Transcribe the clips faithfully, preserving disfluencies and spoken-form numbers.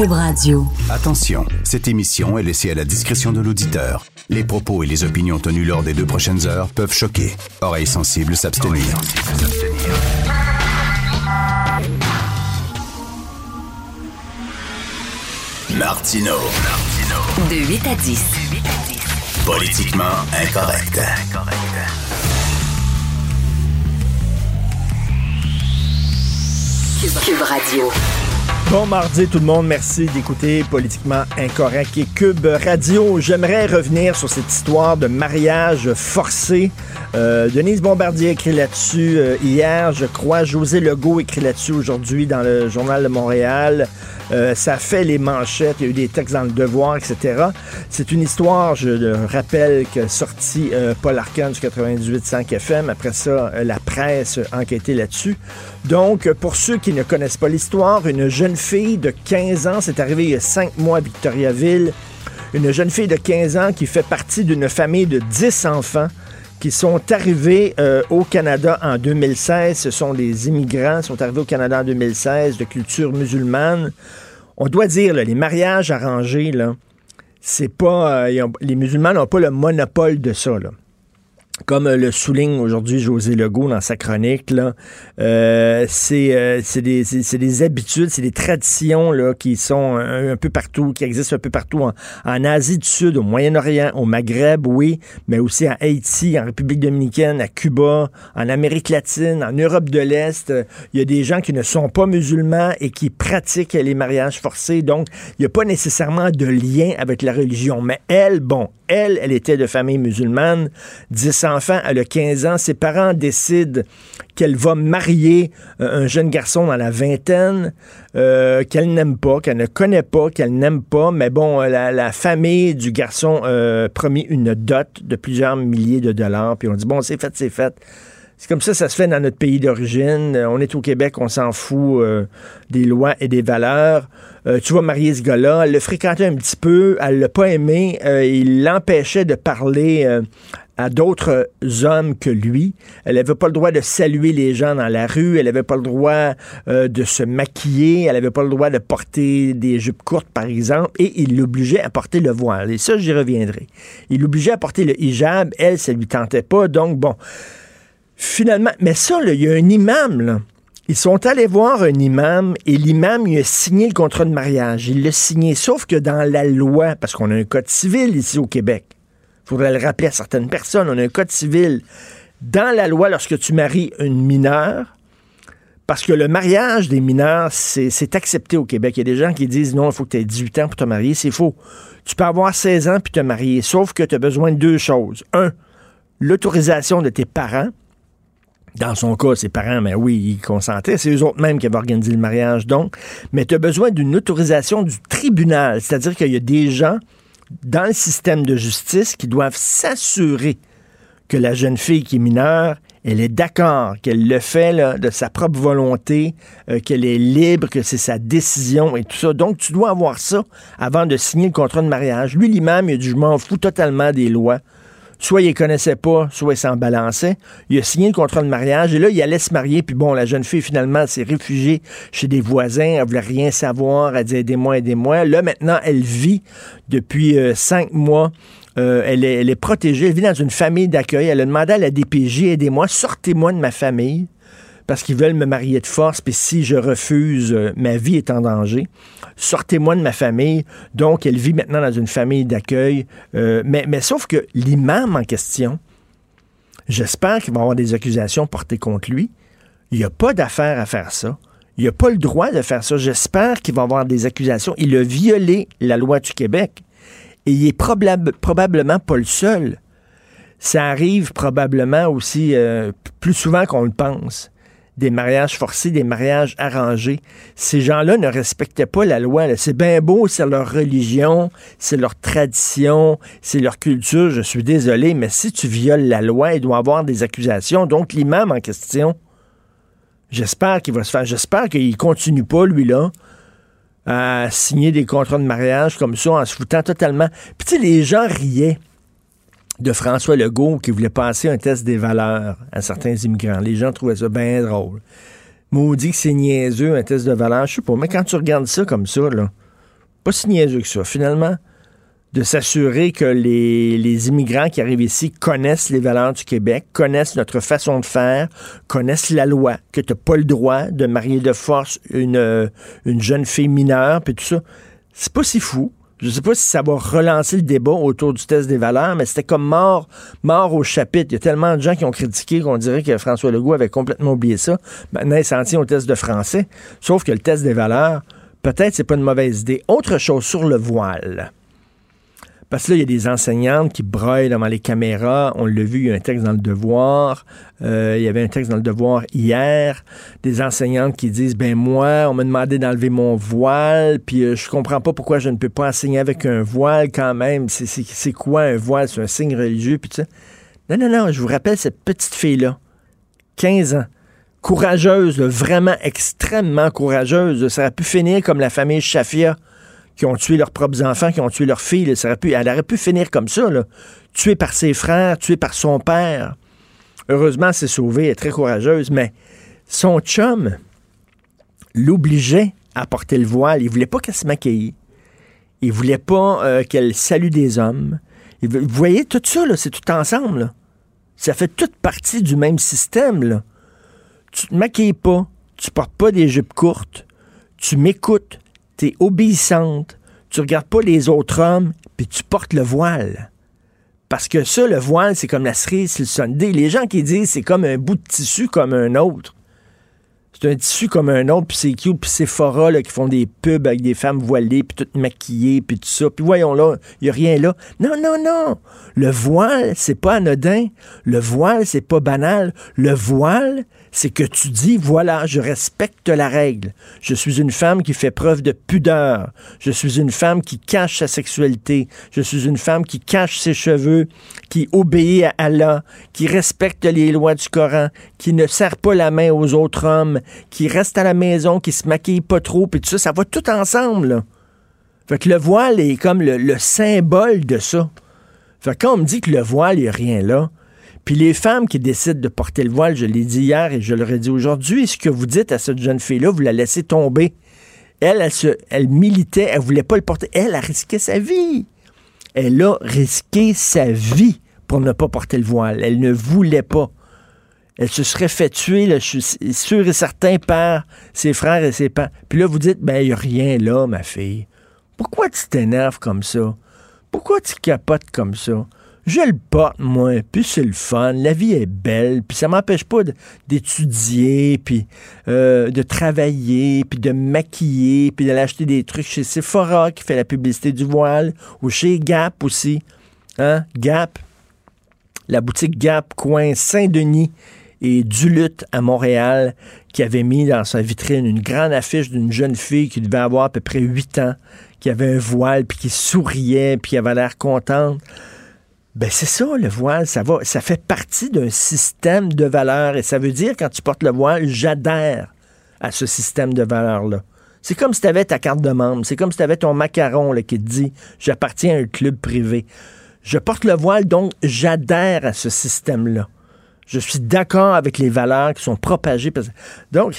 Cube Radio. Attention, cette émission est laissée à la discrétion de l'auditeur. Les propos et les opinions tenues lors des deux prochaines heures peuvent choquer. Oreilles sensibles s'abstenir. Martino. De huit à dix. Politiquement incorrect. Cube Radio. Bon mardi tout le monde, merci d'écouter Politiquement Incorrect et Cube Radio. J'aimerais revenir sur cette histoire de mariage forcé. Euh, Denise Bombardier écrit là-dessus euh, hier, je crois. José Legault écrit là-dessus aujourd'hui dans le Journal de Montréal. Euh, ça fait les manchettes, il y a eu des textes dans Le Devoir, et cetera. C'est une histoire, je le rappelle, que sorti euh, Paul Arcand du quatre-vingt-dix-huit point cinq F M. Après ça, euh, la presse a enquêté là-dessus. Donc, pour ceux qui ne connaissent pas l'histoire, une jeune fille de quinze ans, c'est arrivé il y a cinq mois à Victoriaville, une jeune fille de quinze ans qui fait partie d'une famille de dix enfants qui sont arrivés euh, au Canada en deux mille seize. Ce sont des immigrants, sont arrivés au Canada en deux mille seize de culture musulmane. On doit dire, là, les mariages arrangés, là, c'est pas, euh, ont, les musulmans n'ont pas le monopole de ça, là. Comme le souligne aujourd'hui José Legault dans sa chronique, là, euh, c'est, euh, c'est, des, c'est, c'est des habitudes, c'est des traditions là, qui sont un, un peu partout, qui existent un peu partout en, en Asie du Sud, au Moyen-Orient, au Maghreb, oui, mais aussi en Haïti, en République dominicaine, à Cuba, en Amérique latine, en Europe de l'Est. Il y a des gens qui ne sont pas musulmans et qui pratiquent les mariages forcés, donc il n'y a pas nécessairement de lien avec la religion. Mais elle, bon, elle, elle était de famille musulmane, dix enfants, elle a quinze ans, ses parents décident qu'elle va marier euh, un jeune garçon dans la vingtaine, euh, qu'elle n'aime pas, qu'elle ne connaît pas, qu'elle n'aime pas, mais bon, la, la famille du garçon euh, promet une dot de plusieurs milliers de dollars, puis on dit, bon, c'est fait, c'est fait. C'est comme ça, ça se fait dans notre pays d'origine. On est au Québec, on s'en fout euh, des lois et des valeurs. Euh, tu vas marier ce gars-là. Elle le fréquentait un petit peu, elle l'a pas aimé. Euh, il l'empêchait de parler euh, à d'autres hommes que lui. Elle n'avait pas le droit de saluer les gens dans la rue. Elle n'avait pas le droit euh, de se maquiller. Elle n'avait pas le droit de porter des jupes courtes, par exemple. Et il l'obligeait à porter le voile. Et ça, j'y reviendrai. Il l'obligeait à porter le hijab. Elle, ça lui tentait pas. Donc, bon... Finalement, mais ça, il y a un imam, là. Ils sont allés voir un imam et l'imam, il a signé le contrat de mariage. Il l'a signé, sauf que dans la loi, parce qu'on a un code civil ici au Québec, il faudrait le rappeler à certaines personnes, on a un code civil. Dans la loi, lorsque tu maries une mineure, parce que le mariage des mineurs, c'est, c'est accepté au Québec. Il y a des gens qui disent, non, il faut que tu aies dix-huit ans pour te marier, c'est faux. Tu peux avoir seize ans puis te marier, sauf que tu as besoin de deux choses. Un, l'autorisation de tes parents. Dans son cas, ses parents, mais oui, ils consentaient. C'est eux autres mêmes qui avaient organisé le mariage, donc. Mais tu as besoin d'une autorisation du tribunal. C'est-à-dire qu'il y a des gens dans le système de justice qui doivent s'assurer que la jeune fille qui est mineure, elle est d'accord, qu'elle le fait là, de sa propre volonté, euh, qu'elle est libre, que c'est sa décision et tout ça. Donc, tu dois avoir ça avant de signer le contrat de mariage. Lui, l'imam, il a dit, je m'en fous totalement des lois. Soit il les connaissait pas, soit il s'en balançait. Il a signé le contrat de mariage et là, il allait se marier. Puis bon, la jeune fille, finalement, s'est réfugiée chez des voisins. Elle voulait rien savoir. Elle disait, aidez-moi, aidez-moi. Là, maintenant, elle vit depuis euh, cinq mois. Euh, elle, est, elle est protégée. Elle vit dans une famille d'accueil. Elle a demandé à la D P J, aidez-moi, sortez-moi de ma famille. Parce qu'ils veulent me marier de force, puis si je refuse, euh, ma vie est en danger. Sortez-moi de ma famille. Donc, elle vit maintenant dans une famille d'accueil. Euh, mais, mais sauf que l'imam en question, j'espère qu'il va y avoir des accusations portées contre lui. Il n'y a pas d'affaire à faire ça. Il n'a pas le droit de faire ça. J'espère qu'il va y avoir des accusations. Il a violé la loi du Québec. Et il n'est probab- probablement pas le seul. Ça arrive probablement aussi euh, plus souvent qu'on le pense. Des mariages forcés, des mariages arrangés. Ces gens-là ne respectaient pas la loi. Là. C'est bien beau, c'est leur religion, c'est leur tradition, c'est leur culture. Je suis désolé, mais si tu violes la loi, il doit y avoir des accusations. Donc, l'imam en question, j'espère qu'il va se faire... J'espère qu'il continue pas, lui-là, à signer des contrats de mariage comme ça, en se foutant totalement. Puis, tu sais, les gens riaient de François Legault qui voulait passer un test des valeurs à certains immigrants. Les gens trouvaient ça bien drôle. Maudit que c'est niaiseux, un test de valeurs, je sais pas. Mais quand tu regardes ça comme ça, là, pas si niaiseux que ça, finalement, de s'assurer que les, les immigrants qui arrivent ici connaissent les valeurs du Québec, connaissent notre façon de faire, connaissent la loi, que tu n'as pas le droit de marier de force une, une jeune fille mineure, puis tout ça. C'est pas si fou. Je ne sais pas si ça va relancer le débat autour du test des valeurs, mais c'était comme mort, mort au chapitre. Il y a tellement de gens qui ont critiqué qu'on dirait que François Legault avait complètement oublié ça. Maintenant, il s'en tient au test de français. Sauf que le test des valeurs, peut-être c'est pas une mauvaise idée. Autre chose, sur le voile. Parce que là, il y a des enseignantes qui broient devant les caméras. On l'a vu, il y a un texte dans Le Devoir. Euh, il y avait un texte dans Le Devoir hier. Des enseignantes qui disent, ben moi, on m'a demandé d'enlever mon voile, puis euh, je comprends pas pourquoi je ne peux pas enseigner avec un voile quand même. C'est, c'est, c'est quoi un voile? C'est un signe religieux, puis tout ça. Non, non, non, je vous rappelle cette petite fille-là, quinze ans. Courageuse, vraiment extrêmement courageuse. Ça aurait pu finir comme la famille Shafia, qui ont tué leurs propres enfants, qui ont tué leurs filles. Ça aurait pu, elle aurait pu finir comme ça, là. Tuée par ses frères, tuée par son père. Heureusement, elle s'est sauvée, elle est très courageuse, mais son chum l'obligeait à porter le voile. Il ne voulait pas qu'elle se maquille. Il ne voulait pas euh, qu'elle salue des hommes. Il, vous voyez, tout ça, là, c'est tout ensemble, là. Ça fait toute partie du même système, là. Tu ne te maquilles pas, tu ne portes pas des jupes courtes, tu m'écoutes, t'es obéissante, tu regardes pas les autres hommes, puis tu portes le voile. Parce que ça, le voile, c'est comme la cerise, c'est le sundae. Les gens qui disent c'est comme un bout de tissu comme un autre. C'est un tissu comme un autre, puis c'est cute, puis c'est Sephora, là, qui font des pubs avec des femmes voilées, puis toutes maquillées, puis tout ça. Puis voyons là, il n'y a rien là. Non, non, non! Le voile, c'est pas anodin. Le voile, c'est pas banal. Le voile, c'est que tu dis, voilà, je respecte la règle. Je suis une femme qui fait preuve de pudeur. Je suis une femme qui cache sa sexualité. Je suis une femme qui cache ses cheveux, qui obéit à Allah, qui respecte les lois du Coran, qui ne serre pas la main aux autres hommes, qui reste à la maison, qui se maquille pas trop, puis tout ça, ça va tout ensemble, là. Fait que le voile est comme le, le symbole de ça. Fait que quand on me dit que le voile, il n'y a rien là, puis les femmes qui décident de porter le voile, je l'ai dit hier et je le redis aujourd'hui, ce que vous dites à cette jeune fille-là, vous la laissez tomber. Elle, elle, se, elle militait, elle voulait pas le porter. Elle a risqué sa vie. Elle a risqué sa vie pour ne pas porter le voile. Elle ne voulait pas. Elle se serait fait tuer, là, je suis sûr et certain, par ses frères et ses parents. Puis là, vous dites, ben, il n'y a rien là, ma fille. Pourquoi tu t'énerves comme ça? Pourquoi tu capotes comme ça? Je le porte, moi, puis c'est le fun, la vie est belle, puis ça m'empêche pas de, d'étudier, puis euh, de travailler, puis de me maquiller, puis d'aller acheter des trucs chez Sephora, qui fait la publicité du voile, ou chez Gap aussi, hein, Gap, la boutique Gap, coin Saint-Denis et Duluth à Montréal, qui avait mis dans sa vitrine une grande affiche d'une jeune fille qui devait avoir à peu près huit ans, qui avait un voile, puis qui souriait, puis qui avait l'air contente. Ben c'est ça, le voile, ça va, ça fait partie d'un système de valeurs, et ça veut dire, quand tu portes le voile, j'adhère à ce système de valeurs-là. C'est comme si tu avais ta carte de membre, c'est comme si tu avais ton macaron, là, qui te dit « j'appartiens à un club privé ». Je porte le voile, donc j'adhère à ce système-là. Je suis d'accord avec les valeurs qui sont propagées. Donc,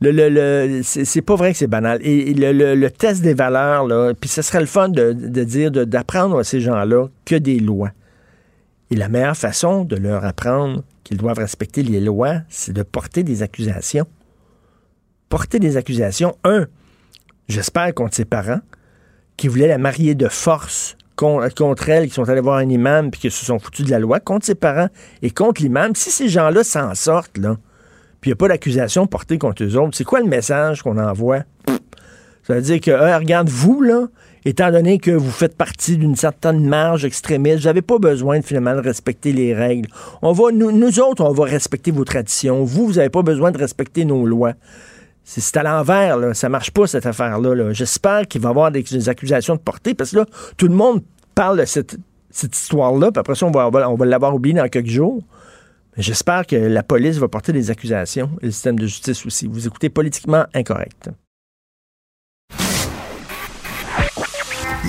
le, le, le, c'est, c'est pas vrai que c'est banal. Et, et le, le, le test des valeurs, là, puis ce serait le fun de, de dire, de, d'apprendre à ces gens-là que des lois. Et la meilleure façon de leur apprendre qu'ils doivent respecter les lois, c'est de porter des accusations. Porter des accusations. Un, j'espère, contre ses parents qui voulaient la marier de force contre elle, qui sont allés voir un imam puis qui se sont foutus de la loi, contre ses parents et contre l'imam. Si ces gens-là s'en sortent, là, puis il n'y a pas d'accusation portée contre eux autres, c'est quoi le message qu'on envoie? Pff, ça veut dire que, hey, regarde, vous, là, étant donné que vous faites partie d'une certaine marge extrémiste, vous n'avez pas besoin de finalement de respecter les règles. On va, nous, nous autres, on va respecter vos traditions. Vous, vous n'avez pas besoin de respecter nos lois. C'est, c'est à l'envers, là. Ça marche pas, cette affaire-là, là. J'espère qu'il va y avoir des, des accusations de portée, parce que là, tout le monde parle de cette, cette histoire-là, puis après ça, on va, on va, on va l'avoir oublié dans quelques jours. Mais j'espère que la police va porter des accusations, et le système de justice aussi. Vous écoutez Politiquement Incorrect.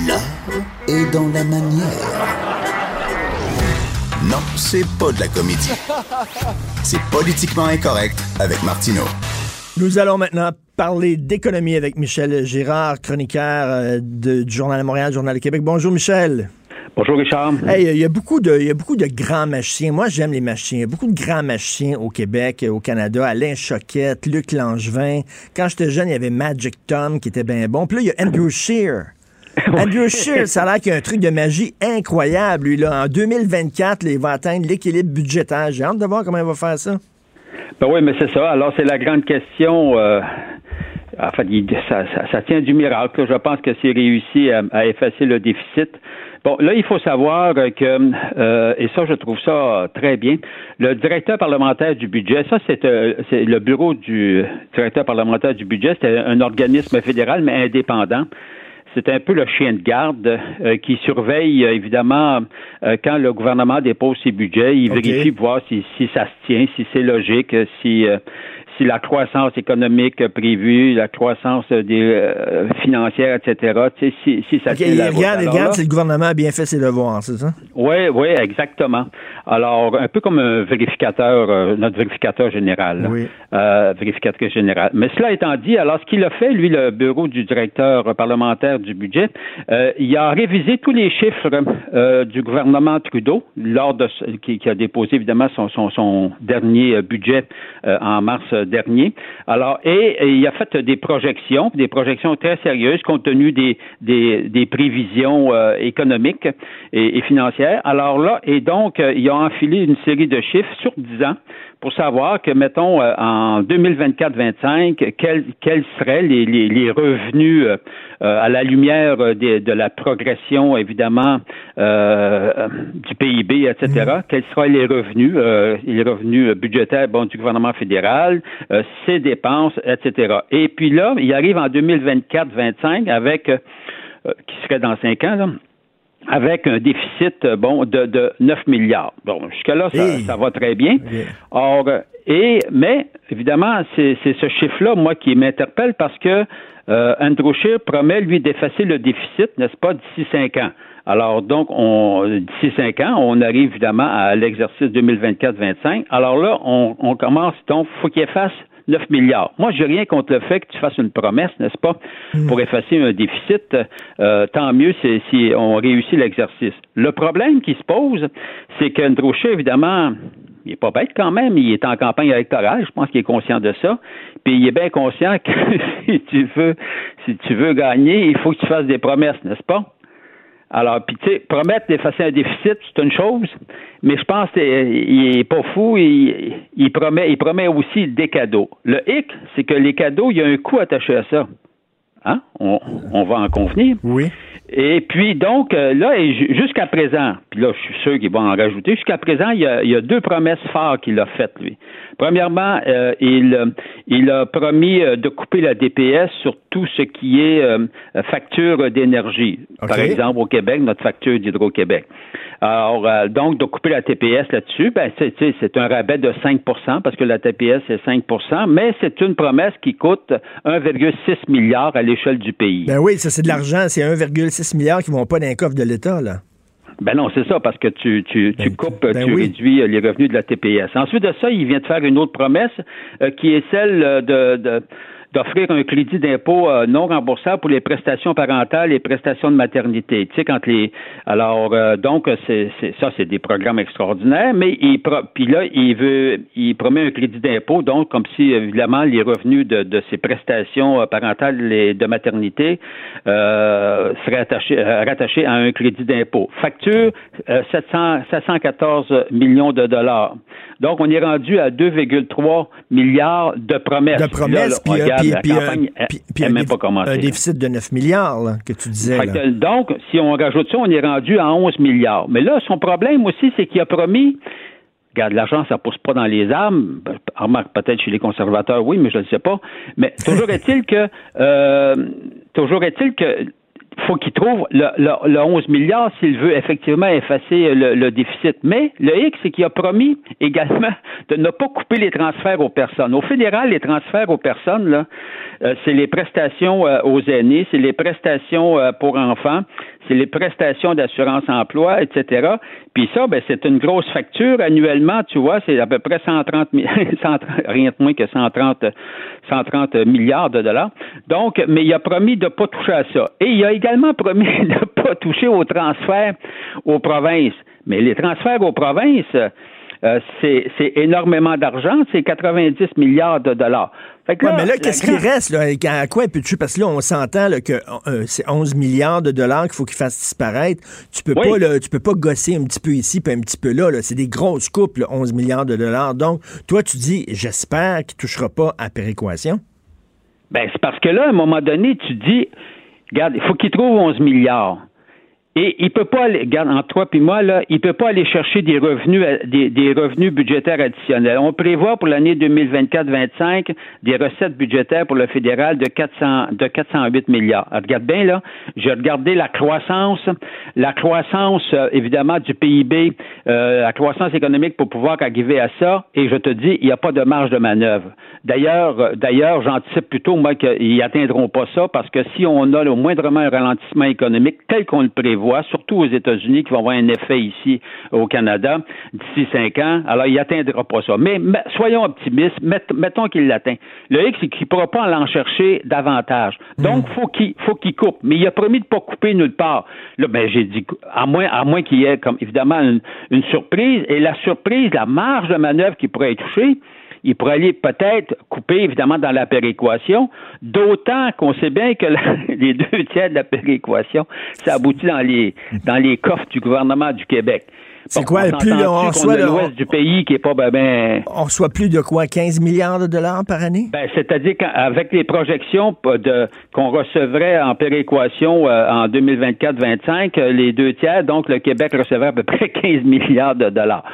L'art est dans la manière. Non, c'est pas de la comédie. C'est Politiquement Incorrect avec Martineau. Nous allons maintenant parler d'économie avec Michel Girard, chroniqueur de, du Journal de Montréal, Journal du Québec. Bonjour Michel. Bonjour Richard. Hey, il y a beaucoup de, il y a beaucoup de grands magiciens. Moi, j'aime les magiciens. Il y a beaucoup de grands magiciens au Québec, au Canada. Alain Choquette, Luc Langevin. Quand j'étais jeune, il y avait Magic Tom qui était bien bon. Puis là, il y a Andrew Shear. Andrew Shear, ça a l'air qu'il y a un truc de magie incroyable. Lui, là, en deux mille vingt-quatre, là, il va atteindre l'équilibre budgétaire. J'ai hâte de voir comment il va faire ça. Ben oui, mais c'est ça. Alors, c'est la grande question. Euh... En fait, ça, ça, ça tient du miracle. Je pense que c'est réussi à, à effacer le déficit. Bon, là, il faut savoir que, euh, et ça, je trouve ça très bien, le directeur parlementaire du budget, ça, c'est, euh, c'est le bureau du directeur parlementaire du budget, c'est un organisme fédéral, mais indépendant. C'est un peu le chien de garde euh, qui surveille, euh, évidemment, euh, quand le gouvernement dépose ses budgets, il okay. vérifie pour voir si, si ça se tient, si c'est logique, si... Euh, si la croissance économique prévue, la croissance des euh, financières, et cetera, tu sais, si, si ça okay, tient la route. Regarde, alors, regarde là, si le gouvernement a bien fait ses devoirs, c'est ça? Oui, oui, exactement. Alors, un peu comme un vérificateur, euh, notre vérificateur général. Oui. Euh, vérificateur général. Mais cela étant dit, alors, ce qu'il a fait, lui, le bureau du directeur parlementaire du budget, euh, il a révisé tous les chiffres euh, du gouvernement Trudeau, lors de qui, qui a déposé, évidemment, son, son, son dernier budget euh, en mars dernier. Alors, et, et il a fait des projections, des projections très sérieuses compte tenu des, des, des prévisions euh, économiques et, et financières. Alors là, et donc, euh, il a enfilé une série de chiffres sur dix ans pour savoir que, mettons, euh, en deux mille vingt-quatre vingt-cinq, quels, quels seraient les, les, les revenus euh, euh, à la lumière des, de la progression, évidemment, euh, du P I B, et cetera. Mmh. Quels seraient les revenus, euh, les revenus budgétaires bon, du gouvernement fédéral, Euh, ses dépenses, et cetera. Et puis là, il arrive en deux mille vingt-quatre vingt-cinq avec, euh, qui serait dans cinq ans, là, avec un déficit bon, de, de neuf milliards. Bon, jusque-là, ça, hey. ça va très bien. Okay. Or, et, mais, évidemment, c'est, c'est ce chiffre-là, moi, qui m'interpelle parce que euh, Andrew Scheer promet, lui, d'effacer le déficit, n'est-ce pas, d'ici cinq ans. Alors, donc, on, d'ici cinq ans, on arrive évidemment à l'exercice deux mille vingt-quatre vingt-cinq. Alors là, on, on commence, donc, il faut qu'il efface neuf milliards. Moi, j'ai rien contre le fait que tu fasses une promesse, n'est-ce pas, mmh. pour effacer un déficit. Euh, tant mieux si, si on réussit l'exercice. Le problème qui se pose, c'est qu'Andrew Scheer, évidemment, il n'est pas bête quand même, il est en campagne électorale, je pense qu'il est conscient de ça, puis il est bien conscient que si tu veux, si tu veux gagner, il faut que tu fasses des promesses, n'est-ce pas? Alors, puis tu sais, promettre d'effacer un déficit, c'est une chose, mais je pense qu'il n'est pas fou, il, il, promet, il promet aussi des cadeaux. Le hic, c'est que les cadeaux, il y a un coût attaché à ça. Hein? On, on va en convenir. Oui. Et puis, donc, là, jusqu'à présent, puis là, je suis sûr qu'il va en rajouter, jusqu'à présent, il y a, il y a deux promesses phares qu'il a faites, lui. Premièrement, euh, il, il a promis de couper la D P S sur tout ce qui est euh, facture d'énergie. Okay. Par exemple, au Québec, notre facture d'Hydro-Québec. Alors, euh, donc, de couper la T P S là-dessus, ben, c'est, c'est un rabais de cinq pour cent, parce que la T P S, c'est cinq pour cent, mais c'est une promesse qui coûte un virgule six milliard à l'échelle du pays. Ben oui, ça, c'est de l'argent, c'est un virgule six milliard qui ne vont pas dans les coffres de l'État, là. Ben non, c'est ça, parce que tu, tu, tu ben, coupes, ben tu oui. réduis les revenus de la T P S. Ensuite de ça, il vient de faire une autre promesse, euh, qui est celle de... de d'offrir un crédit d'impôt euh, non remboursable pour les prestations parentales et prestations de maternité. Tu sais, quand les... Alors, euh, donc, c'est, c'est ça, c'est des programmes extraordinaires, mais il pro... puis là, il veut... Il promet un crédit d'impôt, donc, comme si, évidemment, les revenus de, de ces prestations parentales et de maternité euh, seraient attachés, rattachés à un crédit d'impôt. Facture, euh, sept cent quatorze millions de dollars. Donc, on est rendu à deux virgule trois milliards de promesses. De promesses, puis là, puis, la puis, campagne n'a même pas commencé. Un déficit de neuf milliards là, que tu disais. Là. Que, donc, si on rajoute ça, on est rendu à onze milliards. Mais là, son problème aussi, c'est qu'il a promis... Regarde, l'argent, ça ne pousse pas dans les arbres. Remarque, peut-être chez les conservateurs, oui, mais je ne le sais pas. Mais toujours est-il que... Euh, toujours est-il que... faut qu'il trouve le, le, le onze milliards s'il veut effectivement effacer le, le déficit. Mais le hic, c'est qu'il a promis également de ne pas couper les transferts aux personnes. Au fédéral, les transferts aux personnes, là, euh, c'est les prestations euh, aux aînés, c'est les prestations euh, pour enfants, c'est les prestations d'assurance-emploi, et cetera. Puis ça, ben, c'est une grosse facture annuellement, tu vois, c'est à peu près cent trente, mi- cent trente rien de moins que cent trente, cent trente milliards de dollars. Donc, mais il a promis de ne pas toucher à ça. Et il a également promis de ne pas toucher aux transferts aux provinces. Mais les transferts aux provinces, euh, c'est, c'est énormément d'argent, c'est quatre-vingt-dix milliards de dollars. Fait que là, ouais, mais là, qu'est-ce qui reste? Là? À quoi peux-tu? Parce que là, on s'entend là, que euh, c'est onze milliards de dollars qu'il faut qu'il fasse disparaître. Tu peux oui. pas là, tu peux pas gosser un petit peu ici puis un petit peu là. là. C'est des grosses coupes, là, onze milliards de dollars. Donc, toi, tu dis, j'espère qu'il ne touchera pas à péréquation. Ben, c'est parce que là, à un moment donné, tu dis, regarde, il faut qu'il trouve onze milliards. Et il peut pas aller, regarde, entre toi puis moi, là, il peut pas aller chercher des revenus, des, des revenus budgétaires additionnels. On prévoit pour l'année deux mille vingt-quatre vingt-cinq des recettes budgétaires pour le fédéral de quatre cents, de quatre cent huit milliards. Alors, regarde bien, là, j'ai regardé la croissance, la croissance, euh, évidemment, du P I B, euh, la croissance économique pour pouvoir arriver à ça, et je te dis, il n'y a pas de marge de manœuvre. D'ailleurs, euh, d'ailleurs, j'anticipe plutôt, moi, qu'ils n'atteindront pas ça, parce que si on a, là, au moindrement un ralentissement économique tel qu'on le prévoit, surtout aux États-Unis, qui vont avoir un effet ici au Canada d'ici cinq ans. Alors, il n'atteindra pas ça. Mais m- soyons optimistes. Met- mettons qu'il l'atteint. Le hic, c'est qu'il ne pourra pas en chercher davantage. Donc, il faut qu'il, faut qu'il coupe. Mais il a promis de ne pas couper nulle part. Là, ben, j'ai dit, à moins, à moins qu'il y ait, comme, évidemment, une, une surprise. Et la surprise, la marge de manœuvre qui pourrait être touchée, il pourrait aller peut-être couper, évidemment, dans la péréquation, d'autant qu'on sait bien que la, les deux tiers de la péréquation, ça aboutit dans les, dans les coffres du gouvernement du Québec. C'est bon, quoi? On plus on reçoit de l'ouest du pays qui est pas ben, ben on reçoit plus de quoi? quinze milliards de dollars par année? Ben, c'est-à-dire qu'avec les projections de, qu'on recevrait en péréquation euh, en deux mille vingt-quatre vingt-cinq, les deux tiers, donc le Québec recevrait à peu près quinze milliards de dollars.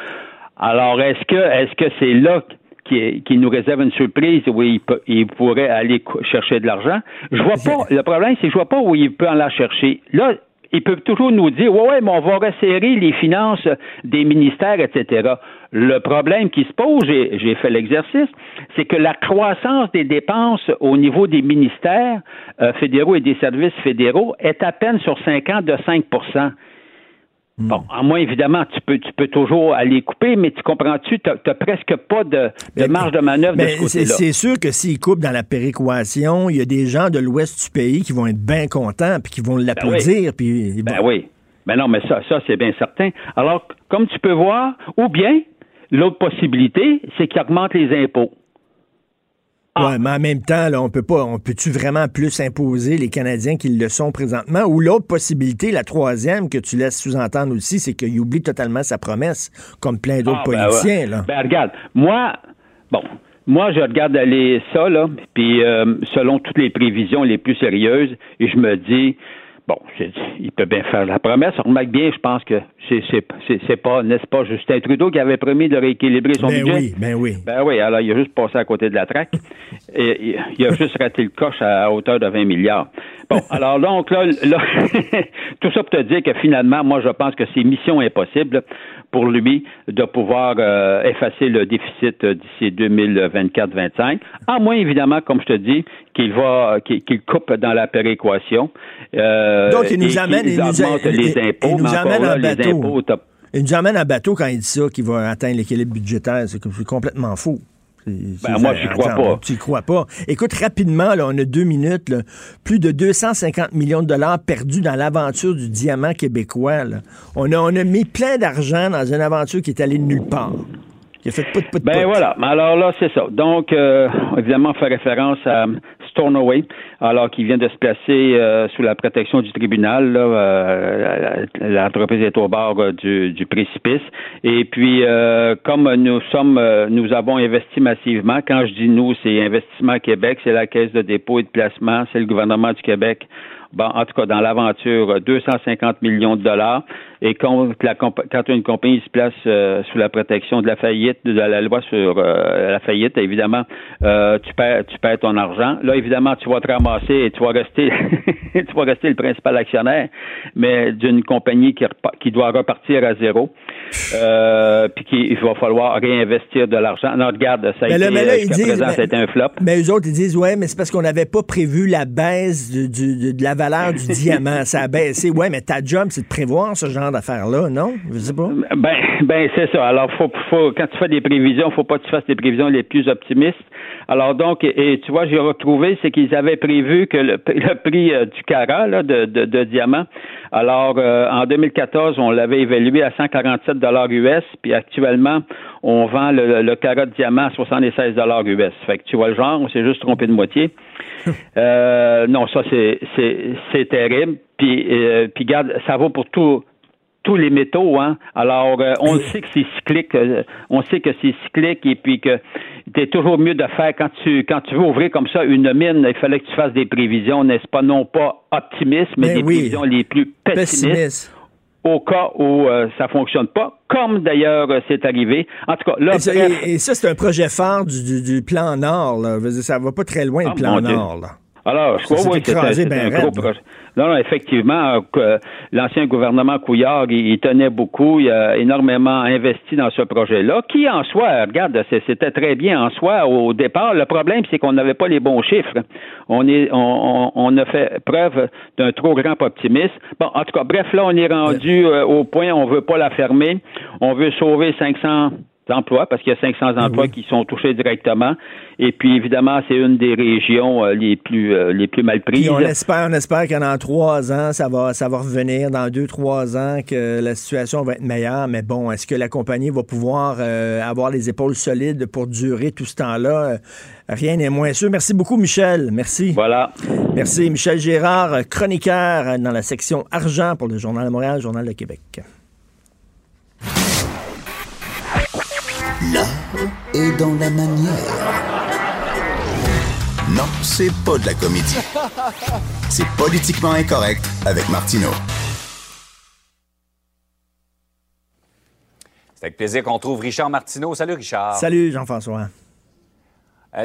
Alors, est-ce que, est-ce que c'est là Qui, qui nous réserve une surprise où il, peut, il pourrait aller chercher de l'argent. Je vois pas, le problème, c'est que je vois pas où il peut en la chercher. Là, ils peuvent toujours nous dire, ouais, ouais, mais on va resserrer les finances des ministères, et cetera. Le problème qui se pose, j'ai, j'ai fait l'exercice, c'est que la croissance des dépenses au niveau des ministères euh, fédéraux et des services fédéraux est à peine sur cinq ans de cinq pour cent. Bon, à moins, évidemment, tu peux, tu peux toujours aller couper, mais tu comprends-tu, tu n'as presque pas de, de marge de manœuvre mais de ce côté-là. C'est, c'est sûr que s'ils coupent dans la péréquation, il y a des gens de l'ouest du pays qui vont être bien contents, puis qui vont l'applaudir. Ben oui, puis, ben bon. oui. Ben non, mais ça, ça, c'est bien certain. Alors, comme tu peux voir, ou bien, l'autre possibilité, c'est qu'ils augmentent les impôts. Ah. Ouais, mais en même temps, là, on peut pas, on peut-tu vraiment plus imposer les Canadiens qu'ils le sont présentement? Ou l'autre possibilité, la troisième, que tu laisses sous-entendre aussi, c'est qu'il oublie totalement sa promesse, comme plein d'autres ah, ben politiciens, ouais. là. Ben, regarde, moi, bon, moi, je regarde aller ça, là, puis euh, selon toutes les prévisions les plus sérieuses, et je me dis, bon, c'est, il peut bien faire la promesse. On remarque bien, je pense que c'est, c'est, c'est, c'est pas, n'est-ce pas, Justin Trudeau qui avait promis de rééquilibrer son ben budget. Ben oui, ben oui. Ben oui, alors il a juste passé à côté de la traque. Et il a juste raté le coche à hauteur de vingt milliards. Bon, alors donc là, là tout ça pour te dire que finalement, moi je pense que c'est mission impossible pour lui de pouvoir euh, effacer le déficit d'ici deux mille vingt-quatre vingt-cinq. À moins, évidemment, comme je te dis, qu'il va, qu'il, qu'il coupe dans la péréquation. Euh, Donc, il nous amène en bateau. Il nous amène en bateau quand il dit ça, qu'il va atteindre l'équilibre budgétaire. C'est complètement faux. C'est, c'est ben, moi, je n'y crois pas. Tu n'y crois pas. Écoute, rapidement, là, on a deux minutes. Là, plus de deux cent cinquante millions de dollars perdus dans l'aventure du diamant québécois. Là. On, a, on a mis plein d'argent dans une aventure qui est allée nulle part. Il a fait pout, pout, ben pout. Voilà. Alors là, c'est ça. Donc, euh, évidemment, on fait référence à Stornoway, alors qu'il vient de se placer euh, sous la protection du tribunal. Là, euh, l'entreprise est au bord euh, du, du précipice. Et puis, euh, comme nous sommes, euh, nous avons investi massivement. Quand je dis nous, c'est Investissement Québec, c'est la Caisse de dépôt et de placement, c'est le gouvernement du Québec. Bon, en tout cas, dans l'aventure, deux cent cinquante millions de dollars. Et quand, la, quand une compagnie se place euh, sous la protection de la faillite, de la loi sur euh, la faillite, évidemment, euh, tu perds, tu perds ton argent. Là, évidemment, tu vas te ramasser et tu vas rester, tu vas rester le principal actionnaire, mais d'une compagnie qui, repa- qui doit repartir à zéro. euh, puis qu'il va falloir réinvestir de l'argent. Non, regarde, ça a mais été, là, mais là, jusqu'à présent, c'était un flop. Mais eux autres, ils disent, ouais, mais c'est parce qu'on n'avait pas prévu la baisse du, du, de la valeur du diamant. Ça a baissé. Ouais, mais ta job, c'est de prévoir ce genre d'affaires-là, non? Je sais pas. Ben, ben c'est ça. Alors, faut, faut, quand tu fais des prévisions, faut pas que tu fasses des prévisions les plus optimistes. Alors, donc, et, et tu vois, j'ai retrouvé, c'est qu'ils avaient prévu que le, le prix euh, du carat, là, de, de, de diamant, alors, euh, en deux mille quatorze, on l'avait évalué à cent quarante-sept dollars U S, puis actuellement, on vend le, le carat de diamant à soixante-seize dollars U S. Fait que tu vois le genre, on s'est juste trompé de moitié. Euh, non, ça, c'est, c'est, c'est terrible. Puis, euh, puis garde, ça vaut pour tout. Tous les métaux, hein. Alors, euh, on sait que c'est cyclique, euh, on sait que c'est cyclique, et puis que t'es toujours mieux de faire quand tu quand tu veux ouvrir comme ça une mine, il fallait que tu fasses des prévisions, n'est-ce pas, non pas optimistes, mais, mais des oui. prévisions les plus pessimistes. Pessimiste. Au cas où euh, ça fonctionne pas, comme d'ailleurs euh, c'est arrivé. En tout cas, là... Et ça, bref, et, et ça c'est un projet phare du, du, du plan Nord, là. Ça va pas très loin, ah, le plan Nord, là. Alors, je crois que oui, c'est ben un raide. Gros projet. Non, non, effectivement, euh, l'ancien gouvernement Couillard, il, il tenait beaucoup, il a énormément investi dans ce projet-là, qui en soi, regarde, c'était très bien en soi au départ. Le problème, c'est qu'on n'avait pas les bons chiffres. On est, on, on, on a fait preuve d'un trop grand optimisme. Bon, en tout cas, bref, là, on est rendu euh, au point, on veut pas la fermer, on veut sauver cinq cents emplois, parce qu'il y a cinq cents emplois oui. qui sont touchés directement. Et puis, évidemment, c'est une des régions euh, les plus euh, les plus mal prises. Puis on espère, on espère que dans trois ans, ça va, ça va revenir, dans deux, trois ans, que la situation va être meilleure. Mais bon, est-ce que la compagnie va pouvoir euh, avoir les épaules solides pour durer tout ce temps-là? Rien n'est moins sûr. Merci beaucoup, Michel. Merci. Voilà. Merci, Michel Girard, chroniqueur dans la section Argent pour le Journal de Montréal, Journal de Québec. L'art est dans la manière. Non, c'est pas de la comédie. C'est politiquement incorrect avec Martineau. C'est avec plaisir qu'on trouve Richard Martineau. Salut Richard. Salut Jean-François.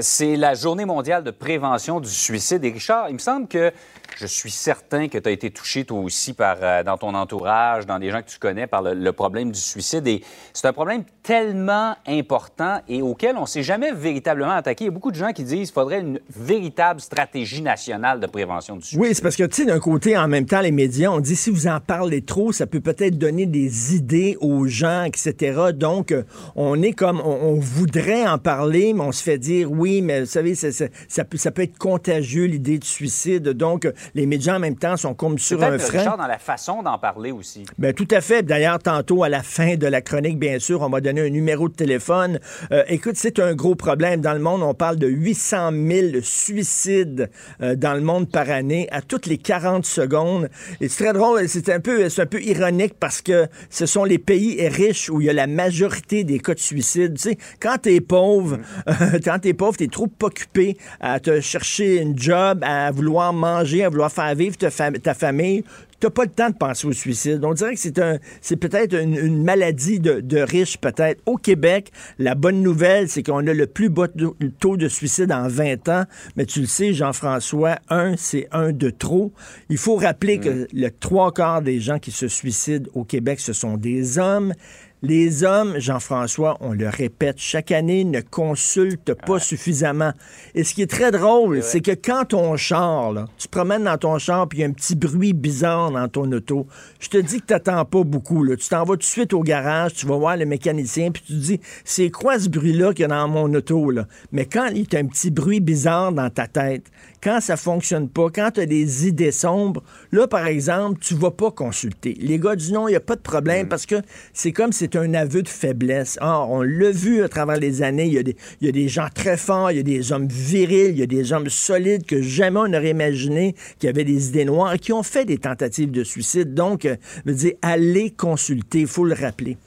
C'est la Journée mondiale de prévention du suicide. Et Richard, il me semble que je suis certain que tu as été touché, toi aussi, par, euh, dans ton entourage, dans des gens que tu connais, par le, le problème du suicide. Et c'est un problème tellement important et auquel on ne s'est jamais véritablement attaqué. Il y a beaucoup de gens qui disent qu'il faudrait une véritable stratégie nationale de prévention du suicide. Oui, c'est parce que, tu sais, d'un côté, en même temps, les médias, on dit si vous en parlez trop, ça peut peut-être donner des idées aux gens, et cetera. Donc, on est comme, on, on voudrait en parler, mais on se fait dire oui, mais vous savez, c'est, c'est, ça, peut, ça peut être contagieux, l'idée du suicide. Donc, les médias, en même temps, sont comme sur peut-être un frein. Richard, dans la façon d'en parler aussi. Bien, tout à fait. D'ailleurs, tantôt, à la fin de la chronique, bien sûr, on m'a donné un numéro de téléphone. Euh, écoute, c'est un gros problème. Dans le monde, on parle de huit cent mille suicides euh, dans le monde par année, à toutes les quarante secondes. Et c'est très drôle. C'est un peu, c'est un peu ironique parce que ce sont les pays riches où il y a la majorité des cas de suicide. Tu sais, quand t'es pauvre, mmh. euh, quand t'es pauvre, t'es trop occupé à te chercher une job, à vouloir manger, à vouloir faire vivre ta, fam- ta famille, t'as pas le temps de penser au suicide. On dirait que c'est un, c'est peut-être une, une maladie de, de riches, peut-être. Au Québec, la bonne nouvelle, c'est qu'on a le plus bas taux de suicide en vingt ans. Mais tu le sais, Jean-François, un, c'est un de trop. Il faut rappeler mmh. que le trois quarts des gens qui se suicident au Québec, ce sont des hommes. Les hommes, Jean-François, on le répète chaque année, ne consultent pas ouais. suffisamment. Et ce qui est très drôle, ouais. c'est que quand ton char, là, tu te promènes dans ton char puis il y a un petit bruit bizarre dans ton auto, je te dis que t'attends pas beaucoup. Là. Tu t'en vas tout de suite au garage, tu vas voir le mécanicien puis tu te dis, c'est quoi ce bruit-là qu'il y a dans mon auto? Là? Mais quand il y a un petit bruit bizarre dans ta tête, quand ça fonctionne pas, quand t'as des idées sombres, là, par exemple, tu vas pas consulter. Les gars disent non, il n'y a pas de problème mmh. parce que c'est comme si c'est un aveu de faiblesse. Or, on l'a vu à travers les années, il y a des, il y a des gens très forts, il y a des hommes virils, il y a des hommes solides que jamais on n'aurait imaginé, qui avaient des idées noires, qui ont fait des tentatives de suicide. Donc, je veux dire, allez consulter, il faut le rappeler.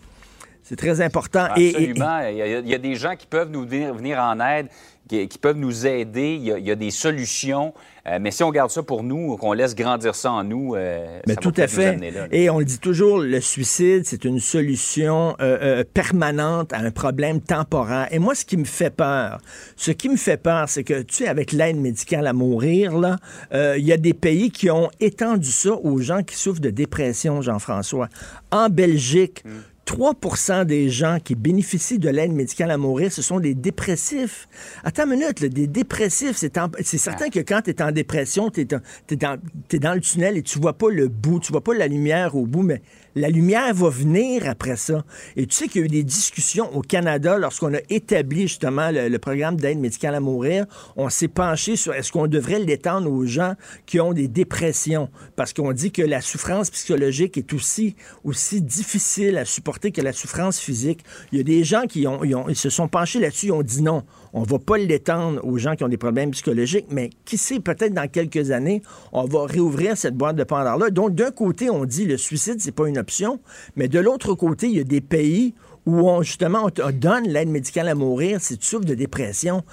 C'est très important. Absolument. Et, et, et... Il y a des gens qui peuvent nous venir, venir en aide, qui, qui peuvent nous aider. Il y a, il y a des solutions. Euh, mais si on garde ça pour nous, qu'on laisse grandir ça en nous, euh, mais ça tout va à fait. Nous amener là, là. Et on le dit toujours, le suicide, c'est une solution euh, euh, permanente à un problème temporaire. Et moi, ce qui me fait peur, ce qui me fait peur, c'est que, tu sais, avec l'aide médicale à mourir, là, euh, y a des pays qui ont étendu ça aux gens qui souffrent de dépression, Jean-François. En Belgique, hum. trois pour cent des gens qui bénéficient de l'aide médicale à mourir, ce sont des dépressifs. Attends une minute, là, des dépressifs, c'est, en, c'est certain que quand tu es en dépression, tu es en, t'es dans, t'es dans le tunnel et tu vois pas le bout, tu vois pas la lumière au bout, mais la lumière va venir après ça. Et tu sais qu'il y a eu des discussions au Canada lorsqu'on a établi justement le, le programme d'aide médicale à mourir. On s'est penché sur est-ce qu'on devrait l'étendre aux gens qui ont des dépressions, parce qu'on dit que la souffrance psychologique est aussi, aussi difficile à supporter que la souffrance physique. Il y a des gens qui ont, ils ont, ils se sont penchés là-dessus, ils ont dit non, on ne va pas l'étendre aux gens qui ont des problèmes psychologiques, mais qui sait, peut-être dans quelques années, on va réouvrir cette boîte de Pandore-là. Donc, d'un côté, on dit le suicide, c'est pas une option, mais de l'autre côté, il y a des pays où, on, justement, on te donne l'aide médicale à mourir si tu souffres de dépression.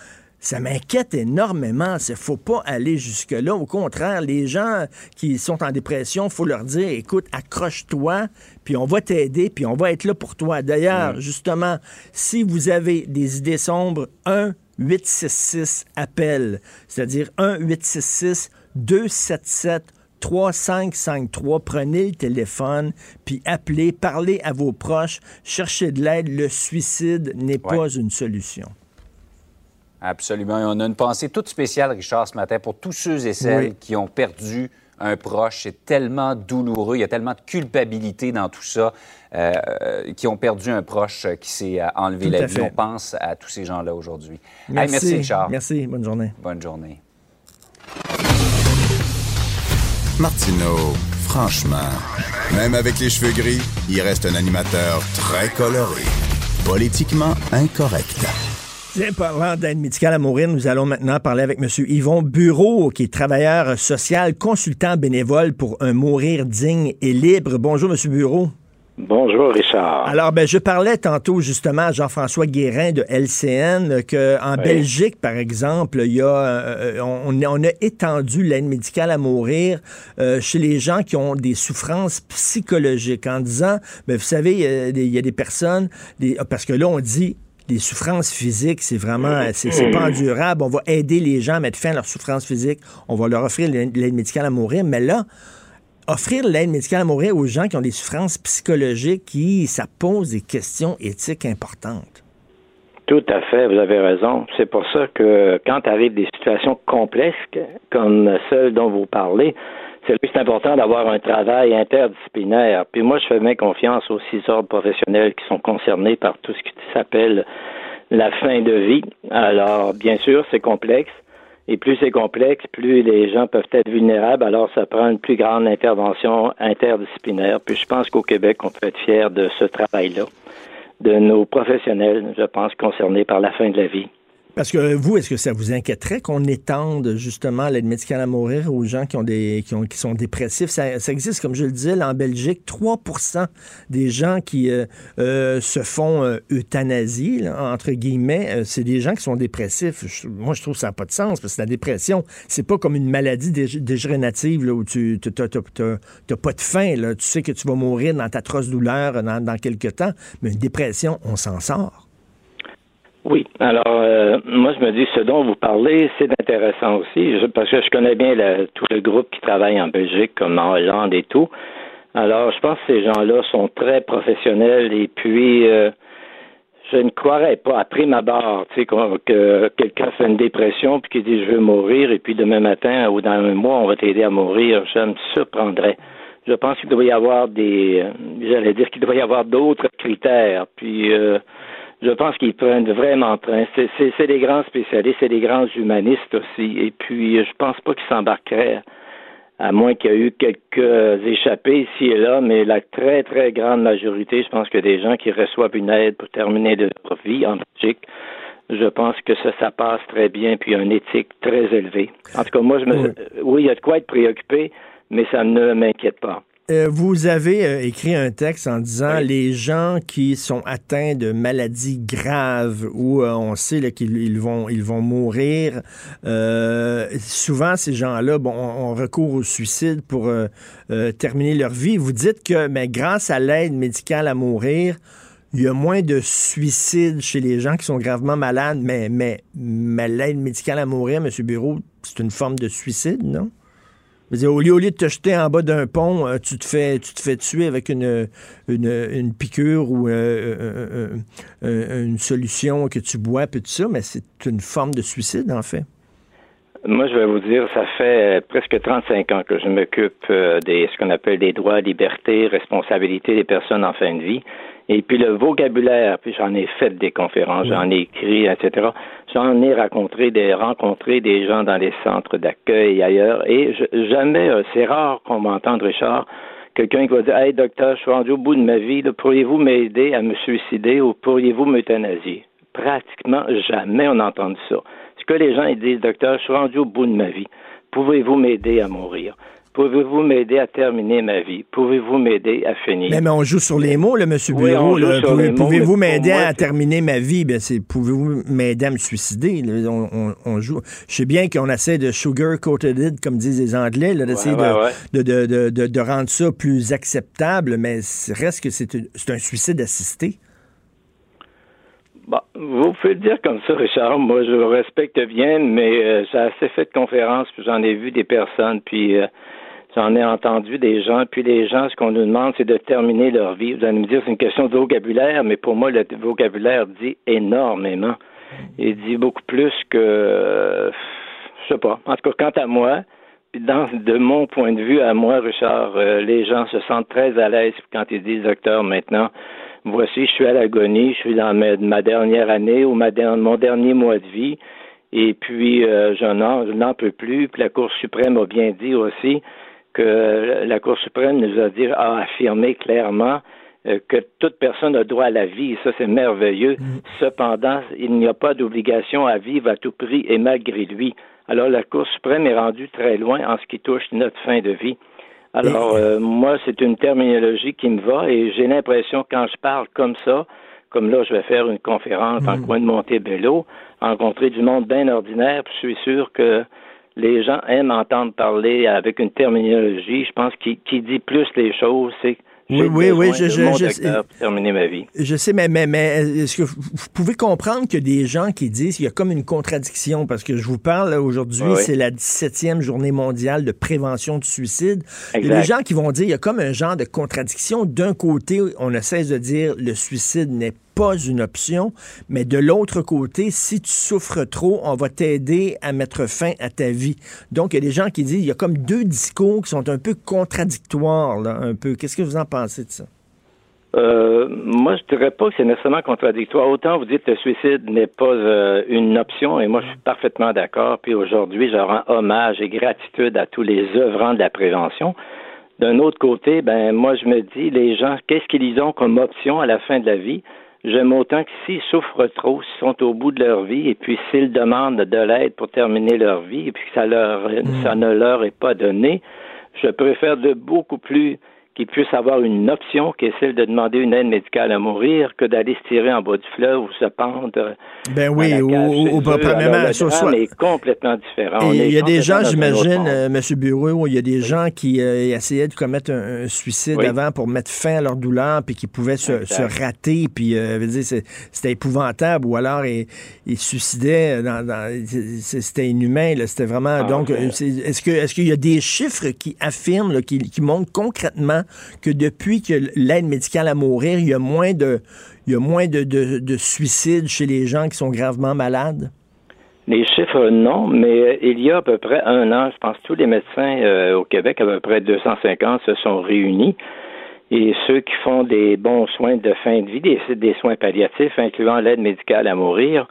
Ça m'inquiète énormément. Il ne faut pas aller jusque-là. Au contraire, les gens qui sont en dépression, il faut leur dire, écoute, accroche-toi, puis on va t'aider, puis on va être là pour toi. D'ailleurs, mmh. justement, si vous avez des idées sombres, un huit six six appel, c'est-à-dire un huit six six deux sept sept trois cinq cinq trois. Prenez le téléphone, puis appelez, parlez à vos proches, cherchez de l'aide. Le suicide n'est ouais. pas une solution. Absolument. Et on a une pensée toute spéciale, Richard, ce matin, pour tous ceux et celles oui. qui ont perdu un proche. C'est tellement douloureux. Il y a tellement de culpabilité dans tout ça, euh, qui ont perdu un proche qui s'est enlevé tout la vie. Fait. On pense à tous ces gens-là aujourd'hui. Merci. Hey, merci, Richard. Merci. Bonne journée. Bonne journée. Martineau, franchement, même avec les cheveux gris, il reste un animateur très coloré, politiquement incorrect. Bien, parlant d'aide médicale à mourir, nous allons maintenant parler avec M. Yvon Bureau, qui est travailleur social, consultant bénévole pour un mourir digne et libre. Bonjour, M. Bureau. Bonjour, Richard. Alors, ben, je parlais tantôt, justement, à Jean-François Guérin de L C N, qu'en oui. Belgique, par exemple, il y a, euh, on, on a étendu l'aide médicale à mourir euh, chez les gens qui ont des souffrances psychologiques, en disant, ben, vous savez, il y, y a des personnes, des, parce que là, on dit... Les souffrances physiques, c'est vraiment, c'est, c'est pas endurable. On va aider les gens à mettre fin à leurs souffrances physiques. On va leur offrir l'aide médicale à mourir. Mais là, offrir l'aide médicale à mourir aux gens qui ont des souffrances psychologiques, qui, ça pose des questions éthiques importantes. Tout à fait, vous avez raison. C'est pour ça que quand arrivent des situations complexes, comme celles dont vous parlez, c'est là que c'est important d'avoir un travail interdisciplinaire. Puis moi, je fais bien confiance aux six ordres professionnels qui sont concernés par tout ce qui s'appelle la fin de vie. Alors, bien sûr, c'est complexe. Et plus c'est complexe, plus les gens peuvent être vulnérables. Alors, ça prend une plus grande intervention interdisciplinaire. Puis je pense qu'au Québec, on peut être fier de ce travail-là, de nos professionnels, je pense, concernés par la fin de la vie. Parce que vous, est-ce que ça vous inquiéterait qu'on étende justement l'aide médicale à mourir aux gens qui ont des qui, ont, qui sont dépressifs? Ça, ça existe, comme je le disais, là, en Belgique, trois pour cent des gens qui euh, euh, se font euh, euthanasie, là, entre guillemets, euh, c'est des gens qui sont dépressifs. Je, moi, je trouve que ça n'a pas de sens, parce que la dépression, c'est pas comme une maladie dég- dégénérative là, où tu n'as pas de faim. Là. Tu sais que tu vas mourir dans ta atroce douleur dans, dans quelques temps, mais une dépression, on s'en sort. Oui. Alors, euh, moi, je me dis, ce dont vous parlez, c'est intéressant aussi, je, parce que je connais bien la, tout le groupe qui travaille en Belgique, comme en Hollande et tout. Alors, je pense que ces gens-là sont très professionnels et puis, euh, je ne croirais pas, à prime abord, tu sais, que, que quelqu'un fait une dépression puis qu'il dit « je veux mourir » et puis demain matin ou dans un mois, on va t'aider à mourir. Je me surprendrais. Je pense qu'il doit y avoir des... J'allais dire qu'il doit y avoir d'autres critères. Puis... Euh, Je pense qu'ils prennent vraiment train. C'est, c'est, c'est des grands spécialistes, c'est des grands humanistes aussi. Et puis, je pense pas qu'ils s'embarqueraient, à moins qu'il y ait eu quelques échappés ici et là, mais la très, très grande majorité, je pense que des gens qui reçoivent une aide pour terminer leur vie en Belgique, je pense que ça, ça passe très bien, puis il y a une éthique très élevée. En tout cas, moi, je me... Oui, oui il y a de quoi être préoccupé, mais ça ne m'inquiète pas. Euh, vous avez euh, écrit un texte en disant oui. les gens qui sont atteints de maladies graves où euh, on sait là, qu'ils ils vont ils vont mourir, euh, souvent ces gens-là, bon, on, on recourt au suicide pour euh, euh, terminer leur vie. Vous dites que mais grâce à l'aide médicale à mourir, il y a moins de suicides chez les gens qui sont gravement malades, mais mais, mais l'aide médicale à mourir, M. Bureau, c'est une forme de suicide, non? Je veux dire, au lieu, au lieu de te jeter en bas d'un pont, tu te fais, tu te fais tuer avec une, une, une piqûre ou euh, euh, euh, une solution que tu bois, puis tout ça, mais c'est une forme de suicide, en fait. Moi, je vais vous dire, ça fait presque trente-cinq ans que je m'occupe des ce qu'on appelle des droits, libertés, responsabilités des personnes en fin de vie. Et puis le vocabulaire, puis j'en ai fait des conférences, j'en ai écrit, et cetera. J'en ai rencontré des, rencontré des gens dans les centres d'accueil et ailleurs. Et je, jamais, c'est rare qu'on m'entende, Richard, quelqu'un qui va dire « Hey docteur, je suis rendu au bout de ma vie, là, pourriez-vous m'aider à me suicider ou pourriez-vous m'euthanasier? » Pratiquement jamais on entend ça. Ce que les gens ils disent « Docteur, je suis rendu au bout de ma vie, pouvez-vous m'aider à mourir? » Pouvez-vous m'aider à terminer ma vie? Pouvez-vous m'aider à finir? Mais, mais on joue sur les mots, là, M. Bureau. Oui, Pouvez, pouvez-vous mots, m'aider moi, à terminer ma vie? Bien, c'est pouvez-vous m'aider à me suicider? Là, on, on, on joue. Je sais bien qu'on essaie de sugar-coated it, comme disent les Anglais, là, d'essayer ouais, ouais, de, ouais. De, de, de, de, de rendre ça plus acceptable, mais reste que c'est, c'est un suicide assisté. Bon, vous pouvez le dire comme ça, Richard. Moi, je respecte bien, mais euh, j'ai assez fait de conférences, puis j'en ai vu des personnes, puis euh, j'en ai entendu des gens. Puis les gens, ce qu'on nous demande, c'est de terminer leur vie. Vous allez me dire, c'est une question de vocabulaire, mais pour moi, le vocabulaire dit énormément. Il dit beaucoup plus que... Euh, je sais pas. En tout cas, quant à moi, dans, de mon point de vue, à moi, Richard, euh, les gens se sentent très à l'aise quand ils disent « Docteur, maintenant... » Voici, je suis à l'agonie, je suis dans ma, ma dernière année ou ma, mon dernier mois de vie, et puis euh, je, n'en, je n'en peux plus. Puis la Cour suprême a bien dit aussi que la Cour suprême nous a dit, a affirmé clairement euh, que toute personne a droit à la vie, et ça c'est merveilleux. Mmh. Cependant, il n'y a pas d'obligation à vivre à tout prix et malgré lui. Alors la Cour suprême est rendue très loin en ce qui touche notre fin de vie. Alors, euh, moi, c'est une terminologie qui me va et j'ai l'impression, quand je parle comme ça, comme là, je vais faire une conférence mmh. en coin de Montebello, rencontrer du monde bien ordinaire, puis je suis sûr que les gens aiment entendre parler avec une terminologie, je pense, qui, qui dit plus les choses, c'est J'ai oui, oui, oui, je, je, je sais. Terminer ma vie. Je sais, mais, mais, mais est-ce que vous pouvez comprendre qu'il y a des gens qui disent qu'il y a comme une contradiction? Parce que je vous parle aujourd'hui, oui. C'est la dix-septième journée mondiale de prévention du suicide. Exact. Il y a des gens qui vont dire qu'il y a comme un genre de contradiction. D'un côté, on ne cesse de dire le suicide n'est pas une option, mais de l'autre côté, si tu souffres trop, on va t'aider à mettre fin à ta vie. Donc, il y a des gens qui disent, il y a comme deux discours qui sont un peu contradictoires, là, un peu. Qu'est-ce que vous en pensez de ça? Euh, moi, je ne dirais pas que c'est nécessairement contradictoire. Autant vous dites que le suicide n'est pas euh, une option, et moi, je suis parfaitement d'accord. Puis aujourd'hui, je rends hommage et gratitude à tous les œuvrants de la prévention. D'un autre côté, ben moi, je me dis, les gens, qu'est-ce qu'ils ont comme option à la fin de la vie? J'aime autant que s'ils souffrent trop, s'ils sont au bout de leur vie, et puis s'ils demandent de l'aide pour terminer leur vie, et puis que ça, leur, ça ne leur est pas donné, je préfère de beaucoup plus qu'ils puissent avoir une option qui est celle de demander une aide médicale à mourir que d'aller se tirer en bas du fleuve ou se pendre. Ben oui, à la cage ou, ou pas premièrement. Le drame est complètement différent. Il y a des gens, j'imagine, euh, M. Bureau, il y a des oui. gens qui euh, essayaient de commettre un, un suicide oui. avant pour mettre fin à leur douleur, puis qui pouvaient se, se rater, puis euh, veut dire, c'est, c'était épouvantable, ou alors ils se suicidaient, dans, dans, c'était inhumain, là, c'était vraiment... Ah, donc, okay. c'est, est-ce que, est-ce qu'il y a des chiffres qui affirment, là, qui, qui montrent concrètement que depuis que l'aide médicale à mourir, il y a moins de, il y a moins de, de, de suicides chez les gens qui sont gravement malades? Les chiffres, non, mais il y a à peu près un an, je pense que tous les médecins euh, au Québec, à peu près deux cent cinquante, se sont réunis. Et ceux qui font des bons soins de fin de vie, des, des soins palliatifs, incluant l'aide médicale à mourir,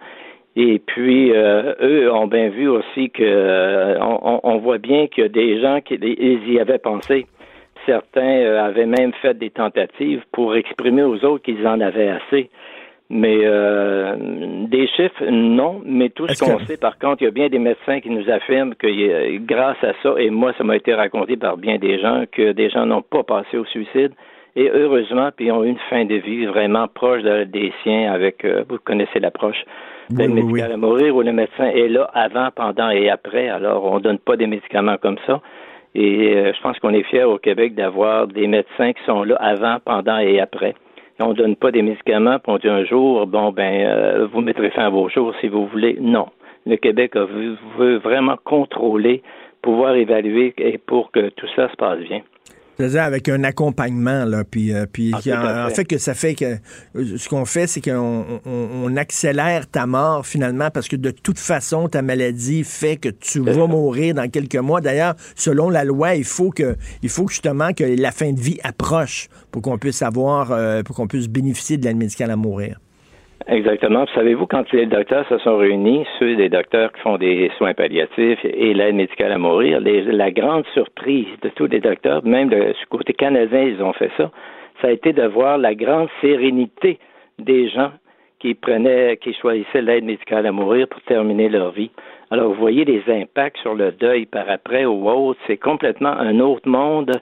et puis, euh, eux ont bien vu aussi que euh, on, on voit bien qu'il y a des gens qui ils y avaient pensé. Certains avaient même fait des tentatives pour exprimer aux autres qu'ils en avaient assez. Mais euh, des chiffres, non. Mais tout Est-ce ce qu'on que... sait, par contre, il y a bien des médecins qui nous affirment que grâce à ça, et moi, ça m'a été raconté par bien des gens, que des gens n'ont pas passé au suicide. Et heureusement, puis ils ont eu une fin de vie vraiment proche de, des siens avec, euh, vous connaissez l'approche, oui, le oui, médical oui. à mourir où le médecin est là avant, pendant et après. Alors, on ne donne pas des médicaments comme ça. Et euh, je pense qu'on est fiers au Québec d'avoir des médecins qui sont là avant, pendant et après. Et on ne donne pas des médicaments, puis on dit un jour, bon, ben, euh, vous mettrez fin à vos jours si vous voulez. Non. Le Québec veut, veut vraiment contrôler pouvoir évaluer et pour que tout ça se passe bien. C'est-à-dire avec un accompagnement, là, puis, euh, puis en, en, en fait que ça fait que ce qu'on fait, c'est qu'on on, on accélère ta mort finalement parce que de toute façon, ta maladie fait que tu vas mourir dans quelques mois. D'ailleurs, selon la loi, il faut que il faut justement que la fin de vie approche pour qu'on puisse avoir, euh, pour qu'on puisse bénéficier de l'aide médicale à mourir. Exactement. Puis savez-vous, quand les docteurs se sont réunis, ceux des docteurs qui font des soins palliatifs et l'aide médicale à mourir, les, la grande surprise de tous les docteurs, même de, du côté canadien, ils ont fait ça, ça a été de voir la grande sérénité des gens qui prenaient, qui choisissaient l'aide médicale à mourir pour terminer leur vie. Alors, vous voyez les impacts sur le deuil par après ou autre, c'est complètement un autre monde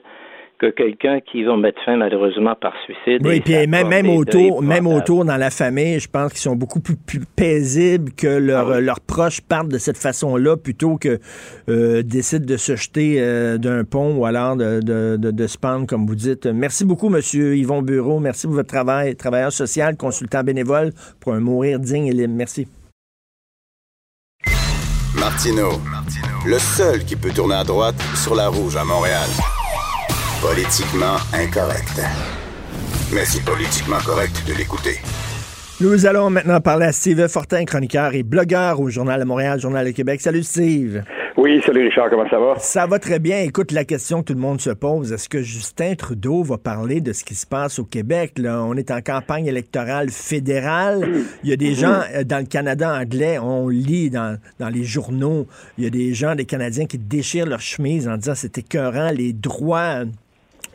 que quelqu'un qui va mettre fin, malheureusement, par suicide. Oui, et puis même, même, autour, même autour dans la famille, je pense qu'ils sont beaucoup plus, plus paisibles que leur, ah oui. leurs proches partent de cette façon-là plutôt que euh, décident de se jeter euh, d'un pont ou alors de, de, de, de se pendre, comme vous dites. Merci beaucoup, M. Yvon Bureau. Merci pour votre travail. Travailleur social, consultant bénévole pour un mourir digne et libre. Merci. Martineau, le seul qui peut tourner à droite sur la rouge à Montréal. Politiquement incorrect. Mais c'est politiquement correct de l'écouter. Nous allons maintenant parler à Steve Fortin, chroniqueur et blogueur au Journal de Montréal, Journal du Québec. Salut Steve. Oui, salut Richard, comment ça va? Ça va très bien. Écoute, la question que tout le monde se pose, est-ce que Justin Trudeau va parler de ce qui se passe au Québec? Là, on est en campagne électorale fédérale. Il y a des gens dans le Canada anglais, on lit dans, dans les journaux, il y a des gens, des Canadiens qui déchirent leur chemise en disant que c'est écœurant, les droits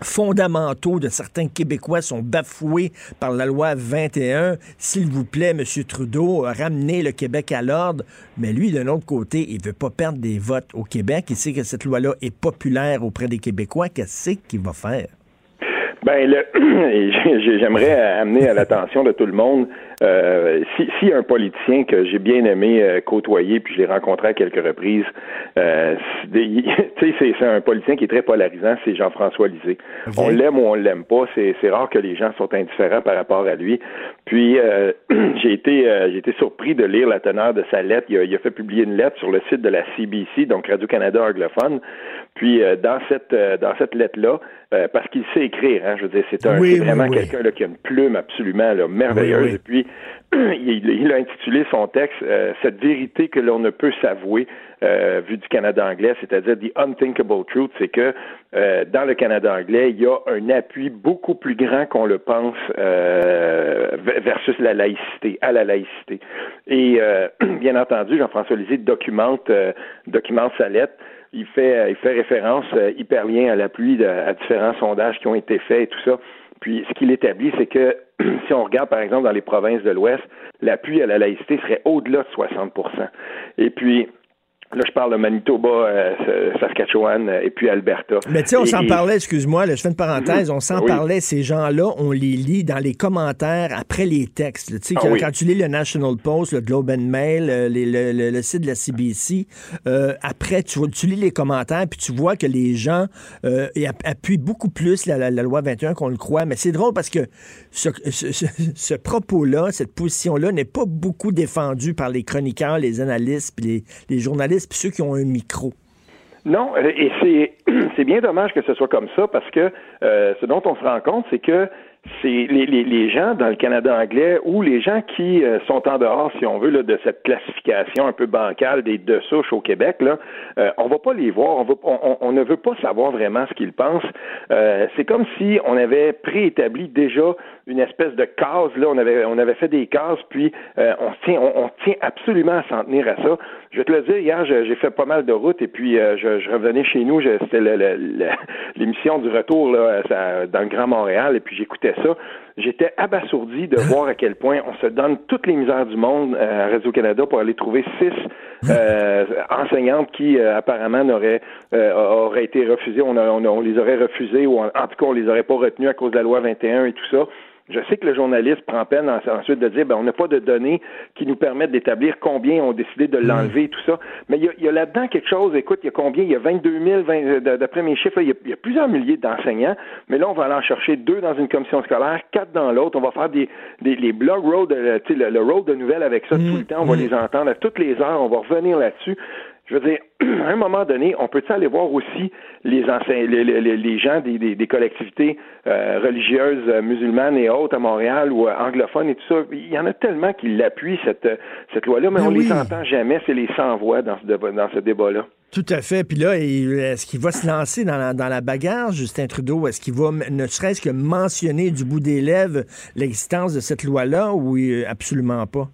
fondamentaux de certains Québécois sont bafoués par la loi vingt et un. S'il vous plaît, M. Trudeau, ramenez le Québec à l'ordre. Mais lui, d'un autre côté, il ne veut pas perdre des votes au Québec. Il sait que cette loi-là est populaire auprès des Québécois. Qu'est-ce qu'il va faire? Ben, le, j'aimerais amener à l'attention de tout le monde, euh, si, si un politicien que j'ai bien aimé euh, côtoyer, puis je l'ai rencontré à quelques reprises, euh, tu sais, c'est, c'est un politicien qui est très polarisant, c'est Jean-François Lisée. Okay. On l'aime ou on l'aime pas, c'est, c'est rare que les gens sont indifférents par rapport à lui. Puis, euh, j'ai été euh, j'ai été surpris de lire la teneur de sa lettre. Il a, il a fait publier une lettre sur le site de la C B C, donc Radio-Canada anglophone. Puis, euh, dans cette euh, dans cette lettre-là, euh, parce qu'il sait écrire, hein, je veux dire, c'est, un, oui, c'est vraiment oui, quelqu'un là, qui a une plume absolument là, merveilleuse. Oui, oui. Et puis, il, il a intitulé son texte euh, « Cette vérité que l'on ne peut s'avouer euh, vu du Canada anglais », c'est-à-dire « The unthinkable truth », c'est que euh, dans le Canada anglais, il y a un appui beaucoup plus grand qu'on le pense euh, versus la laïcité, à la laïcité. Et euh, bien entendu, Jean-François Lisée documente, euh, documente sa lettre. Il fait, il fait référence euh, hyperlien à l'appui de, à différents sondages qui ont été faits et tout ça. Puis, ce qu'il établit, c'est que si on regarde, par exemple, dans les provinces de l'Ouest, l'appui à la laïcité serait au-delà de soixante pour cent. Et puis, là, je parle de Manitoba, euh, Saskatchewan et puis Alberta. Mais tu sais, on et, s'en parlait, excuse-moi, là, je fais une parenthèse, on s'en oui. parlait, ces gens-là, on les lit dans les commentaires après les textes. Tu sais, ah, quand, oui. quand tu lis le National Post, le Globe and Mail, les, le, le, le site de la C B C, euh, après, tu, tu lis les commentaires puis tu vois que les gens euh, appuient beaucoup plus la, la, la loi vingt et un qu'on le croit. Mais c'est drôle parce que ce, ce, ce, ce propos-là, cette position-là n'est pas beaucoup défendue par les chroniqueurs, les analystes puis les, les journalistes puis ceux qui ont un micro. Non, et c'est, c'est bien dommage que ce soit comme ça parce que euh, ce dont on se rend compte, c'est que c'est les, les, les gens dans le Canada anglais ou les gens qui euh, sont en dehors, si on veut, là, de cette classification un peu bancale des deux souches au Québec, là, euh, on va pas les voir, on, va, on, on ne veut pas savoir vraiment ce qu'ils pensent. Euh, c'est comme si on avait préétabli déjà une espèce de case, là, on avait on avait fait des cases, puis euh, on tient on, on tient absolument à s'en tenir à ça. Je vais te le dire, hier, je, j'ai fait pas mal de routes et puis euh, je, je revenais chez nous, je, c'était le, le, le, l'émission du retour là, ça, dans le Grand Montréal, et puis j'écoutais ça. J'étais abasourdi de voir à quel point on se donne toutes les misères du monde à Radio-Canada pour aller trouver six euh, enseignantes qui euh, apparemment n'auraient euh, auraient été refusées, on, a, on, a, on les aurait refusées ou en, en tout cas on les aurait pas retenues à cause de la loi vingt et un et tout ça. Je sais que le journaliste prend peine ensuite de dire ben on n'a pas de données qui nous permettent d'établir combien ont décidé de l'enlever et tout ça, mais il y a, il y a là-dedans quelque chose, écoute, il y a combien, il y a vingt-deux mille, vingt, d'après mes chiffres, là, il, y a, il y a plusieurs milliers d'enseignants, mais là on va aller en chercher deux dans une commission scolaire, quatre dans l'autre, on va faire des, des les blog road, le, le road de nouvelles avec ça mmh, tout le temps, on va mmh. les entendre à toutes les heures, on va revenir là-dessus. Je veux dire, à un moment donné, on peut-tu aller voir aussi les anciens, les, les, les gens des, des, des collectivités euh, religieuses, musulmanes et autres à Montréal ou anglophones et tout ça? Il y en a tellement qui l'appuient, cette, cette loi-là, mais, mais on ne oui. les entend jamais. C'est les sans-voix dans ce, dans ce débat-là. Tout à fait. Puis là, est-ce qu'il va se lancer dans la, dans la bagarre, Justin Trudeau? Est-ce qu'il va ne serait-ce que mentionner du bout des lèvres l'existence de cette loi-là ou absolument pas?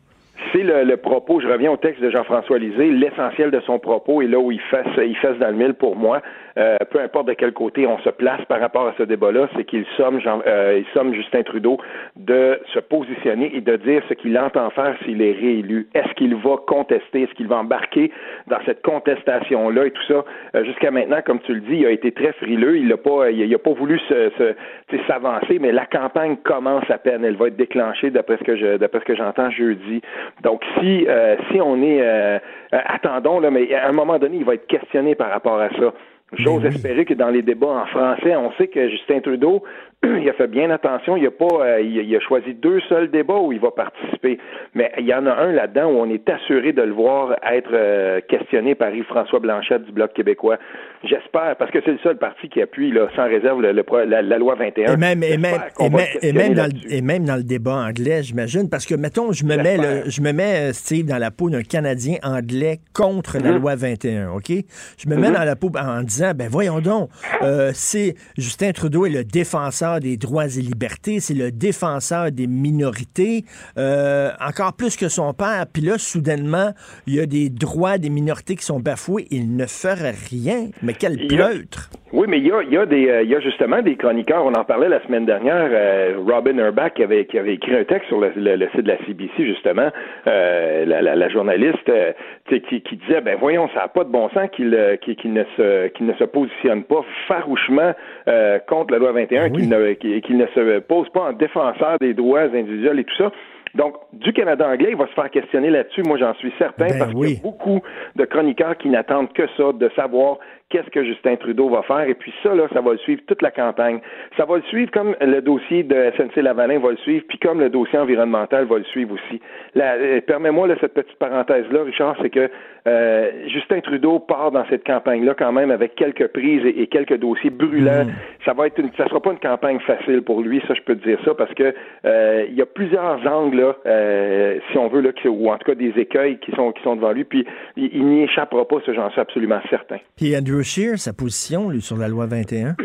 C'est le, le propos, je reviens au texte de Jean-François Lisée, l'essentiel de son propos est là où il fesse, il fesse dans le mille pour moi. Euh, peu importe de quel côté on se place par rapport à ce débat-là, c'est qu'il somme, Jean, euh, il somme Justin Trudeau de se positionner et de dire ce qu'il entend faire s'il est réélu. Est-ce qu'il va contester? Est-ce qu'il va embarquer dans cette contestation-là et tout ça? Euh, jusqu'à maintenant, comme tu le dis, il a été très frileux. Il n'a pas, il, il a pas voulu se, se, s'avancer, mais la campagne commence à peine. Elle va être déclenchée d'après ce que je, d'après ce que j'entends jeudi. Donc, si euh, si on est... Euh, euh, attendons, là, mais à un moment donné, il va être questionné par rapport à ça. J'ose oui. espérer que dans les débats en français, on sait que Justin Trudeau, il a fait bien attention, il a pas, euh, il, il a choisi deux seuls débats où il va participer. Mais il y en a un là-dedans où on est assuré de le voir être euh, questionné par Yves-François Blanchet du Bloc québécois. J'espère, parce que c'est le seul parti qui appuie là, sans réserve le, le, la, la loi vingt et un. Et même, et même, et même, et même dans le, et même dans le débat anglais, j'imagine, parce que mettons, je me mets, le, je me mets Steve dans la peau d'un Canadien anglais contre mmh. la loi vingt et un, ok? Je me mets mmh. dans la peau en disant ben voyons donc, euh, c'est Justin Trudeau est le défenseur des droits et libertés, c'est le défenseur des minorités, euh, encore plus que son père, puis là, soudainement, il y a des droits des minorités qui sont bafoués, il ne fera rien, mais quel pleutre! Oui, mais il y a, il y a des, euh, il y a justement des chroniqueurs, on en parlait la semaine dernière, euh, Robin Urbach qui avait, qui avait écrit un texte sur le, le, le site de la C B C, justement, euh, la, la, la journaliste, euh, qui, qui disait, ben voyons, ça n'a pas de bon sens qu'il, euh, qu'il ne se, qu'il ne se positionne pas farouchement euh, contre la loi vingt et un, oui. qu'il ne, qu'il ne se pose pas en défenseur des droits individuels et tout ça. Donc, du Canada anglais, il va se faire questionner là-dessus, moi j'en suis certain, ben parce oui. qu'il y a beaucoup de chroniqueurs qui n'attendent que ça, de savoir qu'est-ce que Justin Trudeau va faire, et puis ça, là, ça va le suivre toute la campagne. Ça va le suivre comme le dossier de S N C-Lavalin va le suivre, puis comme le dossier environnemental va le suivre aussi. La, euh, permets-moi là, cette petite parenthèse-là, Richard, c'est que euh, Justin Trudeau part dans cette campagne-là quand même avec quelques prises et, et quelques dossiers brûlants. Mmh. Ça va être, une, ça sera pas une campagne facile pour lui, ça je peux te dire ça, parce que euh, il y a plusieurs angles là, euh, si on veut, là, ou en tout cas des écueils qui sont, qui sont devant lui, puis il, il n'y échappera pas, ça j'en suis absolument certain. Puis Andrew Shear, sa position lui, sur la loi vingt et un?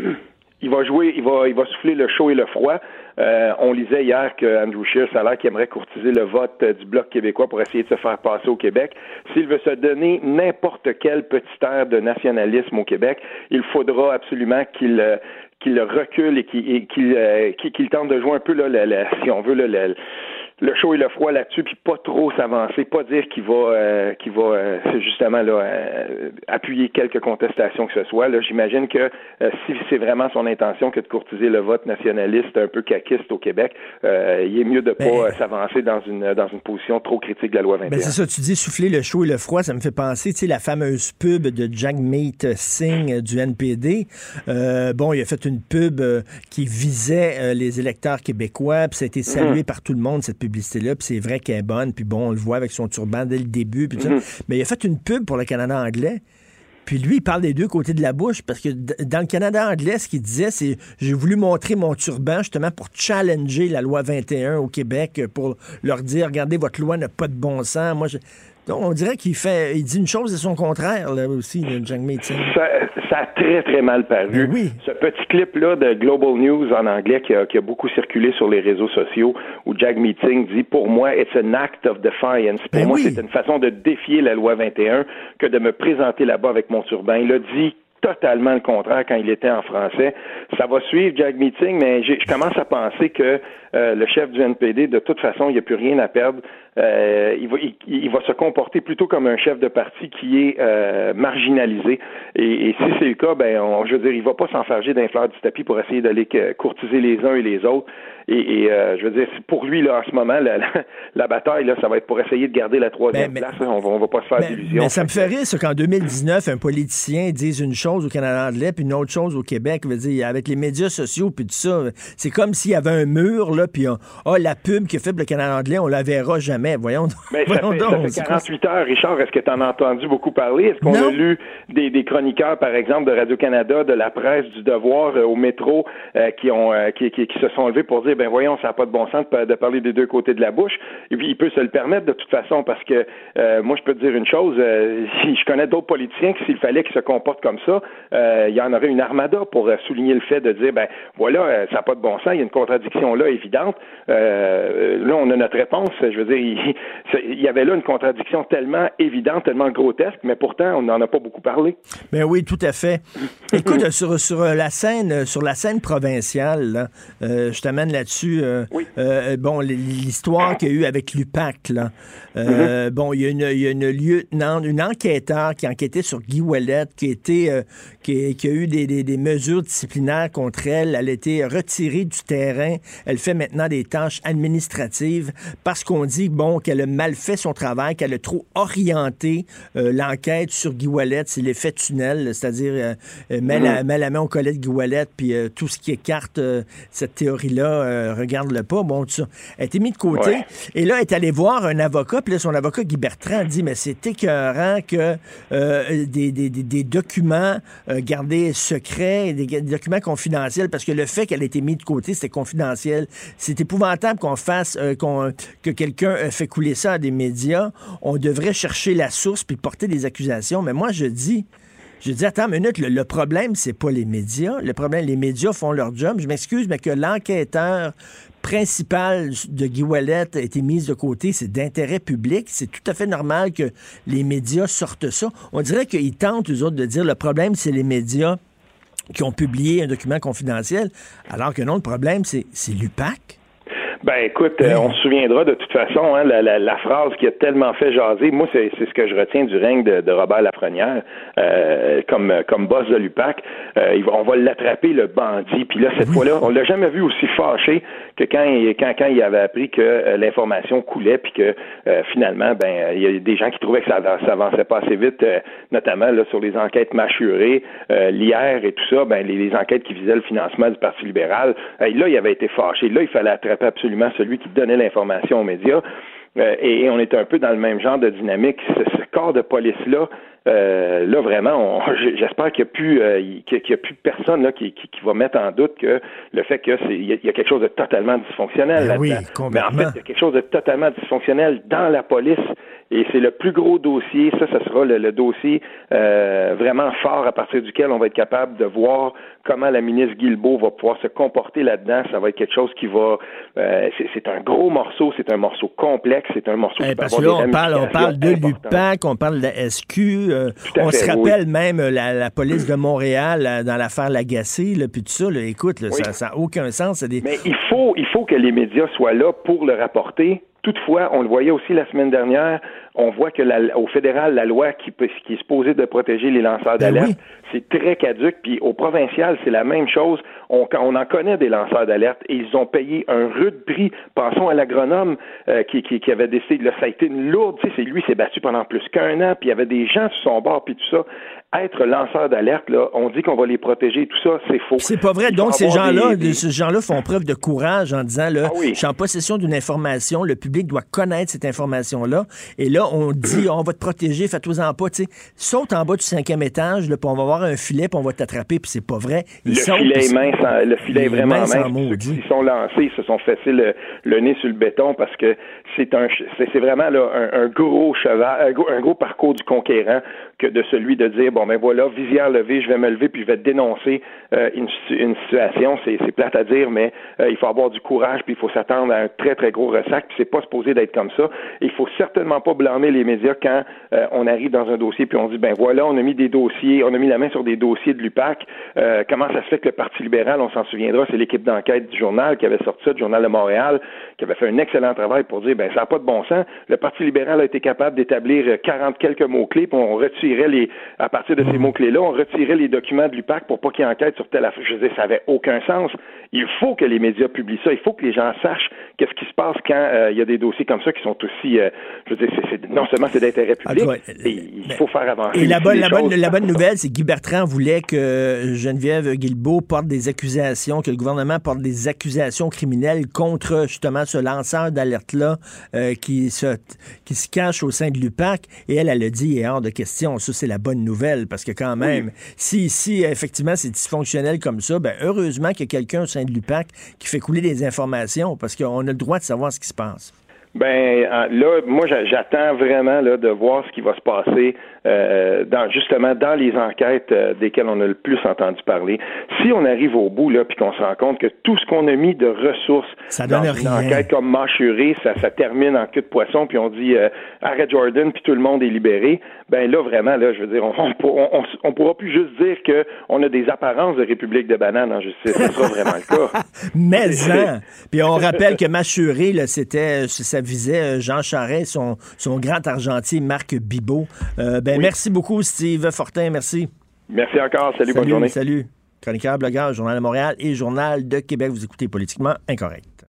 Il va jouer, il va, il va souffler le chaud et le froid. Euh, on lisait hier qu'Andrew Shear, ça a l'air qu'il aimerait courtiser le vote du Bloc québécois pour essayer de se faire passer au Québec. S'il veut se donner n'importe quel petit air de nationalisme au Québec, il faudra absolument qu'il... Euh, qu'il recule et qu'il, qu'il, euh, qu'il tente de jouer un peu, là, le, le, si on veut, le, le, le chaud et le froid là-dessus, puis pas trop s'avancer, pas dire qu'il va, euh, qu'il va euh, justement là, euh, appuyer quelques contestations que ce soit. Là, j'imagine que euh, si c'est vraiment son intention que de courtiser le vote nationaliste un peu caquiste au Québec, euh, il est mieux de pas ben, euh, s'avancer dans une, dans une position trop critique de la loi vingt et un. Ben c'est ça, tu dis souffler le chaud et le froid, ça me fait penser, tu sais, la fameuse pub de Jagmeet Singh du N P D. Euh, bon, il a fait une pub euh, qui visait euh, les électeurs québécois, puis ça a été salué mmh. par tout le monde, cette publicité-là, puis c'est vrai qu'elle est bonne, puis bon, on le voit avec son turban dès le début, puis mmh. ça. Mais il a fait une pub pour le Canada anglais, puis lui, il parle des deux côtés de la bouche, parce que d- dans le Canada anglais, ce qu'il disait, c'est « J'ai voulu montrer mon turban, justement, pour challenger la loi vingt et un au Québec, pour leur dire « Regardez, votre loi n'a pas de bon sens. » Moi, je... Donc, on dirait qu'il fait, il dit une chose et son contraire, là aussi, le Jagmeet Singh. Ça, ça a très, très mal paru. Oui. Ce petit clip-là de Global News en anglais qui a, qui a beaucoup circulé sur les réseaux sociaux, où Jagmeet Singh dit, pour moi, it's an act of defiance. Pour ben moi, oui. c'est une façon de défier la loi vingt et un que de me présenter là-bas avec mon turban. Il a dit totalement le contraire quand il était en français. Ça va suivre Jagmeet Singh, mais j'ai, je commence à penser que euh, le chef du N P D, de toute façon, il n'y a plus rien à perdre. Euh, il, va, il, il va se comporter plutôt comme un chef de parti qui est euh, marginalisé. Et, et si c'est le cas, ben, on, je veux dire, il va pas s'enfarger d'un fleur du tapis pour essayer d'aller courtiser les uns et les autres. Et, et euh, je veux dire, pour lui, là, en ce moment, la, la, la bataille, là, ça va être pour essayer de garder la troisième ben, place. Mais, on, on va pas se faire ben, d'illusions. Mais ça me fait rire, ça, qu'en deux mille dix-neuf, un politicien dise une chose au Canada anglais, puis une autre chose au Québec. Je veux dire, avec les médias sociaux, puis tout ça, c'est comme s'il y avait un mur, là, là, puis on, oh, la pub qui est faite pour le Canal anglais, on la verra jamais. Voyons, mais voyons ça fait, donc. Ça fait quarante-huit heures, Richard, est-ce que tu en as entendu beaucoup parler? Est-ce qu'on non. a lu des, des chroniqueurs, par exemple, de Radio-Canada, de la presse, du Devoir, euh, au métro, euh, qui ont euh, qui, qui, qui se sont levés pour dire, ben voyons, ça n'a pas de bon sens de, de parler des deux côtés de la bouche. Et puis, il peut se le permettre de toute façon, parce que euh, moi, je peux te dire une chose, euh, si je connais d'autres politiciens que s'il fallait qu'ils se comportent comme ça, euh, il y en aurait une armada pour souligner le fait de dire, ben voilà, euh, ça n'a pas de bon sens, il y a une contradiction là évidente. Euh, là, on a notre réponse. Je veux dire, il, il y avait là une contradiction tellement évidente, tellement grotesque, mais pourtant, on n'en a pas beaucoup parlé. Ben oui, tout à fait. Écoute, sur, sur la scène, sur la scène provinciale, là, euh, je t'amène là-dessus. Euh, oui. euh, bon, l'histoire qu'il y a eu avec l'U P A C, là. Euh, mm-hmm. Bon, il y a une, il y a une lieutenant, une enquêteur qui enquêtait sur Guy Ouellet, qui était, euh, qui, qui a eu des, des, des mesures disciplinaires contre elle. Elle a été retirée du terrain. Elle fait maintenant des tâches administratives parce qu'on dit, bon, qu'elle a mal fait son travail, qu'elle a trop orienté euh, l'enquête sur Guy Ouellet. C'est l'effet tunnel, c'est-à-dire euh, met, mmh. la, met la main au collet de Guy Ouellet, puis euh, tout ce qui écarte euh, cette théorie-là, euh, regarde-le pas. Bon, tu, elle a été mise de côté. Ouais. Et là, elle est allée voir un avocat, puis là, son avocat, Guy Bertrand, dit, mais c'est écœurant que euh, des, des, des, des documents euh, gardés secrets, des, des documents confidentiels, parce que le fait qu'elle ait été mise de côté, c'était confidentiel. C'est épouvantable qu'on fasse, euh, qu'on, que quelqu'un euh, fait couler ça à des médias. On devrait chercher la source puis porter des accusations. Mais moi, je dis, je dis, attends une minute, le, le problème, c'est pas les médias. Le problème, les médias font leur job. Je m'excuse, mais que l'enquêteur principal de Guy Ouellet a été mise de côté, c'est d'intérêt public. C'est tout à fait normal que les médias sortent ça. On dirait qu'ils tentent, eux autres, de dire, le problème, c'est les médias qui ont publié un document confidentiel, alors que non, le problème, c'est, c'est l'U P A C. Ben écoute, euh, on se souviendra de toute façon, hein, la, la, la phrase qui a tellement fait jaser, moi c'est, c'est ce que je retiens du règne de, de Robert Lafrenière, euh, comme comme boss de l'U P A C, euh, on va l'attraper le bandit, puis là cette oui. fois-là, on l'a jamais vu aussi fâché que quand il, quand, quand il avait appris que euh, l'information coulait, puis que euh, finalement, ben il y a des gens qui trouvaient que ça, ça avançait pas assez vite, euh, notamment là sur les enquêtes mâchurées, euh, l'I R et tout ça, ben les, les enquêtes qui visaient le financement du Parti libéral, euh, là il avait été fâché, là il fallait attraper absolument celui qui donnait l'information aux médias. Euh, et, et on est un peu dans le même genre de dynamique. Ce, ce corps de police-là, euh, là vraiment, on, j'espère qu'il n'y a plus, euh, qu'il y a plus personne là, qui, qui, qui va mettre en doute que le fait que c'est, il y a quelque chose de totalement dysfonctionnel ben là-dedans. Oui, complètement. Mais en fait, il y a quelque chose de totalement dysfonctionnel dans la police. Et c'est le plus gros dossier, ça, ce sera le, le dossier euh, vraiment fort à partir duquel on va être capable de voir comment la ministre Guilbeault va pouvoir se comporter là-dedans. Ça va être quelque chose qui va... Euh, c'est, c'est un gros morceau, c'est un morceau complexe, c'est un morceau... Hey, qui parce que là, on parle, on parle de l'U P A C, on parle de la S Q, euh, on fait, se rappelle oui. même la, la police de Montréal dans l'affaire Lagacé, là, puis tout ça, là, écoute, là, oui. ça n'a aucun sens. Des... Mais il faut, il faut que les médias soient là pour le rapporter. Toutefois, on le voyait aussi la semaine dernière, on voit que la, au fédéral, la loi qui, qui est supposée de protéger les lanceurs ben d'alerte, oui. c'est très caduque. Puis au provincial, c'est la même chose. On, on en connaît des lanceurs d'alerte et ils ont payé un rude prix. Pensons à l'agronome euh, qui, qui, qui avait décidé, là, ça a été une lourde, tu sais, c'est lui qui s'est battu pendant plus qu'un an, puis il y avait des gens sur son bord, puis tout ça. Être lanceur d'alerte, là, on dit qu'on va les protéger et tout ça, c'est faux. C'est pas vrai. Donc, ces gens-là, des... ces gens-là font preuve de courage en disant, là, ah oui. je suis en possession d'une information, le public doit connaître cette information-là. Et là, on dit, on va te protéger, fais-toi-en pas, tu sais, saute en bas du cinquième étage, là, puis on va avoir un filet, puis on va t'attraper, puis c'est pas vrai. Ils le, sautent, filet mince en, le filet est vraiment mince. Ceux qui sont lancés, se sont fessés le, le nez sur le béton parce que c'est un, c'est, c'est vraiment là, un, un gros cheval, un gros, un gros parcours du conquérant que de celui de dire, bon, ben voilà, visière levée, je vais me lever puis je vais dénoncer euh, une, une situation. C'est, c'est plate à dire, mais euh, il faut avoir du courage puis il faut s'attendre à un très, très gros ressac. Puis c'est pas supposé d'être comme ça. Et il faut certainement pas blâmer les médias quand euh, on arrive dans un dossier puis on dit, ben voilà, on a mis des dossiers, on a mis la main sur des dossiers de l'U P A C. Euh, comment ça se fait que le Parti libéral, on s'en souviendra, c'est l'équipe d'enquête du journal qui avait sorti ça, du Journal de Montréal, qui avait fait un excellent travail pour dire, ben ça n'a pas de bon sens. Le Parti libéral a été capable d'établir quarante quelques mots-clés puis on retirait les... À partir de ces mots-clés-là, on retirait les documents de l'U P A C pour pas qu'ils enquêtent sur telle affaire. Je disais, ça n'avait aucun sens. Il faut que les médias publient ça. Il faut que les gens sachent qu'est-ce qui se passe quand il euh, y a des dossiers comme ça qui sont aussi... Euh, je veux dire, c'est, c'est, non seulement c'est d'intérêt public, ah, ouais, et il faut faire avancer. Et la bonne, la bonne, la bonne nouvelle, c'est que Guy Bertrand voulait que Geneviève Guilbeault porte des accusations, que le gouvernement porte des accusations criminelles contre justement ce lanceur d'alerte-là euh, qui, se, qui se cache au sein de l'U P A C. Et elle, elle a dit, il est hors de question. Ça, c'est la bonne nouvelle, parce que quand même, oui. si, si effectivement c'est dysfonctionnel comme ça, ben heureusement qu'il y a quelqu'un au sein de l'U P A C qui fait couler des informations, parce qu'on a le droit de savoir ce qui se passe. Ben là, moi, j'attends vraiment là, de voir ce qui va se passer euh, dans justement dans les enquêtes euh, desquelles on a le plus entendu parler. Si on arrive au bout là, puis qu'on se rend compte que tout ce qu'on a mis de ressources ça dans une enquête comme mâchurée, ça, ça termine en queue de poisson, puis on dit euh, arrête Jordan, puis tout le monde est libéré. Ben là, vraiment, là, je veux dire, on on, on, on pourra plus juste dire que on a des apparences de République de bananes en justice. Ce sera vraiment le cas. Mais hein. Puis on rappelle que mâchurée, là, c'était ça visait Jean Charest, son, son grand argentier Marc Bibeau. Euh, ben, oui. Merci beaucoup, Steve Fortin. Merci. Merci encore. Salut, salut bonne journée. Salut. Chroniqueur, blogueur, Journal de Montréal et Journal de Québec. Vous écoutez Politiquement Incorrect.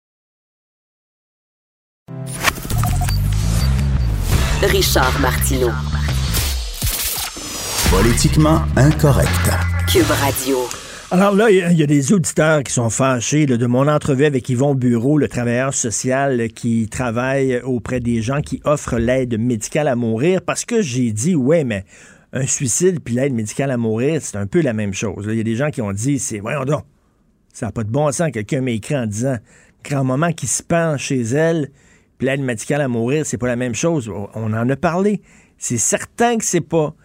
Richard Martineau. Politiquement Incorrect. Cube Radio. Alors là, il y a des auditeurs qui sont fâchés là, de mon entrevue avec Yvon Bureau, le travailleur social qui travaille auprès des gens qui offrent l'aide médicale à mourir, parce que j'ai dit, ouais, mais un suicide puis l'aide médicale à mourir, c'est un peu la même chose. Là, il y a des gens qui ont dit, c'est voyons donc, ça n'a pas de bon sens, quelqu'un m'écrit en disant, grand-maman qui se pend chez elle, puis l'aide médicale à mourir, c'est pas la même chose. On en a parlé. C'est certain que c'est pas,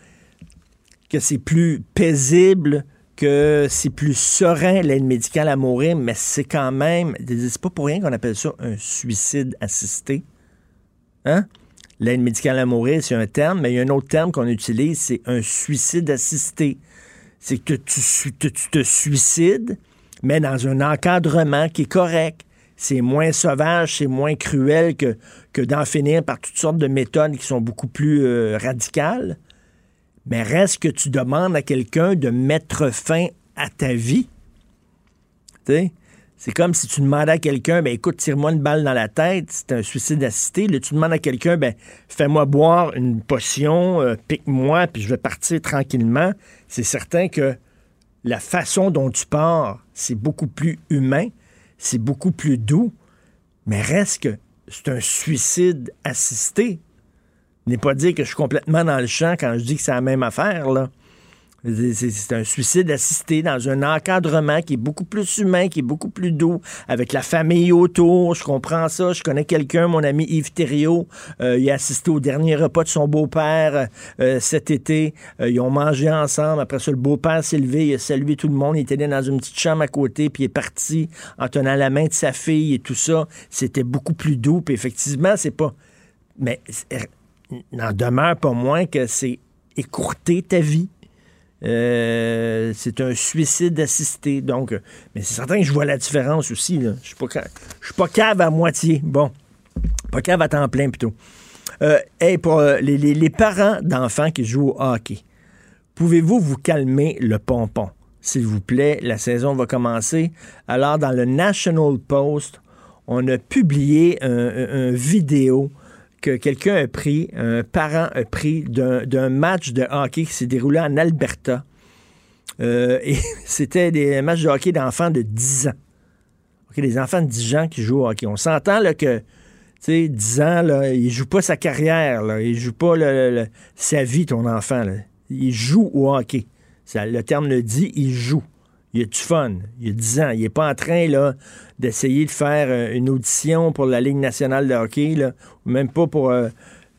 que c'est plus paisible, que c'est plus serein l'aide médicale à mourir, mais c'est quand même... C'est pas pour rien qu'on appelle ça un suicide assisté. Hein? L'aide médicale à mourir, c'est un terme, mais il y a un autre terme qu'on utilise, c'est un suicide assisté. C'est que tu, tu, tu te suicides, mais dans un encadrement qui est correct. C'est moins sauvage, c'est moins cruel que, que d'en finir par toutes sortes de méthodes qui sont beaucoup plus euh, radicales. Mais reste que tu demandes à quelqu'un de mettre fin à ta vie. T'sais? C'est comme si tu demandais à quelqu'un, ben écoute, tire-moi une balle dans la tête, c'est un suicide assisté. Là, tu demandes à quelqu'un, ben fais-moi boire une potion, euh, pique-moi, puis je vais partir tranquillement. C'est certain que la façon dont tu pars, c'est beaucoup plus humain, c'est beaucoup plus doux, mais reste que c'est un suicide assisté. N'est pas dire que je suis complètement dans le champ quand je dis que c'est la même affaire, là. C'est, c'est un suicide assisté dans un encadrement qui est beaucoup plus humain, qui est beaucoup plus doux, avec la famille autour. Je comprends ça. Je connais quelqu'un, mon ami Yves Thériault. Euh, il a assisté au dernier repas de son beau-père euh, cet été. Euh, ils ont mangé ensemble. Après ça, le beau-père s'est levé, il a salué tout le monde. Il était dans une petite chambre à côté, puis il est parti en tenant la main de sa fille et tout ça. C'était beaucoup plus doux. Puis effectivement, c'est pas... Mais... C'est... n'en demeure pas moins que c'est écourter ta vie. Euh, c'est un suicide assisté. Donc, mais c'est certain que je vois la différence aussi. Je ne suis pas cave à moitié. Bon, pas cave à temps plein plutôt. Euh, hey, pour euh, les, les, les parents d'enfants qui jouent au hockey, pouvez-vous vous calmer le pompon? S'il vous plaît, la saison va commencer. Alors, dans le National Post, on a publié un, un, un vidéo que quelqu'un a pris, un parent a pris d'un, d'un match de hockey qui s'est déroulé en Alberta. Euh, et c'était des matchs de hockey d'enfants de dix ans. Okay, des enfants de dix ans qui jouent au hockey. On s'entend là, que dix ans, là, il ne joue pas sa carrière, là, il ne joue pas le, le, sa vie, ton enfant. Là. Il joue au hockey. Ça, le terme le dit, il joue. Il a du fun. Il a dix ans. Il n'est pas en train là, d'essayer de faire une audition pour la Ligue nationale de hockey, là, ou même pas pour euh,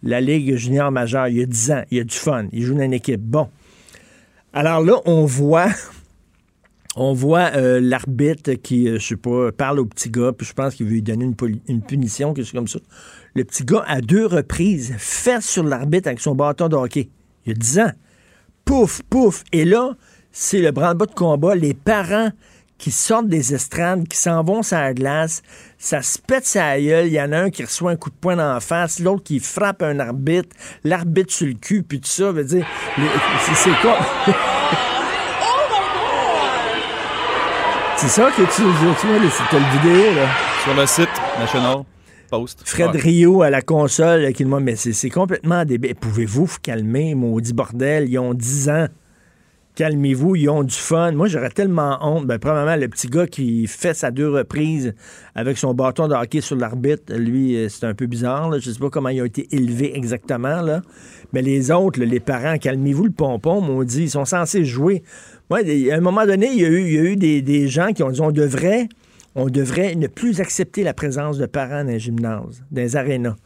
la Ligue junior majeure. Il a dix ans. Il a du fun. Il joue dans une équipe. Bon. Alors là, on voit... On voit euh, l'arbitre qui, euh, je sais pas, parle au petit gars, puis je pense qu'il veut lui donner une, poli- une punition, quelque chose comme ça. Le petit gars, à deux reprises, fesse sur l'arbitre avec son bâton de hockey. Il a dix ans. Pouf, pouf. Et là... c'est le branle-bas de combat, les parents qui sortent des estrades, qui s'en vont sur la glace, ça se pète sa gueule, il y en a un qui reçoit un coup de poing dans la face, l'autre qui frappe un arbitre, l'arbitre sur le cul, puis tout ça, veut dire, c'est, c'est quoi? C'est ça que tu, tu vois, c'est ta vidéo, là. Sur le site national. Post. Fred ouais. Rio à la console qui demande, mais c'est, c'est complètement débile. Pouvez-vous vous calmer, maudit bordel? Ils ont dix ans. Calmez-vous, ils ont du fun. Moi, j'aurais tellement honte. Ben, premièrement, le petit gars qui fait sa deux reprises avec son bâton de hockey sur l'arbitre, lui, c'est un peu bizarre. Là. Je ne sais pas comment il a été élevé exactement. Là. Mais les autres, là, les parents, calmez-vous le pompon, m'ont dit. Ils sont censés jouer. Ouais, à un moment donné, il y a eu, il y a eu des, des gens qui ont dit on devrait, on devrait ne plus accepter la présence de parents dans les gymnases, dans les arénas.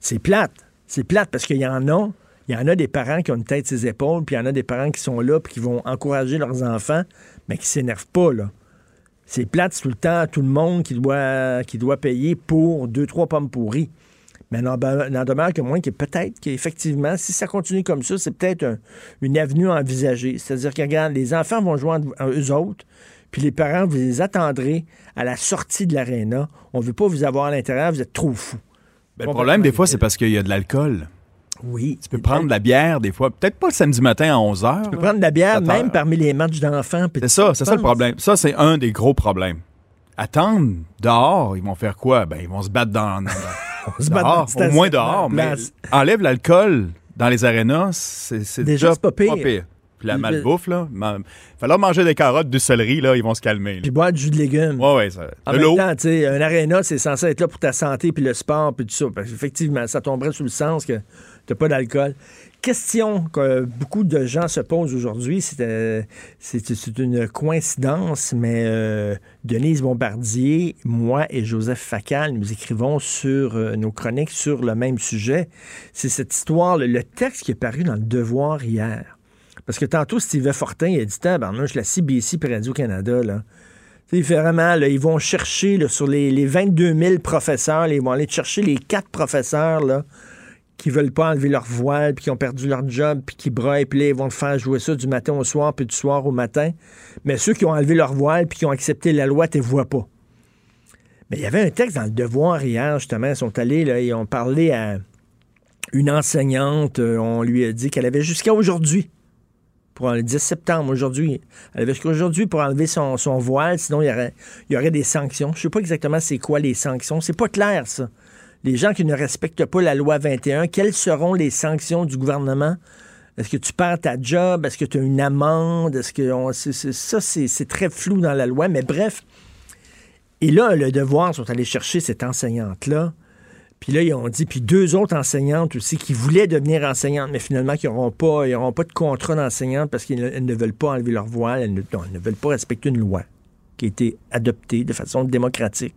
C'est plate. C'est plate parce qu'il y en a. Il y en a des parents qui ont une tête sur ses épaules, puis il y en a des parents qui sont là, puis qui vont encourager leurs enfants, mais qui s'énervent pas, là. C'est plate tout le temps, tout le monde qui doit, qui doit payer pour deux, trois pommes pourries. Mais n'en demeure que moins que peut-être qu'effectivement, si ça continue comme ça, c'est peut-être un, une avenue à envisager. C'est-à-dire que, regarde, les enfants vont jouer en, en eux autres, puis les parents, vous les attendrez à la sortie de l'aréna. On ne veut pas vous avoir à l'intérieur, vous êtes trop fous. Ben, le problème, des fois, c'est parce qu'il y a de l'alcool. Oui. Tu peux prendre de la bière des fois, peut-être pas le samedi matin à onze heures. Tu peux là, prendre de la bière même parmi les matchs d'enfants. C'est ça, c'est ça le problème. Ça, c'est un des gros problèmes. Attendre dehors, ils vont faire quoi? Ben, ils vont se battre dans... dans on se dehors, bat dans au moins dehors, mais enlève l'alcool dans les arénas, c'est, c'est déjà, déjà c'est pas pire. Pas pire. Puis la malbouffe, là, man... il falloir manger des carottes, du céleri, là, ils vont se calmer. Là. Puis boire du jus de légumes. Oui, oui. Ça... En de même l'eau. Temps, tu sais, un aréna, c'est censé être là pour ta santé, puis le sport, puis tout ça. Parce qu'effectivement, ça tomberait sous le sens que t'as pas d'alcool. Question que beaucoup de gens se posent aujourd'hui, c'est, euh, c'est, c'est une coïncidence, mais euh, Denise Bombardier, moi et Joseph Facal, nous écrivons sur euh, nos chroniques sur le même sujet. C'est cette histoire, le, le texte qui est paru dans Le Devoir hier. Parce que tantôt, Steve Fortin, il a dit, tabarnouche, la C B C et Radio-Canada, là. T'sais, il fait vraiment, là, ils vont chercher là, sur les, les vingt-deux mille professeurs, là, ils vont aller chercher les quatre professeurs, là, qui veulent pas enlever leur voile, puis qui ont perdu leur job, puis qui braillent, puis là, ils vont le faire jouer ça du matin au soir, puis du soir au matin. Mais ceux qui ont enlevé leur voile, puis qui ont accepté la loi, tu ne vois pas. Mais il y avait un texte dans Le Devoir hier, justement, ils sont allés, là, ils ont parlé à une enseignante, on lui a dit qu'elle avait jusqu'à aujourd'hui, pour le dix septembre, aujourd'hui, elle avait jusqu'à aujourd'hui pour enlever son, son voile, sinon il y aurait, il y aurait des sanctions. Je ne sais pas exactement c'est quoi les sanctions, c'est pas clair, ça. Les gens qui ne respectent pas la loi vingt et un, quelles seront les sanctions du gouvernement? Est-ce que tu perds ta job? Est-ce que tu as une amende? Est-ce que on, c'est, c'est, ça, c'est, c'est très flou dans la loi, mais bref. Et là, Le Devoir, sont allés chercher cette enseignante-là. Puis là, ils ont dit, puis deux autres enseignantes aussi qui voulaient devenir enseignantes, mais finalement, qui n'auront pas, ils n'auront pas de contrat d'enseignante parce qu'elles ne veulent pas enlever leur voile, elles ne, non, elles ne veulent pas respecter une loi qui a été adoptée de façon démocratique.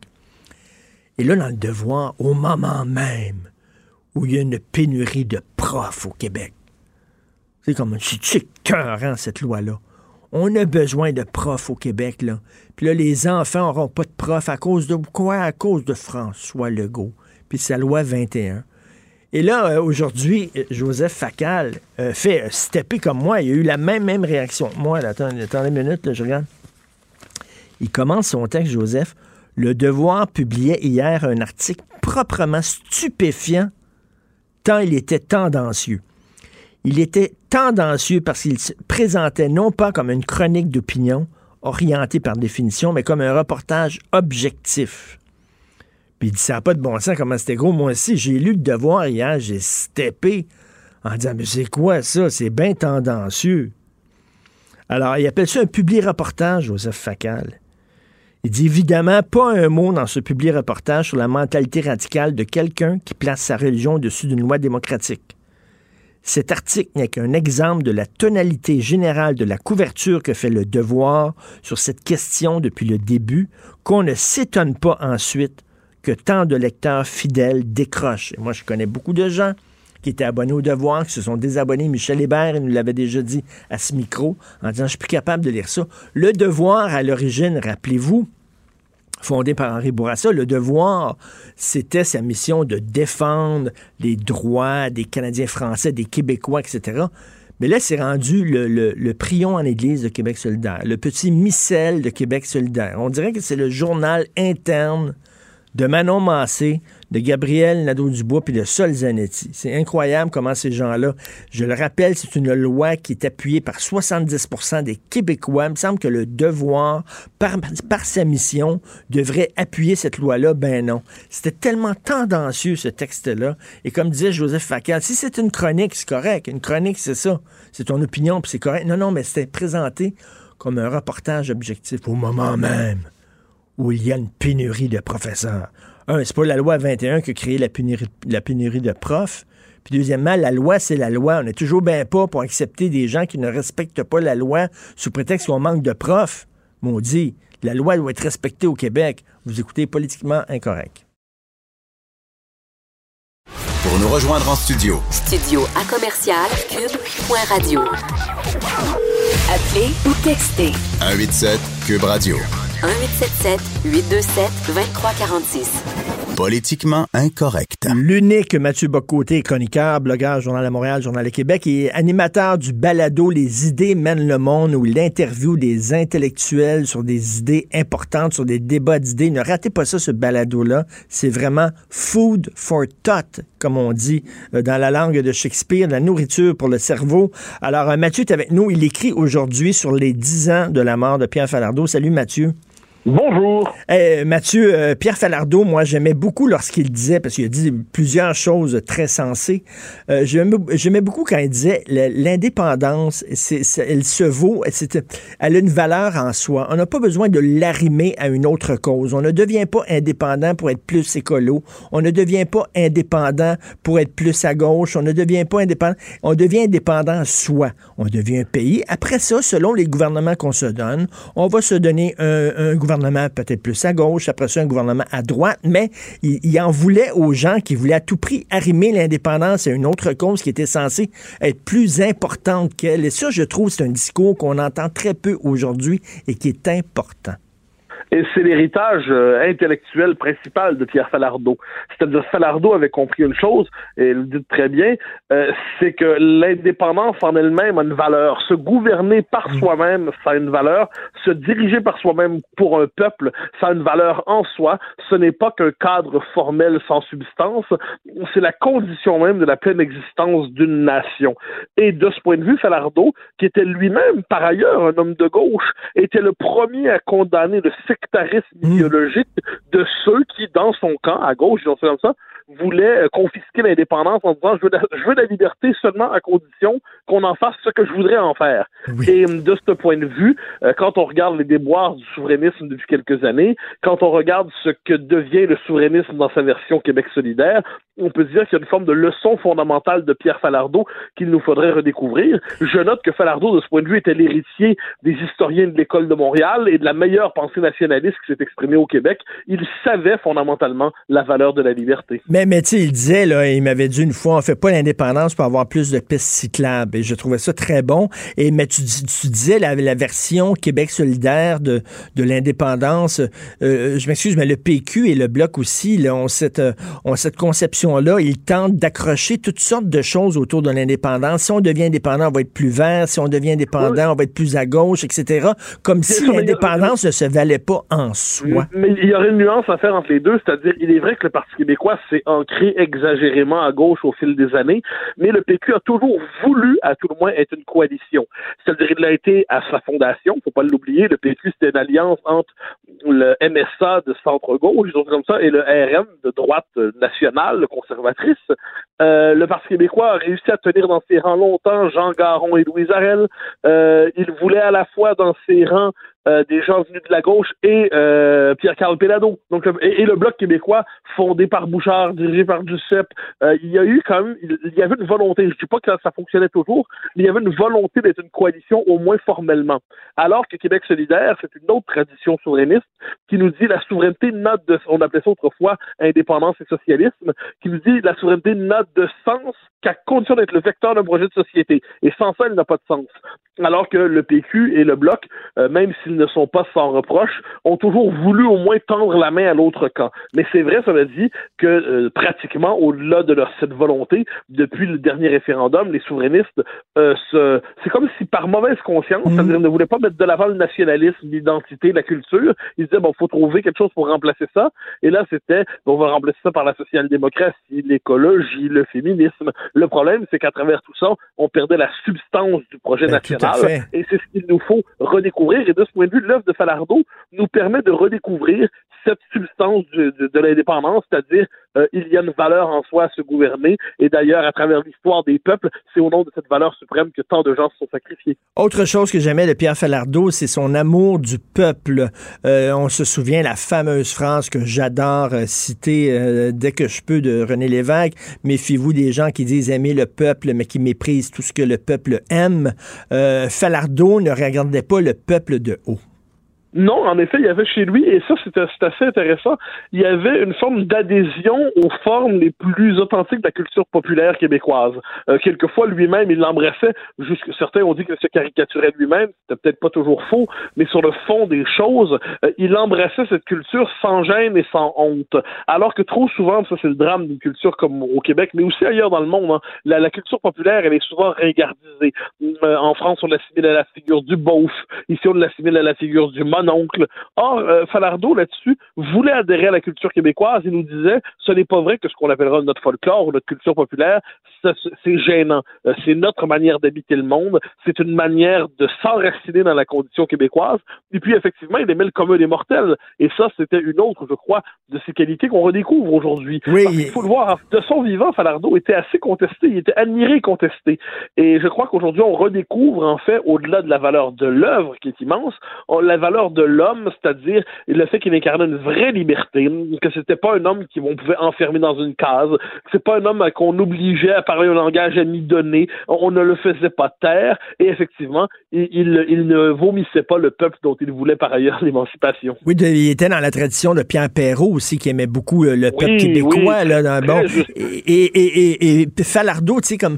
Et là, dans Le Devoir, au moment même où il y a une pénurie de profs au Québec, c'est comme, c'est écœurant, cette loi-là. On a besoin de profs au Québec, là. Puis là, les enfants n'auront pas de profs à cause de quoi? À cause de François Legault, puis sa loi vingt et un. Et là, aujourd'hui, Joseph Facal fait stepper comme moi. Il a eu la même, même réaction. Moi, là, attendez, attendez une minute, là, je regarde. Il commence son texte, Joseph. Le Devoir publiait hier un article proprement stupéfiant, tant il était tendancieux. Il était tendancieux parce qu'il se présentait non pas comme une chronique d'opinion, orientée par définition, mais comme un reportage objectif. Puis il dit, ça n'a pas de bon sens, comment c'était gros. Moi aussi, j'ai lu Le Devoir hier, j'ai steppé en disant, mais c'est quoi ça? C'est bien tendancieux. Alors, il appelle ça un publi-reportage, Joseph Facal. Il dit évidemment pas un mot dans ce publi-reportage sur la mentalité radicale de quelqu'un qui place sa religion au-dessus d'une loi démocratique. Cet article n'est qu'un exemple de la tonalité générale de la couverture que fait Le Devoir sur cette question depuis le début, qu'on ne s'étonne pas ensuite que tant de lecteurs fidèles décrochent. Et moi, je connais beaucoup de gens qui étaient abonnés au Devoir, qui se sont désabonnés. Michel Hébert, il nous l'avait déjà dit à ce micro, en disant « je suis plus capable de lire ça ». Le Devoir, à l'origine, rappelez-vous, fondé par Henri Bourassa, Le Devoir, c'était sa mission de défendre les droits des Canadiens français, des Québécois, et cetera. Mais là, c'est rendu le, le, le prion en église de Québec solidaire, le petit missel de Québec solidaire. On dirait que c'est le journal interne de Manon Massé, de Gabriel Nadeau-Dubois puis de Sol Zanetti. C'est incroyable comment ces gens-là, je le rappelle, c'est une loi qui est appuyée par soixante-dix pour cent des Québécois. Il me semble que Le Devoir, par, par sa mission, devrait appuyer cette loi-là. Ben non. C'était tellement tendancieux, ce texte-là. Et comme disait Joseph Facal, si c'est une chronique, c'est correct. Une chronique, c'est ça. C'est ton opinion, puis c'est correct. Non, non, mais c'était présenté comme un reportage objectif au moment même où il y a une pénurie de professeurs. Un, c'est pas la loi vingt et un qui a créé la pénurie, la pénurie de profs. Puis deuxièmement, la loi, c'est la loi. On n'est toujours bien pas pour accepter des gens qui ne respectent pas la loi sous prétexte qu'on manque de profs. Maudit, la loi doit être respectée au Québec. Vous écoutez Politiquement Incorrect. Pour nous rejoindre en studio. Studio à commercial cube point radio. Appelez ou textez. un huit sept cube radio. un huit sept sept huit deux sept deux trois quatre six. Politiquement Incorrect. L'unique Mathieu Bock-Côté, chroniqueur, blogueur, Journal de Montréal, Journal de Québec et animateur du balado Les idées mènent le monde où il interviewe des intellectuels sur des idées importantes, sur des débats d'idées. Ne ratez pas ça, ce balado-là. C'est vraiment food for thought, comme on dit dans la langue de Shakespeare, la nourriture pour le cerveau. Alors, Mathieu est avec nous. Il écrit aujourd'hui sur les dix ans de la mort de Pierre Falardeau. Salut, Mathieu. Bonjour. Hey, Mathieu, euh, Pierre Falardeau, moi, j'aimais beaucoup lorsqu'il disait, parce qu'il a dit plusieurs choses très sensées, euh, j'aimais, j'aimais beaucoup quand il disait l'indépendance, c'est, c'est, elle se vaut, c'est, elle a une valeur en soi. On n'a pas besoin de l'arrimer à une autre cause. On ne devient pas indépendant pour être plus écolo. On ne devient pas indépendant pour être plus à gauche. On ne devient pas indépendant. On devient indépendant soi. On devient un pays. Après ça, selon les gouvernements qu'on se donne, on va se donner un, un gouvernement peut-être plus à gauche, après ça un gouvernement à droite, mais il, il en voulait aux gens qui voulaient à tout prix arrimer l'indépendance à une autre cause qui était censée être plus importante qu'elle. Et ça, je trouve, c'est un discours qu'on entend très peu aujourd'hui et qui est important. Et c'est l'héritage euh, intellectuel principal de Pierre Falardeau. C'est-à-dire Falardeau avait compris une chose, et il le dit très bien, euh, c'est que l'indépendance en elle-même a une valeur. Se gouverner par soi-même, ça a une valeur. Se diriger par soi-même pour un peuple, ça a une valeur en soi. Ce n'est pas qu'un cadre formel sans substance. C'est la condition même de la pleine existence d'une nation. Et de ce point de vue, Falardeau, qui était lui-même, par ailleurs, un homme de gauche, était le premier à condamner le sectarisme idéologique de ceux qui, dans son camp, à gauche, disons ça comme ça, voulaient confisquer l'indépendance en disant je veux, la, je veux la liberté seulement à condition qu'on en fasse ce que je voudrais en faire. Oui. Et de ce point de vue, quand on regarde les déboires du souverainisme depuis quelques années, quand on regarde ce que devient le souverainisme dans sa version Québec solidaire, on peut dire qu'il y a une forme de leçon fondamentale de Pierre Falardeau qu'il nous faudrait redécouvrir. Je note que Falardeau, de ce point de vue, était l'héritier des historiens de l'École de Montréal et de la meilleure pensée nationaliste qui s'est exprimée au Québec. Il savait fondamentalement la valeur de la liberté. Mais, mais tu sais, il disait, là, il m'avait dit une fois, on ne fait pas l'indépendance pour avoir plus de pistes cyclables. Et je trouvais ça très bon. Et, mais tu, tu disais la, la version Québec solidaire de, de l'indépendance. Euh, je m'excuse, mais le P Q et le Bloc aussi, là, ont cette, ont cette conception là, ils tentent d'accrocher toutes sortes de choses autour de l'indépendance. Si on devient indépendant, on va être plus vert. Si on devient indépendant, oui, on va être plus à gauche, et cetera. Comme si sûr, l'indépendance a... ne se valait pas en soi. Mais il y aurait une nuance à faire entre les deux, c'est-à-dire, il est vrai que le Parti québécois s'est ancré exagérément à gauche au fil des années, mais le P Q a toujours voulu, à tout le moins, être une coalition. C'est-à-dire, il l'a été à sa fondation, il ne faut pas l'oublier, le P Q, c'était une alliance entre le M S A de centre-gauche, disons comme ça, et le R M de droite nationale, conservatrice. Euh, le Parti québécois a réussi à tenir dans ses rangs longtemps Jean Garon et Louise Arel. Euh, il voulait à la fois dans ses rangs Euh, des gens venus de la gauche et euh, Pierre-Carl Péladeau. Donc, et, et le Bloc québécois, fondé par Bouchard, dirigé par Duceppe. Euh, il y a eu quand même, il, il y avait une volonté, je ne dis pas que ça fonctionnait toujours, mais il y avait une volonté d'être une coalition au moins formellement. Alors que Québec solidaire, c'est une autre tradition souverainiste qui nous dit la souveraineté n'a de, on appelait ça autrefois indépendance et socialisme, qui nous dit la souveraineté n'a de sens qu'à condition d'être le vecteur d'un projet de société. Et sans ça, elle n'a pas de sens. Alors que le P Q et le Bloc, euh, même s'ils ne sont pas sans reproche, ont toujours voulu au moins tendre la main à l'autre camp. Mais c'est vrai, ça veut dire que euh, pratiquement, au-delà de leur, cette volonté, depuis le dernier référendum, les souverainistes, euh, se, c'est comme si par mauvaise conscience, mmh. c'est-à-dire ne voulaient pas mettre de l'avant le nationalisme, l'identité, la culture, ils disaient, bon, il faut trouver quelque chose pour remplacer ça. Et là, c'était, on va remplacer ça par la social-démocratie, l'écologie, le féminisme. Le problème, c'est qu'à travers tout ça, on perdait la substance du projet ben, national. Et c'est ce qu'il nous faut redécouvrir. Et de ce point de vue, l'œuvre de Falardeau nous permet de redécouvrir cette substance de, de, de l'indépendance, c'est-à-dire euh, il y a une valeur en soi à se gouverner. Et d'ailleurs, à travers l'histoire des peuples, c'est au nom de cette valeur suprême que tant de gens se sont sacrifiés. Autre chose que j'aimais de Pierre Falardeau, c'est son amour du peuple. Euh, on se souvient la fameuse phrase que j'adore euh, citer euh, dès que je peux de René Lévesque, « Méfiez-vous des gens qui disent aimer le peuple, mais qui méprisent tout ce que le peuple aime. Euh, » Falardeau ne regardait pas le peuple de haut. Non, en effet, il y avait chez lui, et ça c'est assez intéressant, il y avait une forme d'adhésion aux formes les plus authentiques de la culture populaire québécoise. Euh, quelquefois, lui-même, il l'embrassait, jusque certains ont dit qu'il se caricaturait lui-même, c'était peut-être pas toujours faux, mais sur le fond des choses, euh, il embrassait cette culture sans gêne et sans honte. Alors que trop souvent, ça c'est le drame d'une culture comme au Québec, mais aussi ailleurs dans le monde, hein, la, la culture populaire, elle est souvent ringardisée. Euh, en France, on l'assimile à la figure du beauf, ici on l'assimile à la figure du mon oncle. Or, euh, Falardeau, là-dessus, voulait adhérer à la culture québécoise. Il nous disait, ce n'est pas vrai que ce qu'on appellera notre folklore ou notre culture populaire, ça, c'est gênant. Euh, c'est notre manière d'habiter le monde. C'est une manière de s'enraciner dans la condition québécoise. Et puis, effectivement, il aimait le commun des mortels. Et ça, c'était une autre, je crois, de ses qualités qu'on redécouvre aujourd'hui. Oui. Parce qu'il faut le voir, de son vivant, Falardeau était assez contesté. Il était admiré et contesté. Et je crois qu'aujourd'hui, on redécouvre, en fait, au-delà de la valeur de l'œuvre, qui est immense, on, la valeur de l'homme, c'est-à-dire le fait qu'il incarnait une vraie liberté, que c'était pas un homme qu'on pouvait enfermer dans une case, que c'est pas un homme qu'on obligeait à parler un langage à mi-donné, on ne le faisait pas taire, et effectivement, il, il, il ne vomissait pas le peuple dont il voulait par ailleurs l'émancipation. Oui, de, il était dans la tradition de Pierre Perrault aussi, qui aimait beaucoup le, le oui, peuple québécois, oui, là, dans, bon, et, et, et, et, et Falardeau, tu sais, comme,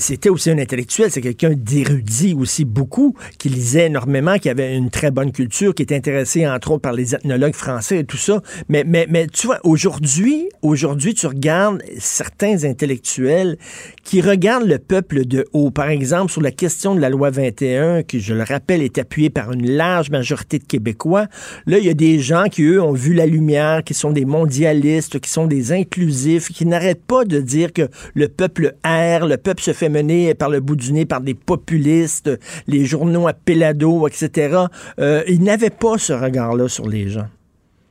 c'était aussi un intellectuel, c'est quelqu'un d'érudit aussi beaucoup, qui lisait énormément, qui avait une très bonne culture, qui est intéressé entre autres par les ethnologues français et tout ça, mais, mais, mais tu vois, aujourd'hui, aujourd'hui, tu regardes certains intellectuels qui regardent le peuple de haut, par exemple sur la question de la loi vingt et un, qui, je le rappelle, est appuyée par une large majorité de Québécois. Là, il y a des gens qui, eux, ont vu la lumière, qui sont des mondialistes, qui sont des inclusifs, qui n'arrêtent pas de dire que le peuple erre, le peuple se fait mener par le bout du nez par des populistes, les journaux à Péladeau, et cetera. Euh, ils n'avait pas ce regard-là sur les gens.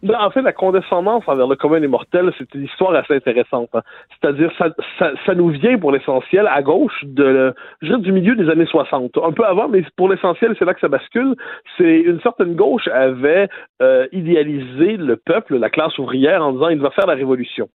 Là, en fait, la condescendance envers le commun des mortels, c'est une histoire assez intéressante. Hein. C'est-à-dire, ça, ça, ça nous vient pour l'essentiel à gauche de, je dirais, du milieu des années soixante. Un peu avant, mais pour l'essentiel, c'est là que ça bascule. C'est une certaine gauche avait euh, idéalisé le peuple, la classe ouvrière, en disant il va faire la révolution.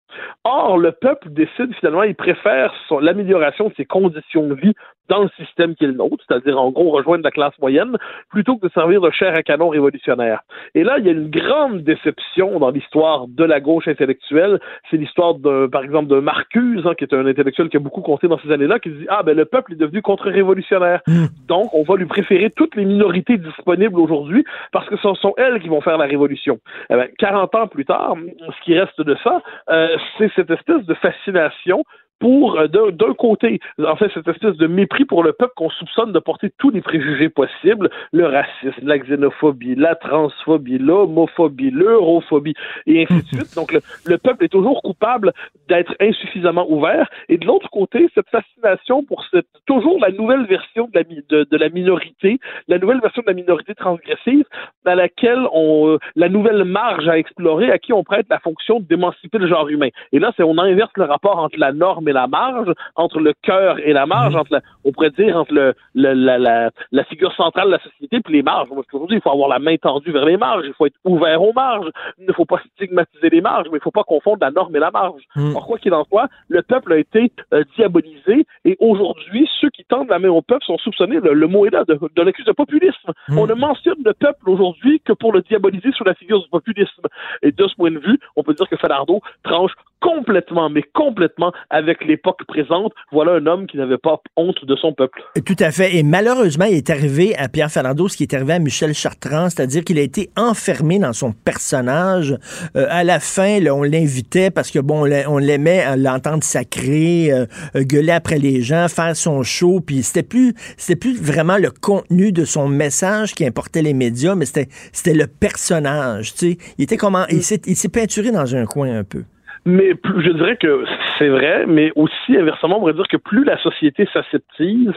Or, le peuple décide finalement, il préfère son, l'amélioration de ses conditions de vie dans le système qui est le nôtre, c'est-à-dire en gros rejoindre la classe moyenne, plutôt que de servir de chair à canon révolutionnaire. Et là, il y a une grande déception dans l'histoire de la gauche intellectuelle. C'est l'histoire, de, par exemple, de Marcuse, hein, qui est un intellectuel qui a beaucoup compté dans ces années-là, qui dit « Ah, ben le peuple est devenu contre-révolutionnaire. Mmh. Donc, on va lui préférer toutes les minorités disponibles aujourd'hui parce que ce sont elles qui vont faire la révolution. Eh » ben, quarante ans plus tard, ce qui reste de ça, euh, c'est cette espèce de fascination pour, d'un, d'un côté, en fait, cette espèce de mépris pour le peuple qu'on soupçonne de porter tous les préjugés possibles, le racisme, la xénophobie, la transphobie, l'homophobie, l'europhobie, et ainsi de suite. Donc, le, le peuple est toujours coupable d'être insuffisamment ouvert. Et de l'autre côté, cette fascination pour cette, toujours la nouvelle version de la, de, de la minorité, la nouvelle version de la minorité transgressive, dans laquelle on, la nouvelle marge à explorer, à qui on prête la fonction d'émanciper le genre humain. Et là, c'est, on inverse le rapport entre la norme et la marge, entre le cœur et la marge, entre la, on pourrait dire entre le, le, la, la, la figure centrale de la société puis les marges. Parce qu'aujourd'hui, il faut avoir la main tendue vers les marges, il faut être ouvert aux marges, il ne faut pas stigmatiser les marges, mais il ne faut pas confondre la norme et la marge. Mm. Alors, quoi qu'il en soit, le peuple a été euh, diabolisé, et aujourd'hui, ceux qui tendent la main au peuple sont soupçonnés, le, le mot est là, de, de l'accuse de populisme. Mm. On ne mentionne le peuple aujourd'hui que pour le diaboliser sous la figure du populisme. Et de ce point de vue, on peut dire que Falardeau tranche complètement, mais complètement avec l'époque présente. Voilà un homme qui n'avait pas honte de son peuple. Tout à fait. Et malheureusement, il est arrivé à Pierre Falardeau ce qui est arrivé à Michel Chartrand, c'est-à-dire qu'il a été enfermé dans son personnage. Euh, à la fin, là, on l'invitait parce que, bon, on l'aimait à l'entendre sacrer, euh, gueuler après les gens, faire son show, puis c'était plus, c'était plus vraiment le contenu de son message qui importait les médias, mais c'était, c'était le personnage, tu sais. Il était comment, il s'est, il s'est peinturé dans un coin un peu. Mais je dirais que c'est vrai, mais aussi, inversement, on pourrait dire que plus la société s'aseptise,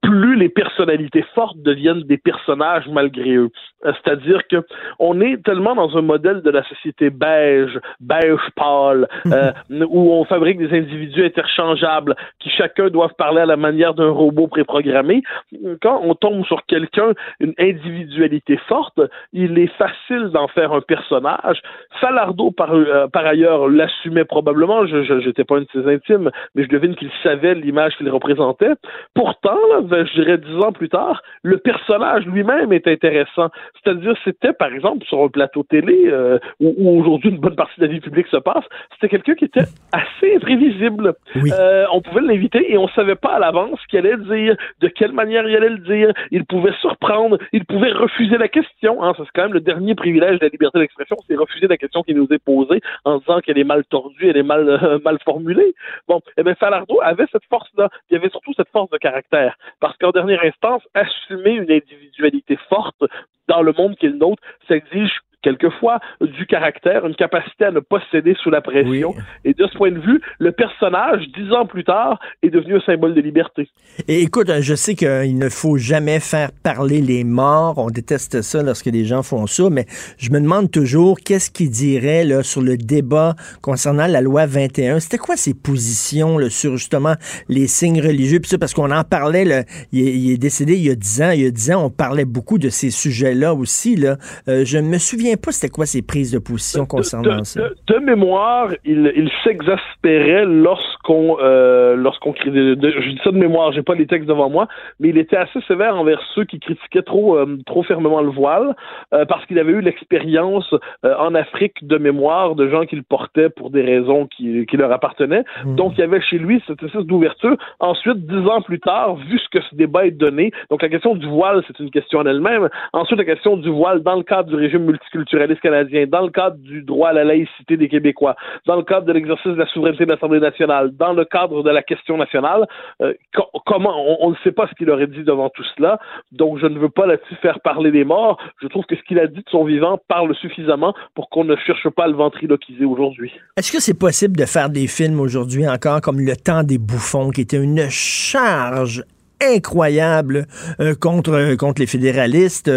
plus les personnalités fortes deviennent des personnages malgré eux. C'est-à-dire que on est tellement dans un modèle de la société beige, beige pâle, euh, où on fabrique des individus interchangeables qui chacun doivent parler à la manière d'un robot préprogrammé. Quand on tombe sur quelqu'un, une individualité forte, il est facile d'en faire un personnage. Falardeau, par, euh, par ailleurs, l'assume mais probablement, je n'étais pas une de ses intimes, mais je devine qu'il savait l'image qu'il représentait. Pourtant, là, je dirais dix ans plus tard, le personnage lui-même est intéressant. C'est-à-dire, c'était, par exemple, sur un plateau télé, euh, où, où aujourd'hui une bonne partie de la vie publique se passe, c'était quelqu'un qui était assez imprévisible. Oui. Euh, on pouvait l'inviter et on ne savait pas à l'avance ce qu'il allait dire, de quelle manière il allait le dire. Il pouvait surprendre, il pouvait refuser la question. Hein, c'est quand même le dernier privilège de la liberté d'expression, c'est refuser la question qui nous est posée en disant qu'elle est mal tordue, elle est mal, euh, mal formulée. Bon, eh bien, Falardeau avait cette force-là. Il avait surtout cette force de caractère. Parce qu'en dernière instance, assumer une individualité forte dans le monde qui est le nôtre, ça exige quelquefois du caractère, une capacité à ne pas céder sous la pression. Oui. Et de ce point de vue, le personnage, dix ans plus tard, est devenu un symbole de liberté. Et écoute, je sais qu'il ne faut jamais faire parler les morts. On déteste ça lorsque les gens font ça, mais je me demande toujours qu'est-ce qu'il dirait là, sur le débat concernant la loi vingt et un. C'était quoi ses positions là, sur justement les signes religieux? Puis ça, parce qu'on en parlait, là, il, est, il est décédé il y a dix ans. Il y a dix ans, on parlait beaucoup de ces sujets-là aussi. Là. Euh, je me souviens pas c'était quoi ses prises de position concernant de, de, ça. De, de mémoire, il, il s'exaspérait lorsqu'on euh, lorsqu'on de, de, je dis ça de mémoire, j'ai pas les textes devant moi, mais il était assez sévère envers ceux qui critiquaient trop euh, trop fermement le voile, euh, parce qu'il avait eu l'expérience euh, en Afrique de mémoire de gens qui le portaient pour des raisons qui, qui leur appartenaient. Mmh. Donc il y avait chez lui cette espèce d'ouverture. Ensuite, dix ans plus tard, vu ce que ce débat est donné, donc la question du voile, c'est une question en elle-même. Ensuite, la question du voile dans le cadre du régime multiculturel culturaliste canadien, dans le cadre du droit à la laïcité des Québécois, dans le cadre de l'exercice de la souveraineté de l'Assemblée nationale, dans le cadre de la question nationale, euh, co- comment, on ne sait pas ce qu'il aurait dit devant tout cela, donc je ne veux pas là-dessus faire parler les morts, je trouve que ce qu'il a dit de son vivant parle suffisamment pour qu'on ne cherche pas à le ventriloquiser aujourd'hui. Est-ce que c'est possible de faire des films aujourd'hui encore comme Le Temps des bouffons, qui était une charge incroyable euh, contre, euh, contre les fédéralistes,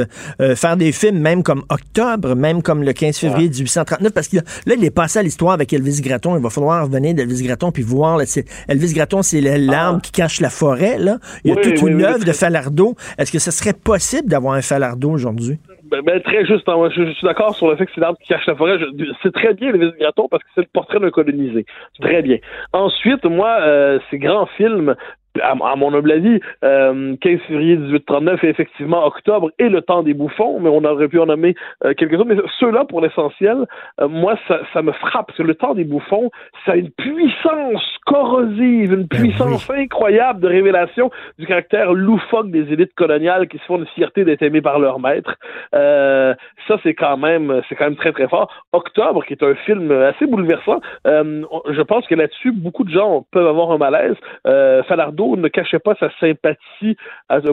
euh, faire des films même comme Octobre, même comme le quinze février ouais. dix-huit cent trente-neuf, parce que là, là, il est passé à l'histoire avec Elvis Gratton, il va falloir revenir d'Elvis Gratton puis voir, là, c'est, Elvis Gratton c'est l'arbre ah. qui cache la forêt, là. Il y oui, a toute oui, une oui, œuvre oui. de Falardeau. Est-ce que ce serait possible d'avoir un Falardeau aujourd'hui? Ben, ben, très juste, hein, je, je suis d'accord sur le fait que c'est l'arbre qui cache la forêt, je, c'est très bien Elvis Gratton parce que c'est le portrait d'un colonisé, très bien. Ensuite, moi, euh, ces grands films, à mon humble avis, euh, quinze février dix-huit cent trente-neuf et effectivement Octobre et Le Temps des bouffons, mais on aurait pu en nommer euh, quelques-uns, mais ceux-là, pour l'essentiel, euh, moi, ça, ça me frappe, parce que Le Temps des bouffons, ça a une puissance corrosive, une puissance incroyable de révélation du caractère loufoque des élites coloniales qui se font une fierté d'être aimées par leur maître. Euh, ça, c'est quand même c'est quand même très, très fort. Octobre, qui est un film assez bouleversant, euh, je pense que là-dessus, beaucoup de gens peuvent avoir un malaise. Euh, Falardeau ne cachait pas sa sympathie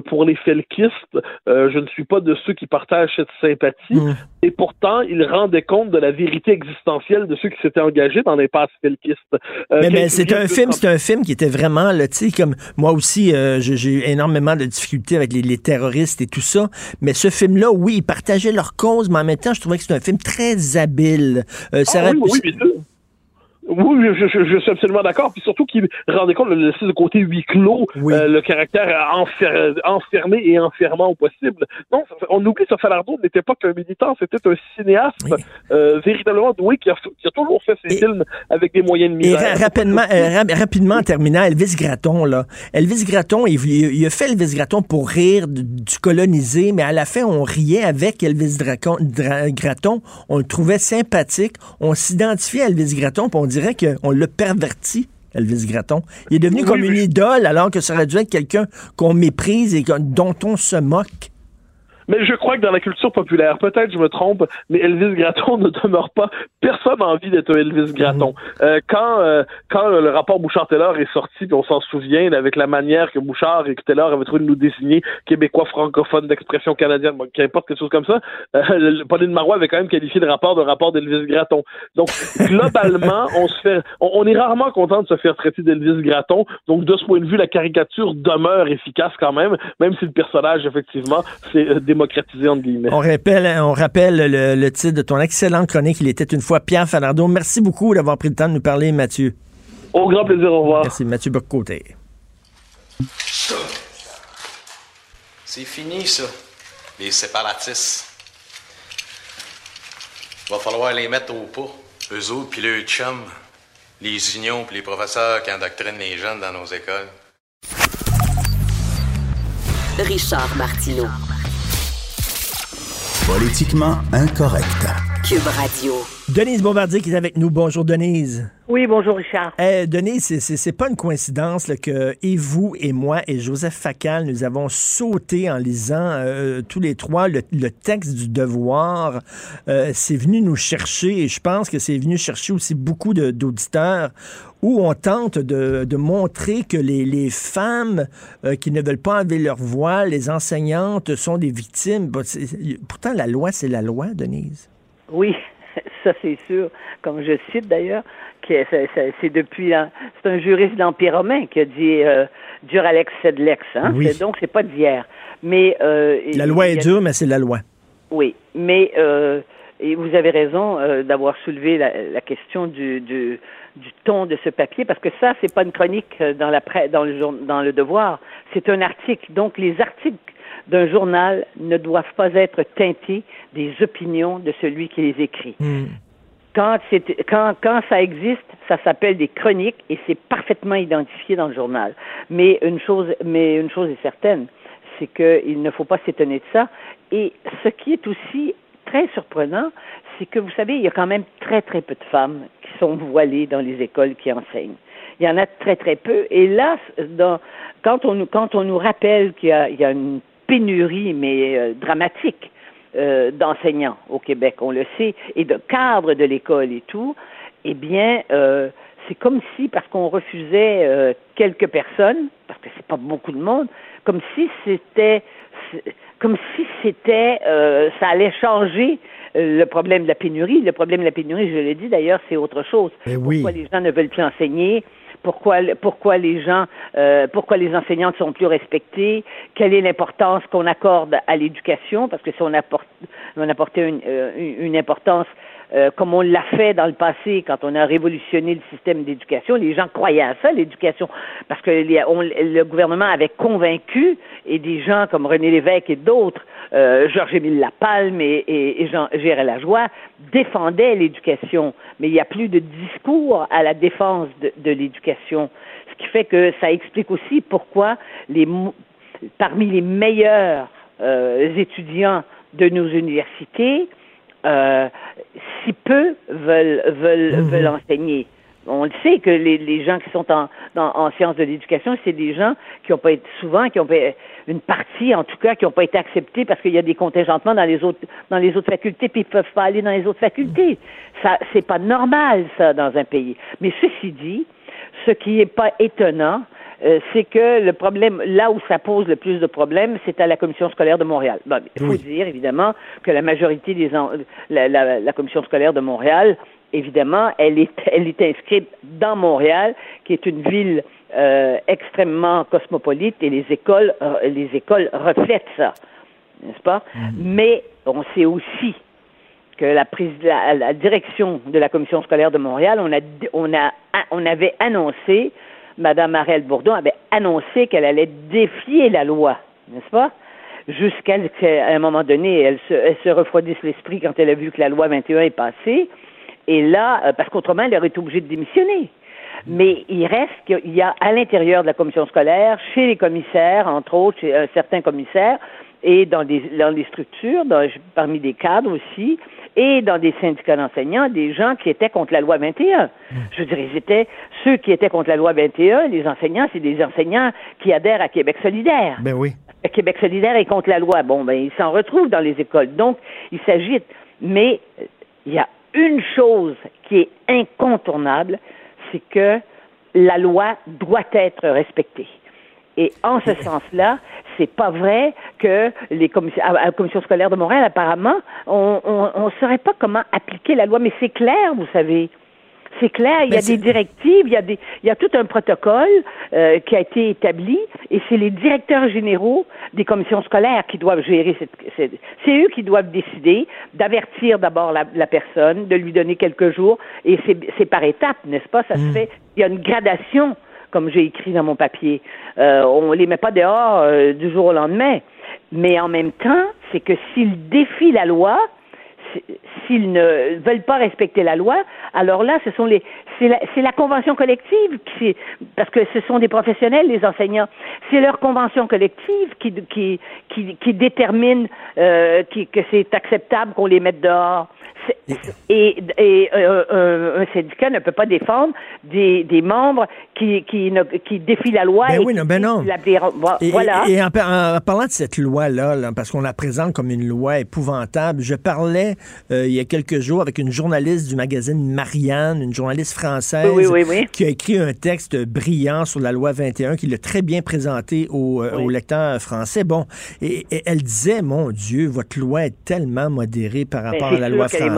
pour les felkistes. Euh, je ne suis pas de ceux qui partagent cette sympathie. Mmh. Et pourtant, il rendait compte de la vérité existentielle de ceux qui s'étaient engagés dans les passes felkistes. Euh, mais mais c'est un film, c'est un film qui était vraiment, là, tu sais, comme moi aussi, euh, j'ai, j'ai énormément de difficultés avec les, les terroristes et tout ça. Mais ce film-là, oui, ils partageaient leur cause, mais en même temps, je trouvais que c'était un film très habile. Euh, ah, ça oui, oui, oui, oui. Oui, je, je, je suis absolument d'accord. Puis surtout qu'il rendait compte de laisser de côté huis clos, oui. euh, le caractère enfer, enfermé et enfermant au possible. Non, on oublie que Falardeau n'était pas qu'un militant, c'était un cinéaste oui. euh, véritablement doué qui a, qui a toujours fait ses et, films avec des moyens de misère. Et rapidement, euh, ra- rapidement en terminant, Elvis Gratton, là. Elvis Gratton, il, il a fait Elvis Gratton pour rire du colonisé, mais à la fin, on riait avec Elvis Dra- Dra- Gratton. On le trouvait sympathique. On s'identifiait à Elvis Gratton, puis on disait dirait qu'on l'a perverti, Elvis Gratton. Il est devenu oui, comme une idole, alors que ça aurait dû être quelqu'un qu'on méprise et dont on se moque. Mais je crois que dans la culture populaire, peut-être je me trompe, mais Elvis Gratton ne demeure pas. Personne n'a envie d'être un Elvis Gratton. Mmh. Euh, quand euh, quand le rapport Bouchard-Taylor est sorti, puis on s'en souvient, avec la manière que Bouchard et que Taylor avaient trouvé de nous désigner Québécois francophones d'expression canadienne, qu'importe, quelque chose comme ça, euh, Pauline Marois avait quand même qualifié le rapport de rapport d'Elvis Gratton. Donc, globalement, on se fait, on, on est rarement content de se faire traiter d'Elvis Gratton. Donc, de ce point de vue, la caricature demeure efficace quand même, même si le personnage, effectivement, c'est euh, démocratisé, entre guillemets. On rappelle, on rappelle le, le titre de ton excellent chronique, Il était une fois, Pierre Falardeau. Merci beaucoup d'avoir pris le temps de nous parler, Mathieu. Au grand plaisir, au revoir. Merci, Mathieu Bock-Côté. C'est fini, ça, les séparatistes. Il va falloir les mettre au pas. Eux autres, puis leurs chums, les unions, puis les professeurs qui endoctrinent les jeunes dans nos écoles. Richard Martineau. Politiquement incorrect. Cube Radio. Denise Bombardier qui est avec nous. Bonjour, Denise. Oui, bonjour, Richard. Euh, Denise, c'est, c'est, c'est pas une coïncidence là, que et vous et moi et Joseph Facal, nous avons sauté en lisant euh, tous les trois le, le texte du Devoir. Euh, c'est venu nous chercher, et je pense que c'est venu chercher aussi beaucoup de, d'auditeurs, où on tente de, de montrer que les, les femmes euh, qui ne veulent pas enlever leur voile, les enseignantes, sont des victimes. Bah, pourtant, la loi, c'est la loi, Denise. Oui, ça c'est sûr. Comme je cite d'ailleurs, que c'est, c'est, c'est depuis un, c'est un juriste d'Empire romain qui a dit euh, dur à l'ex, c'est de l'ex. Hein? Oui. C'est, donc c'est pas d'hier. Mais euh, la loi est a... dure, mais c'est la loi. Oui, mais euh, et vous avez raison euh, d'avoir soulevé la, la question du, du du ton de ce papier, parce que ça c'est pas une chronique dans la dans le jour, dans le Devoir, c'est un article. Donc les articles d'un journal ne doivent pas être teintés des opinions de celui qui les écrit. Mmh. Quand, c'est, quand, quand ça existe, ça s'appelle des chroniques et c'est parfaitement identifié dans le journal. Mais une chose, mais une chose est certaine, c'est qu'il ne faut pas s'étonner de ça. Et ce qui est aussi très surprenant, c'est que vous savez, il y a quand même très très peu de femmes qui sont voilées dans les écoles qui enseignent. Il y en a très très peu. Et là, dans, quand on quand on nous rappelle qu'il y a, il y a une pénurie, mais euh, dramatique, euh, d'enseignants au Québec, on le sait, et de cadres de l'école et tout, eh bien, euh, c'est comme si, parce qu'on refusait euh, quelques personnes, parce que c'est pas beaucoup de monde, comme si c'était, comme si c'était, euh, ça allait changer le problème de la pénurie. Le problème de la pénurie, je l'ai dit d'ailleurs, c'est autre chose. Mais oui. Pourquoi les gens ne veulent plus enseigner? Pourquoi, pourquoi les gens, euh, pourquoi les enseignants ne sont plus respectés? Quelle est l'importance qu'on accorde à l'éducation? Parce que si on apporte, on apportait une, euh, une importance, euh, comme on l'a fait dans le passé, quand on a révolutionné le système d'éducation, les gens croyaient à ça, l'éducation, parce que les, on, le gouvernement avait convaincu, et des gens comme René Lévesque et d'autres, euh, Georges-Émile Lapalme et, et, et Jean Gérard Lajoie, défendaient l'éducation. Mais il n'y a plus de discours à la défense de, de l'éducation. Ce qui fait que ça explique aussi pourquoi les, parmi les meilleurs euh, étudiants de nos universités, euh, si peu veulent, veulent, mmh. veulent enseigner. On le sait que les, les gens qui sont en, dans, en sciences de l'éducation, c'est des gens qui n'ont pas été souvent, qui ont pas, une partie en tout cas, qui n'ont pas été acceptés parce qu'il y a des contingentements dans les autres dans les autres facultés, puis ils ne peuvent pas aller dans les autres facultés. Ça, c'est pas normal ça dans un pays. Mais ceci dit, ce qui n'est pas étonnant, euh, c'est que le problème, là où ça pose le plus de problèmes, c'est à la commission scolaire de Montréal. Bon, il faut oui. dire, évidemment, que la majorité des... En... La, la, la commission scolaire de Montréal, évidemment, elle est, elle est inscrite dans Montréal, qui est une ville euh, extrêmement cosmopolite, et les écoles, les écoles reflètent ça, n'est-ce pas? Mmh. Mais on sait aussi que la, prise, la, la direction de la commission scolaire de Montréal, on, a, on, a, on avait annoncé, Mme Marielle Bourdon avait annoncé qu'elle allait défier la loi, n'est-ce pas? Jusqu'à à un moment donné, elle se, elle se refroidisse l'esprit quand elle a vu que la loi vingt et un est passée. Et là, parce qu'autrement, elle aurait été obligée de démissionner. Mais il reste qu'il y a à l'intérieur de la commission scolaire, chez les commissaires, entre autres, chez euh, certains commissaires, et dans des dans des structures, dans, parmi des cadres aussi, et dans des syndicats d'enseignants, des gens qui étaient contre la loi vingt et un. Je dirais, ils étaient ceux qui étaient contre la loi vingt et un, les enseignants, c'est des enseignants qui adhèrent à Québec solidaire. Ben oui. Québec solidaire est contre la loi. Bon, ben, ils s'en retrouvent dans les écoles. Donc, ils s'agitent. Mais il y a une chose qui est incontournable, c'est que la loi doit être respectée. Et en ce sens-là, c'est pas vrai que les commissions, à la commission scolaire de Montréal, apparemment, on, on, on saurait pas comment appliquer la loi, mais c'est clair, vous savez. C'est clair, il y a des directives, il y a des, il y a tout un protocole euh, qui a été établi, et c'est les directeurs généraux des commissions scolaires qui doivent gérer cette, cette c'est eux qui doivent décider d'avertir d'abord la, la personne, de lui donner quelques jours, et c'est, c'est par étapes, n'est-ce pas? Ça mmh. se fait, il y a une gradation, comme j'ai écrit dans mon papier. Euh, on les met pas dehors euh, du jour au lendemain, mais en même temps, c'est que s'ils défient la loi, s'ils ne veulent pas respecter la loi, alors là, ce sont les, c'est la, c'est la convention collective qui, parce que ce sont des professionnels, les enseignants, c'est leur convention collective qui, qui, qui, qui détermine euh, qui, que c'est acceptable qu'on les mette dehors. C'est, et et euh, un syndicat ne peut pas défendre des, des membres qui, qui, ne, qui défient la loi. Ben et oui, non, ben non. La, voilà. Et, et en, en parlant de cette loi-là, là, parce qu'on la présente comme une loi épouvantable, je parlais Euh, il y a quelques jours avec une journaliste du magazine Marianne, une journaliste française oui, oui, oui. qui a écrit un texte brillant sur la loi vingt et un, qui l'a très bien présenté aux, oui. aux lecteurs français. Bon, et, et elle disait, mon Dieu, votre loi est tellement modérée par rapport à la loi française.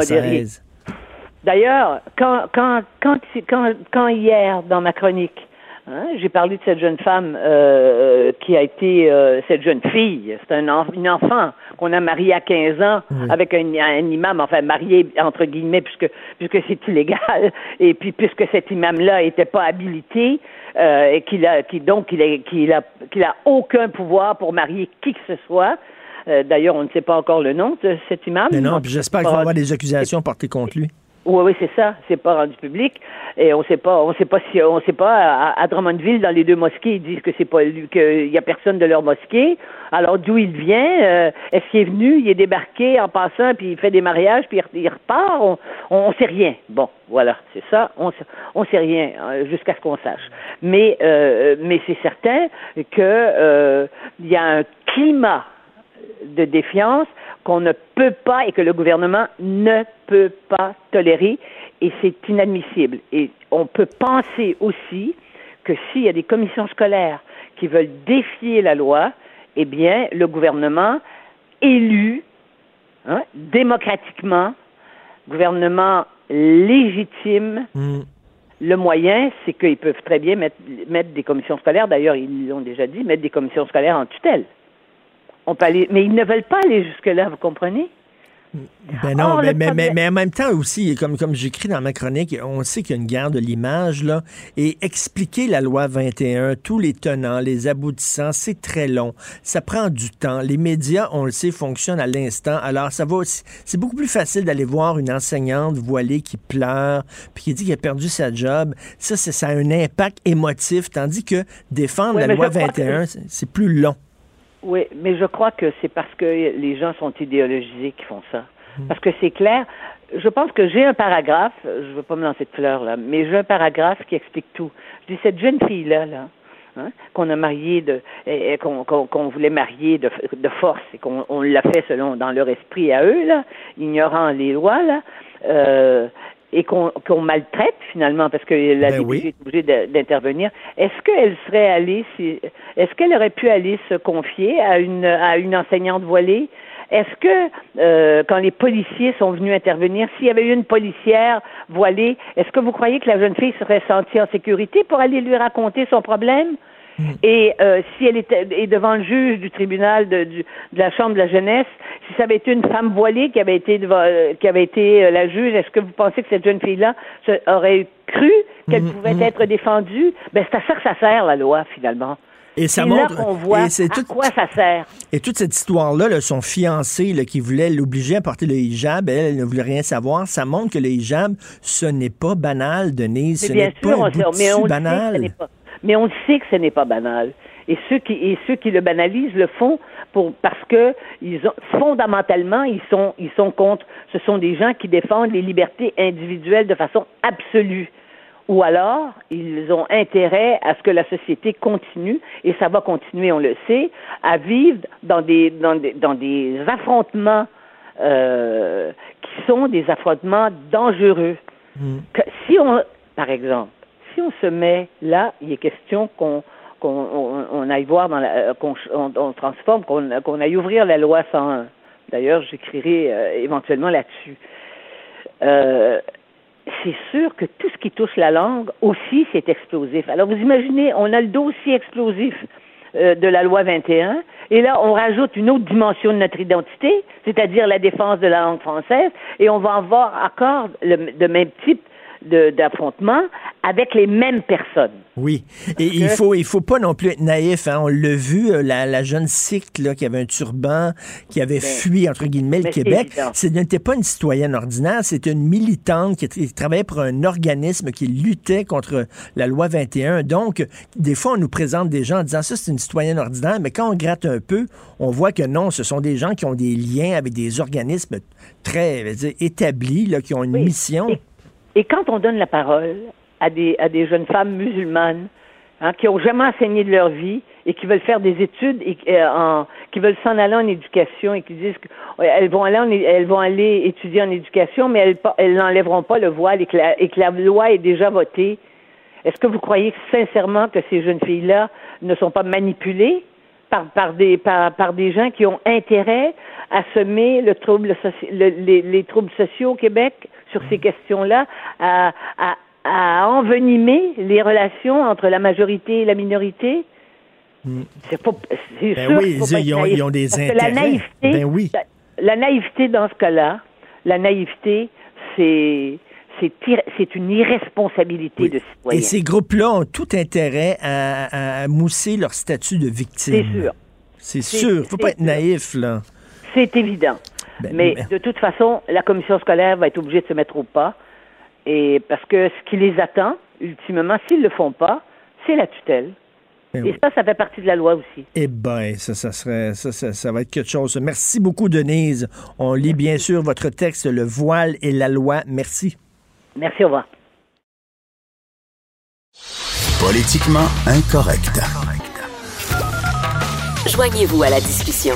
D'ailleurs, quand, quand, quand, quand, quand hier, dans ma chronique, hein, j'ai parlé de cette jeune femme euh, qui a été euh, cette jeune fille, c'est un en, une enfant qu'on a mariée à quinze ans oui. avec un, un imam, enfin mariée entre guillemets puisque puisque c'est illégal et puis puisque cet imam-là n'était pas habilité euh, et qu'il a qui donc qu'il a qu'il a qu'il a aucun pouvoir pour marier qui que ce soit. Euh, d'ailleurs, on ne sait pas encore le nom de cet imam. Mais non, puis j'espère qu'il va y avoir des accusations portées contre lui. Oui, oui, c'est ça. C'est pas rendu public. Et on sait pas, on sait pas si, on sait pas, à, à Drummondville, dans les deux mosquées, ils disent que c'est pas lui, qu'il y a personne de leur mosquée. Alors, d'où il vient, euh, est-ce qu'il est venu, il est débarqué en passant, puis il fait des mariages, puis il repart, on, on sait rien. Bon, voilà, c'est ça, on, on sait rien, jusqu'à ce qu'on sache. Mais, euh, mais c'est certain que, euh, il y a un climat de défiance qu'on ne peut pas et que le gouvernement ne peut pas tolérer, et c'est inadmissible. Et on peut penser aussi que s'il y a des commissions scolaires qui veulent défier la loi, eh bien, le gouvernement élu, hein, démocratiquement, gouvernement légitime, mm. le moyen, c'est qu'ils peuvent très bien mettre, mettre des commissions scolaires, d'ailleurs, ils l'ont déjà dit, mettre des commissions scolaires en tutelle. On peut aller, mais ils ne veulent pas aller jusque-là, vous comprenez? Ben non, Or, mais, mais, mais, mais en même temps aussi, comme, comme j'écris dans ma chronique, on sait qu'il y a une guerre de l'image, là, et expliquer la loi vingt et un, tous les tenants, les aboutissants, c'est très long, ça prend du temps, les médias, on le sait, fonctionnent à l'instant, alors ça va aussi, c'est beaucoup plus facile d'aller voir une enseignante voilée qui pleure, puis qui dit qu'elle a perdu sa job, ça, c'est, ça a un impact émotif, tandis que défendre ouais, la loi vingt et un, c'est... c'est plus long. Oui, mais je crois que c'est parce que les gens sont idéologisés qui font ça. Parce que c'est clair, je pense que j'ai un paragraphe, je veux pas me lancer de fleurs, là, mais j'ai un paragraphe qui explique tout. Je dis, cette jeune fille-là, là, hein, qu'on a mariée, de, et, et qu'on, qu'on, qu'on voulait marier de, de force, et qu'on on l'a fait selon, dans leur esprit à eux, là, ignorant les lois, là, euh, et qu'on, qu'on maltraite, finalement, parce que la ben D P J oui. est obligée de, d'intervenir, est-ce qu'elle serait allée, si, est-ce qu'elle aurait pu aller se confier à une, à une enseignante voilée? Est-ce que, euh, quand les policiers sont venus intervenir, s'il y avait eu une policière voilée, est-ce que vous croyez que la jeune fille serait sentie en sécurité pour aller lui raconter son problème? Mmh. Et euh, si elle était et devant le juge du tribunal de, du, de la Chambre de la jeunesse, si ça avait été une femme voilée qui avait été devant, euh, qui avait été euh, la juge, est-ce que vous pensez que cette jeune fille-là se, aurait cru qu'elle mmh, pouvait mmh. être défendue? Ben, c'est à ça que ça sert, la loi, finalement. Et ça c'est montre, là qu'on voit et c'est tout, à quoi ça sert. Et toute cette histoire-là, là, son fiancé là, qui voulait l'obliger à porter le hijab, elle, elle ne voulait rien savoir, ça montre que le hijab, ce n'est pas banal, Denise, ce n'est pas banal. Mais on sait que ce n'est pas banal. Et ceux qui et ceux qui le banalisent le font pour parce que ils ont, fondamentalement ils sont ils sont contre. Ce sont des gens qui défendent les libertés individuelles de façon absolue. Ou alors, ils ont intérêt à ce que la société continue, et ça va continuer, on le sait, à vivre dans des dans des dans des affrontements euh, qui sont des affrontements dangereux. Mmh. Que, si on, par exemple, si on se met là, il est question qu'on qu'on on, on aille voir dans la, qu'on on, on transforme, qu'on qu'on aille ouvrir la loi cent un. D'ailleurs, j'écrirai euh, éventuellement là-dessus. Euh, C'est sûr que tout ce qui touche la langue aussi, c'est explosif. Alors, vous imaginez, on a le dossier explosif euh, de la loi vingt et un, et là, on rajoute une autre dimension de notre identité, c'est-à-dire la défense de la langue française, et on va avoir encore le de même type de, d'affrontement avec les mêmes personnes. Oui, et que... il faut il faut pas non plus être naïf. Hein. On l'a vu, la, la jeune Sikh là, qui avait un turban, qui avait ben, fui, entre guillemets, le Québec, ce n'était pas une citoyenne ordinaire, c'était une militante qui, qui travaillait pour un organisme qui luttait contre la loi vingt et un. Donc, des fois, on nous présente des gens en disant ça, c'est une citoyenne ordinaire, mais quand on gratte un peu, on voit que non, ce sont des gens qui ont des liens avec des organismes très je veux dire, établis, là, qui ont une oui. mission... Et... Et quand on donne la parole à des à des jeunes femmes musulmanes hein, qui n'ont jamais enseigné de leur vie et qui veulent faire des études et euh, en, qui veulent s'en aller en éducation et qui disent qu'elles vont aller en, elles vont aller étudier en éducation, mais elles elles n'enlèveront pas le voile et que la, et que la loi est déjà votée. Est-ce que vous croyez sincèrement que ces jeunes filles-là ne sont pas manipulées par par des par, par des gens qui ont intérêt à semer le trouble soci, le, les, les troubles sociaux au Québec? Sur ces questions-là, à, à, à envenimer les relations entre la majorité et la minorité? C'est, pas, c'est ben sûr oui, faut pas ils, ont, ils ont des intérêts. La naïveté, ben oui. la, la naïveté, dans ce cas-là, la naïveté, c'est... C'est, ir- c'est une irresponsabilité oui. de citoyen. Et ces groupes-là ont tout intérêt à, à mousser leur statut de victime. C'est sûr. C'est, c'est sûr. Il ne faut pas sûr. être naïf, là. C'est évident. Ben, mais ben. de toute façon, la commission scolaire va être obligée de se mettre au pas, et parce que ce qui les attend, ultimement, s'ils ne le font pas, c'est la tutelle. Ben et oui. ça, ça fait partie de la loi aussi. Eh bien, ça, ça, serait, ça, ça, ça va être quelque chose. Merci beaucoup, Denise. On lit bien sûr votre texte, Le voile et la loi. Merci. Merci, au revoir. Politiquement incorrect. Incorrect. Joignez-vous à la discussion.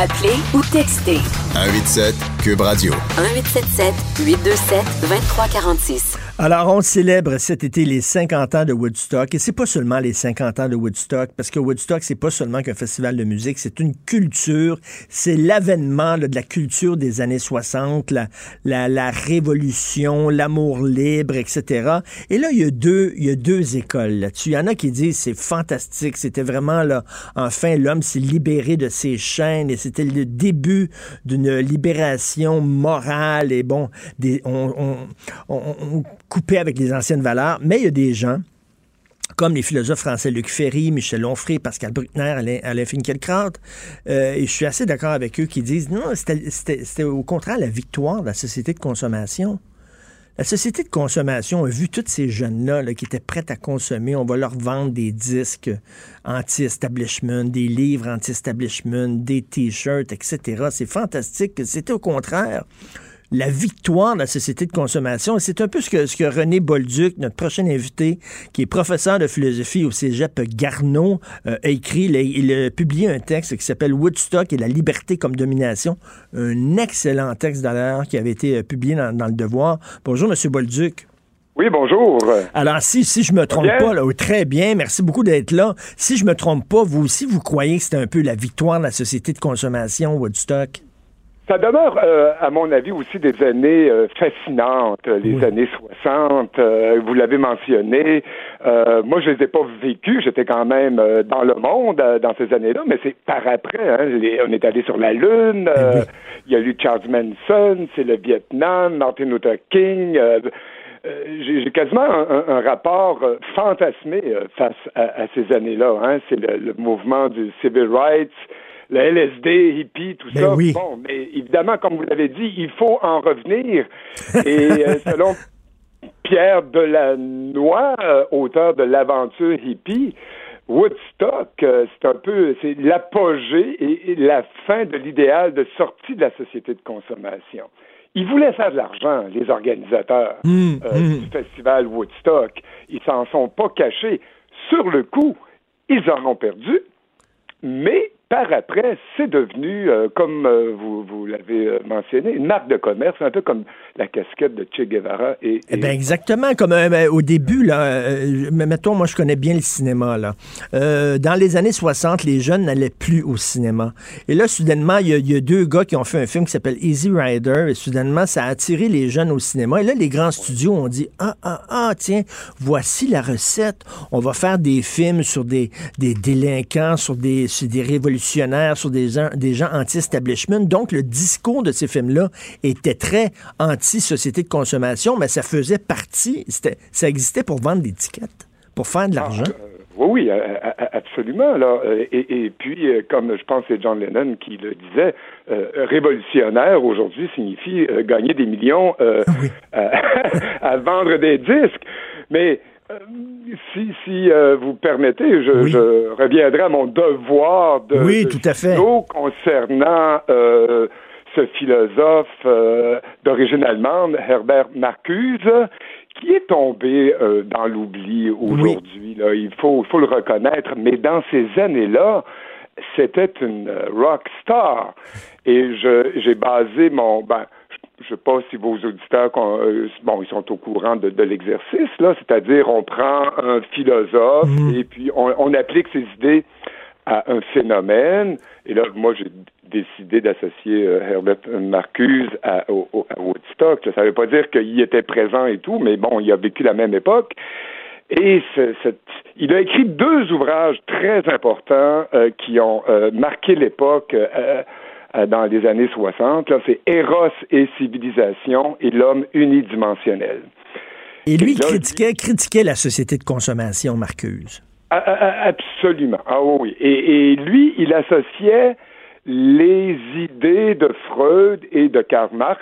Appelez ou textez. un huit sept-Cube Radio. un huit sept sept huit deux sept deux trois quatre six. Alors, on célèbre cet été les cinquante ans de Woodstock. Et c'est pas seulement les cinquante ans de Woodstock, parce que Woodstock, c'est pas seulement qu'un festival de musique, c'est une culture. C'est l'avènement là, de la culture des années soixante, la, la, la révolution, l'amour libre, et cetera. Et là, il y a deux, il y a deux écoles là-dessus. Il y en a qui disent c'est fantastique, c'était vraiment là, enfin, l'homme s'est libéré de ses chaînes et c'était le début d'une libération morale et bon, des, on, on, on, on coupé avec les anciennes valeurs, mais il y a des gens comme les philosophes français Luc Ferry, Michel Onfray, Pascal Bruckner, Alain, Alain Finkielkraut, euh, et je suis assez d'accord avec eux qui disent non, c'était, c'était, c'était au contraire la victoire de la société de consommation. La société de consommation a vu tous ces jeunes-là là, qui étaient prêts à consommer. On va leur vendre des disques anti-establishment, des livres anti-establishment, des t-shirts, et cetera. C'est fantastique. C'était au contraire la victoire de la société de consommation. Et c'est un peu ce que, ce que René Bolduc, notre prochain invité, qui est professeur de philosophie au Cégep Garneau, euh, a écrit. Il a, il a publié un texte qui s'appelle Woodstock et la liberté comme domination. Un excellent texte d'ailleurs qui avait été publié dans, dans Le Devoir. Bonjour, M. Bolduc. Oui, bonjour. Alors, si, si je me trompe bien. pas, là, oh, très bien, merci beaucoup d'être là. Si je me trompe pas, vous aussi, vous croyez que c'était un peu la victoire de la société de consommation, Woodstock? Ça demeure, euh, à mon avis, aussi des années euh, fascinantes, les oui. années soixante, euh, vous l'avez mentionné. Euh, moi, je les ai pas vécues, j'étais quand même euh, dans le monde euh, dans ces années-là, mais c'est par après. Hein, les, on est allé sur la Lune, euh, il y a eu Charles Manson, c'est le Vietnam, Martin Luther King. Euh, euh, j'ai, j'ai quasiment un, un rapport euh, fantasmé euh, face à, à ces années-là. Hein, c'est le, le mouvement du Civil Rights, le L S D, hippie, tout ben ça. Oui. Bon, mais évidemment, comme vous l'avez dit, il faut en revenir. Et selon Pierre Delannoy, auteur de L'Aventure hippie, Woodstock, c'est un peu c'est l'apogée et, et la fin de l'idéal de sortie de la société de consommation. Ils voulaient faire de l'argent, les organisateurs mmh, euh, mmh. du festival Woodstock. Ils s'en sont pas cachés. Sur le coup, ils en ont perdu, mais par après, c'est devenu, euh, comme euh, vous, vous l'avez mentionné, une marque de commerce, un peu comme la casquette de Che Guevara. Et, et... Eh ben exactement, comme euh, au début, là, euh, mettons, moi je connais bien le cinéma, là. Euh, dans les années soixante, les jeunes n'allaient plus au cinéma. Et là, soudainement, il y, y a deux gars qui ont fait un film qui s'appelle Easy Rider, et soudainement, ça a attiré les jeunes au cinéma. Et là, les grands studios ont dit, ah, ah, ah, tiens, voici la recette. On va faire des films sur des, des délinquants, sur des, sur des révolutions, sur des gens, des gens anti-establishment. Donc, le discours de ces films-là était très anti-société de consommation, mais ça faisait partie, c'était, ça existait pour vendre des tickets, pour faire de l'argent. Ah, euh, oui, oui, absolument. Là. Et, et puis, comme je pense que c'est John Lennon qui le disait, euh, révolutionnaire aujourd'hui signifie euh, gagner des millions euh, oui. euh, à vendre des disques. Mais... Euh, si si euh, vous permettez, je, oui. je reviendrai à mon devoir de, oui, de tout à fait. concernant euh, ce philosophe euh, d'origine allemande, Herbert Marcuse, qui est tombé euh, dans l'oubli aujourd'hui. Oui. Là, il faut faut le reconnaître, mais dans ces années-là, c'était une rock star. Et je j'ai basé mon ben, je ne sais pas si vos auditeurs, bon, ils sont au courant de, de l'exercice, là, c'est-à-dire on prend un philosophe mmh. et puis on, on applique ses idées à un phénomène. Et là, moi, j'ai décidé d'associer euh, Herbert Marcuse à, au, au, à Woodstock. Ça ne veut pas dire qu'il était présent et tout, mais bon, il a vécu la même époque. Et c'est, c'est, il a écrit deux ouvrages très importants euh, qui ont euh, marqué l'époque euh, dans les années soixante, là, c'est Eros et civilisation et l'homme unidimensionnel. Et lui, et là, critiquait, critiquait la société de consommation, Marcuse. Absolument. Ah oui. Et, et lui, il associait les idées de Freud et de Karl Marx.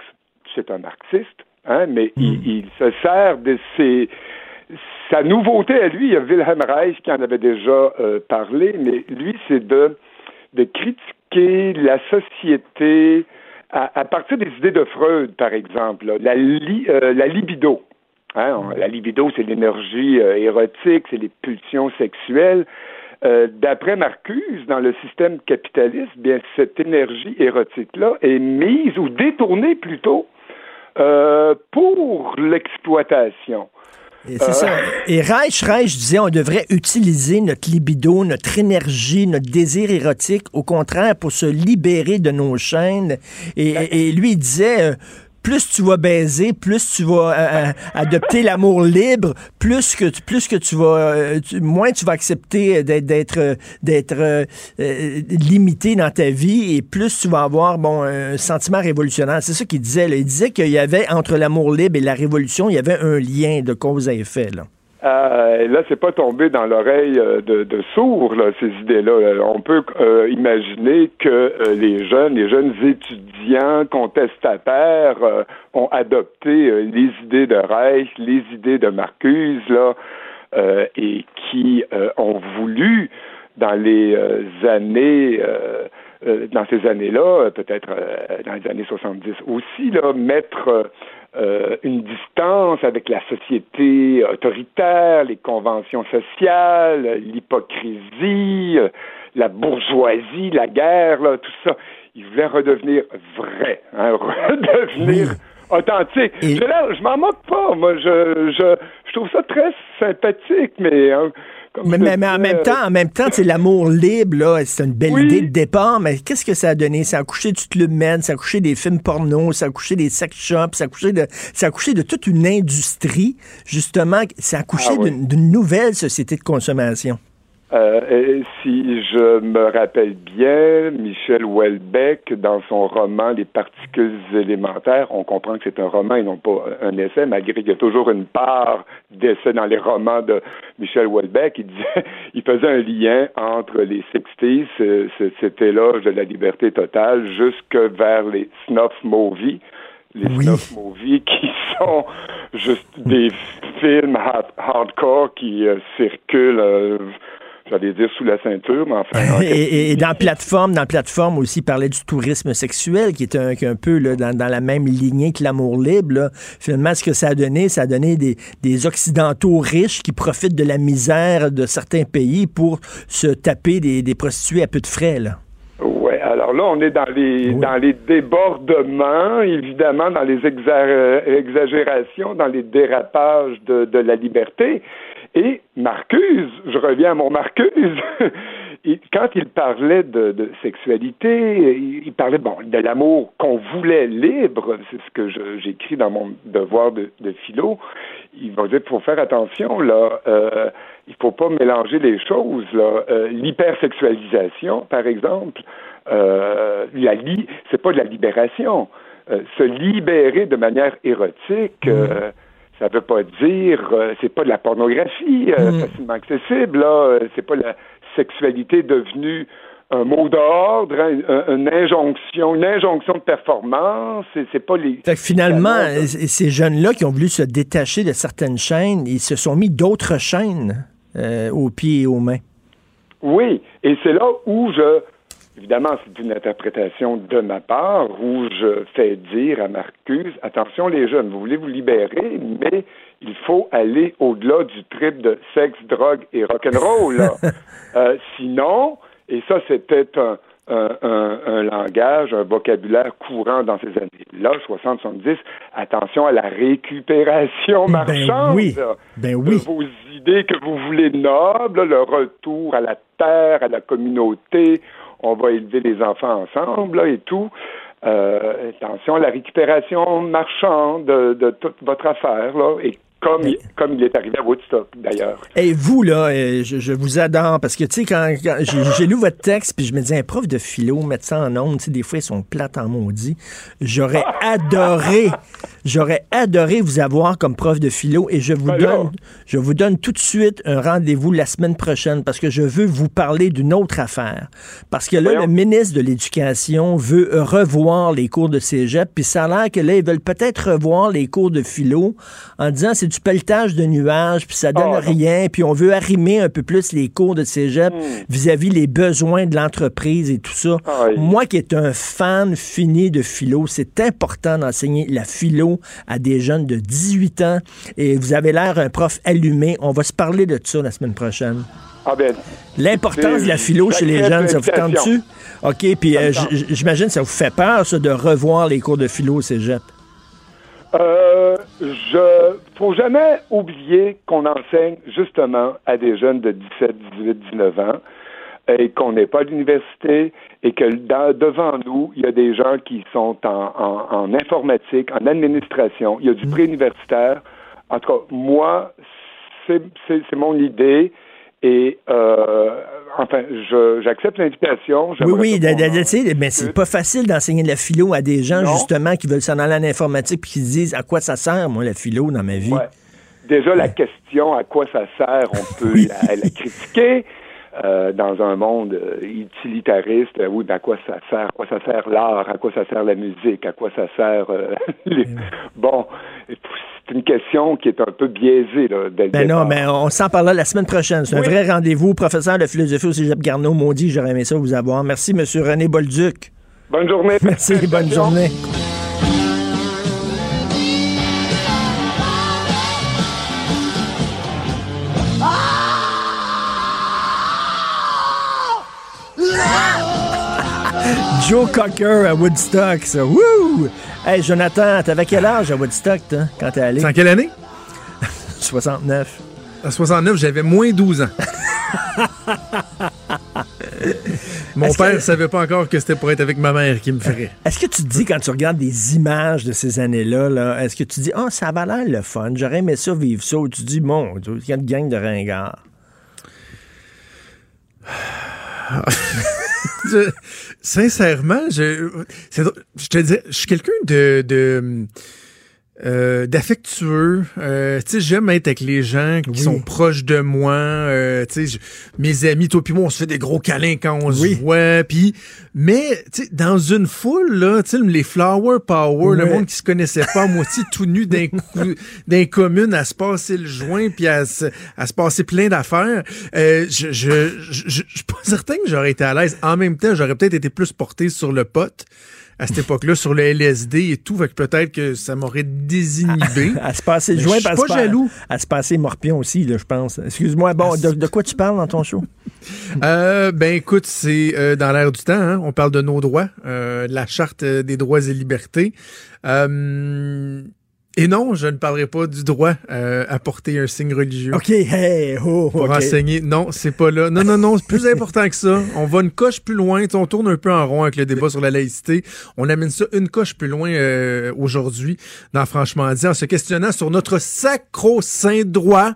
C'est un marxiste, hein, mais mmh. il, il se sert de ses... Sa nouveauté à lui, il y a Wilhelm Reich qui en avait déjà euh, parlé, mais lui, c'est de, de critiquer la société à, à partir des idées de Freud, par exemple, là, la, li, euh, la libido. Hein, on, la libido, c'est l'énergie euh, érotique, c'est les pulsions sexuelles. Euh, d'après Marcuse, dans le système capitaliste, bien cette énergie érotique-là est mise ou détournée plutôt euh, pour l'exploitation. Et c'est euh... ça. Et Reich, Reich disait, on devrait utiliser notre libido, notre énergie, notre désir érotique, au contraire, pour se libérer de nos chaînes. Et, ben... et lui, il disait, euh, plus tu vas baiser, plus tu vas euh, adopter l'amour libre, plus que, plus que tu vas, euh, tu, moins tu vas accepter d'être, d'être, d'être euh, euh, limité dans ta vie, et plus tu vas avoir, bon, un sentiment révolutionnaire. C'est ça qu'il disait, là. Il disait qu'il y avait, entre l'amour libre et la révolution, il y avait un lien de cause à effet, là. Euh, là, c'est pas tombé dans l'oreille de, de sourds, là, ces idées-là. On peut euh, imaginer que euh, les jeunes, les jeunes étudiants contestataires euh, ont adopté euh, les idées de Reich, les idées de Marcuse, là, euh, et qui euh, ont voulu, dans les euh, années... Euh, Euh, dans ces années-là, peut-être euh, dans les années soixante-dix aussi, là, mettre euh, une distance avec la société autoritaire, les conventions sociales, l'hypocrisie, la bourgeoisie, la guerre, là, tout ça. Ils voulaient redevenir vrai, hein, redevenir authentique. Et... Je, là, je m'en moque pas, moi, je, je, je trouve ça très sympathique, mais... Hein, Mais, mais, mais en même temps, en même temps, c'est l'amour libre, là, c'est une belle oui. idée de départ, mais qu'est-ce que ça a donné? Ça a couché du club men, ça a couché des films porno, ça a couché des sex shops, ça a couché de, ça a couché de toute une industrie, justement, ça a couché ah, oui. d'une, d'une nouvelle société de consommation. Euh, si je me rappelle bien, Michel Houellebecq, dans son roman Les particules élémentaires, on comprend que c'est un roman et non pas un essai, malgré qu'il y a toujours une part d'essai dans les romans de Michel Houellebecq. Il disait, il faisait un lien entre les sixties, cet éloge de la liberté totale, jusque vers les snuff movies. Les oui. snuff movies qui sont juste des films hard- hardcore qui euh, circulent... Euh, j'allais dire sous la ceinture, mais enfin... et, et dans plateforme, dans plateforme aussi, il parlait du tourisme sexuel, qui est un, qui est un peu là, dans, dans la même lignée que l'amour libre. Là. Finalement, ce que ça a donné, ça a donné des, des Occidentaux riches qui profitent de la misère de certains pays pour se taper des, des prostituées à peu de frais, là. Ouais, alors là, on est dans les, oui. dans les débordements, évidemment, dans les exagérations, dans les dérapages de, de la liberté. Et Marcuse, je reviens à mon Marcuse, quand il parlait de, de sexualité, il parlait bon de l'amour qu'on voulait libre, c'est ce que je, j'écris dans mon devoir de, de philo. Il va dire qu'il faut faire attention, là, euh, il faut pas mélanger les choses, là. Euh, l'hypersexualisation, par exemple, euh, la li- c'est pas de la libération. Euh, se libérer de manière érotique. Euh, Ça veut pas dire, euh, c'est pas de la pornographie euh, mmh. facilement accessible, là. Euh, c'est pas la sexualité devenue un mot d'ordre, hein, une, une injonction, une injonction de performance. C'est, c'est pas les. Fait que finalement, ces jeunes-là qui ont voulu se détacher de certaines chaînes, ils se sont mis d'autres chaînes euh, aux pieds et aux mains. Oui, et c'est là où je, évidemment, c'est une interprétation de ma part où je fais dire à Marcuse, attention les jeunes, vous voulez vous libérer, mais il faut aller au-delà du trip de sexe, drogue et rock'n'roll. Là. euh, sinon, et ça c'était un, un, un, un langage, un vocabulaire courant dans ces années-là, soixante soixante-dix, attention à la récupération marchande ben oui. Ben oui. de vos idées que vous voulez nobles, le retour à la terre, à la communauté, on va élever les enfants ensemble, là, et tout. Euh, attention à la récupération marchande de, de toute votre affaire, là, et comme, mais... il, comme il est arrivé à Woodstock, d'ailleurs. Et hey, vous, là, je, je vous adore, parce que, tu sais, quand, quand j'ai, j'ai lu votre texte, puis je me disais, un prof de philo, mettre ça en ondes, tu sais, des fois, ils sont plates en maudit. J'aurais adoré, j'aurais adoré vous avoir comme prof de philo, et je vous ben donne, là. je vous donne tout de suite un rendez-vous la semaine prochaine, parce que je veux vous parler d'une autre affaire. Parce que là, Voyons. le ministre de l'Éducation veut revoir les cours de cégep, puis ça a l'air que là, ils veulent peut-être revoir les cours de philo, en disant, c'est du pelletage de nuages, puis ça donne oh, rien, puis on veut arrimer un peu plus les cours de cégep mmh. vis-à-vis les besoins de l'entreprise et tout ça. Oh, oui. Moi qui est un fan fini de philo, c'est important d'enseigner la philo à des jeunes de dix-huit ans, et vous avez l'air un prof allumé. On va se parler de ça la semaine prochaine. Ah ben, l'importance de la philo chez les jeunes, ça vous tente-tu? OK, puis euh, j'imagine que ça vous fait peur, ça, de revoir les cours de philo au cégep. Euh, je, faut jamais oublier qu'on enseigne justement à des jeunes de dix-sept, dix-huit, dix-neuf ans et qu'on n'est pas à l'université et que dans, devant nous, il y a des gens qui sont en, en, en informatique, en administration, il y a du préuniversitaire. En tout cas, moi, c'est, c'est, c'est mon idée. Et, euh, enfin, je, j'accepte l'invitation. Oui, oui, de, de, de, t'sais, mais c'est pas facile d'enseigner de la philo à des gens, non. justement, qui veulent s'en aller en informatique puis qui se disent à quoi ça sert, moi, la philo, dans ma vie. Ouais. Déjà, ouais. la question à quoi ça sert, on peut oui. la, la critiquer euh, dans un monde utilitariste. Euh, oui, ben, à quoi ça sert? À quoi ça sert l'art? À quoi ça sert la musique? À quoi ça sert euh, les... ouais. Bon... C'est une question qui est un peu biaisée. Là, dès le ben départ. Non, mais on s'en parlera la semaine prochaine. C'est oui. un vrai rendez-vous. Professeur de philosophie au Cégep Garneau, maudit, j'aurais aimé ça vous avoir. Merci, M. René Bolduc. Bonne journée. Merci, merci. bonne journée. Joe Cocker à Woodstock, ça. Wouh! Hey, Jonathan, t'avais quel âge à Woodstock, toi, quand t'es allé? C'est en quelle année? soixante-neuf. En soixante-neuf, j'avais moins douze ans. Mon Est-ce père ne que... savait pas encore que c'était pour être avec ma mère qui me ferait. Est-ce que tu te dis, quand tu regardes des images de ces années-là, là, est-ce que tu te dis, oh, ça avait l'air le fun, j'aurais aimé ça, vivre ça, ou tu te dis, mon Dieu, il y a une gang de ringards? Je, sincèrement, je, c'est, je te dis, je suis quelqu'un de, de Euh, d'affectueux, euh, tu sais, j'aime être avec les gens qui oui. sont proches de moi, euh, tu sais, mes amis, toi puis moi, on se fait des gros câlins quand on oui. se voit, puis, mais, tu sais, dans une foule, là, tu sais, les flower power, oui. le monde qui se connaissait pas, moitié tout nu d'un coup, d'un commune à se passer le joint, puis à se, à se passer plein d'affaires, euh, je, je, je, je, je suis pas certain que j'aurais été à l'aise. En même temps, j'aurais peut-être été plus porté sur le pot, à cette époque-là, sur le L S D et tout, fait que peut-être que ça m'aurait désinhibé. À, à se passer le joint, je suis pas par, jaloux. À se passer morpion aussi, là, je pense. Excuse-moi, bon, de, de quoi tu parles dans ton show? euh, ben écoute, c'est euh, dans l'air du temps, hein, on parle de nos droits, euh, de la Charte des droits et libertés. Euh, et non, je ne parlerai pas du droit euh, à porter un signe religieux. OK, hey, oh, Pour okay. enseigner, non, c'est pas là. Non, non, non, c'est plus important que ça. On va une coche plus loin. On tourne un peu en rond avec le débat sur la laïcité. On amène ça une coche plus loin euh, aujourd'hui, dans Franchement dit, en se questionnant sur notre sacro-saint droit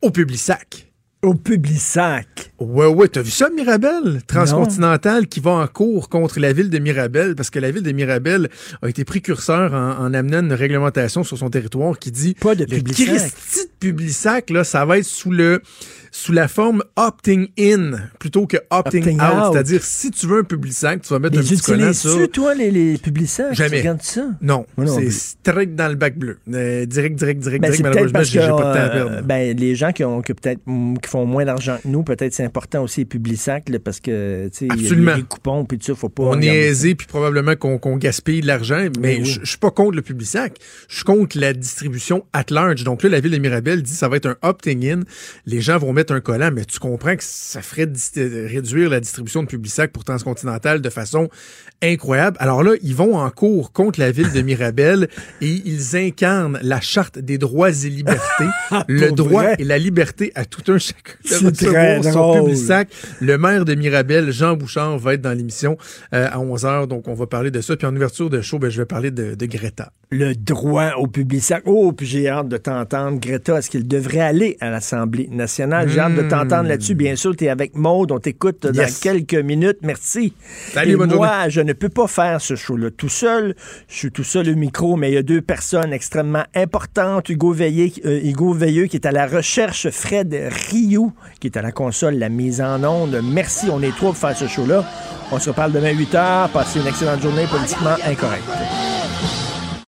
au Publisac. Au Publisac. Ouais, ouais, t'as vu ça, Mirabel? Transcontinental qui va en cours contre la ville de Mirabel, parce que la ville de Mirabel a été précurseur en, en amenant une réglementation sur son territoire qui dit... Pas de Publisac. Le Christi de Publisac, là, ça va être sous le... sous la forme opting-in plutôt que opting-out, opting c'est-à-dire si tu veux un Publisac, tu vas mettre mais un petit collant sur... Mais tu toi, les, les Publisacs? Jamais. Tu ça? Non, non c'est strict dans le bac bleu. Euh, direct, direct, direct, ben, direct. Malheureusement, j'ai pas de temps à perdre. Ben, les gens qui, ont, qui, peut-être, qui font moins d'argent que nous, peut-être c'est important aussi les Publisacs, là, parce que, tu sais, il y a des coupons, puis tout ça, faut pas... On est aisé, puis probablement qu'on, qu'on gaspille de l'argent, mais, mais oui. je suis pas contre le Publisac. Je suis contre la distribution at large. Donc là, la ville de Mirabel dit ça va être un opting-in. Les gens vont mettre un collant, mais tu comprends que ça ferait réduire la distribution de Publisac pour Transcontinental de façon incroyable. Alors là, ils vont en cours contre la ville de Mirabel et ils incarnent la Charte des droits et libertés, le droit vrai? et la liberté à tout un chacun. C'est très drôle. Publisac. Le maire de Mirabel, Jean Bouchard, va être dans l'émission euh, à onze heures, donc on va parler de ça. Puis en ouverture de show, ben, je vais parler de, de Greta. Le droit au Publisac. Oh, puis j'ai hâte de t'entendre, Greta. Est-ce qu'il devrait aller à l'Assemblée nationale? Mmh. J'ai hâte de t'entendre là-dessus. Bien sûr, t'es avec Maude. On t'écoute yes. dans quelques minutes. Merci. Salut, et bonne moi, journée. Je ne peux pas faire ce show-là tout seul. Je suis tout seul au micro, mais il y a deux personnes extrêmement importantes. Hugo Veilleux, euh, Hugo Veilleux qui est à la recherche. Fred Rioux qui est à la console, la mise en onde. Merci. On est trois pour faire ce show-là. On se reparle demain à huit heures. Passez une excellente journée politiquement incorrecte.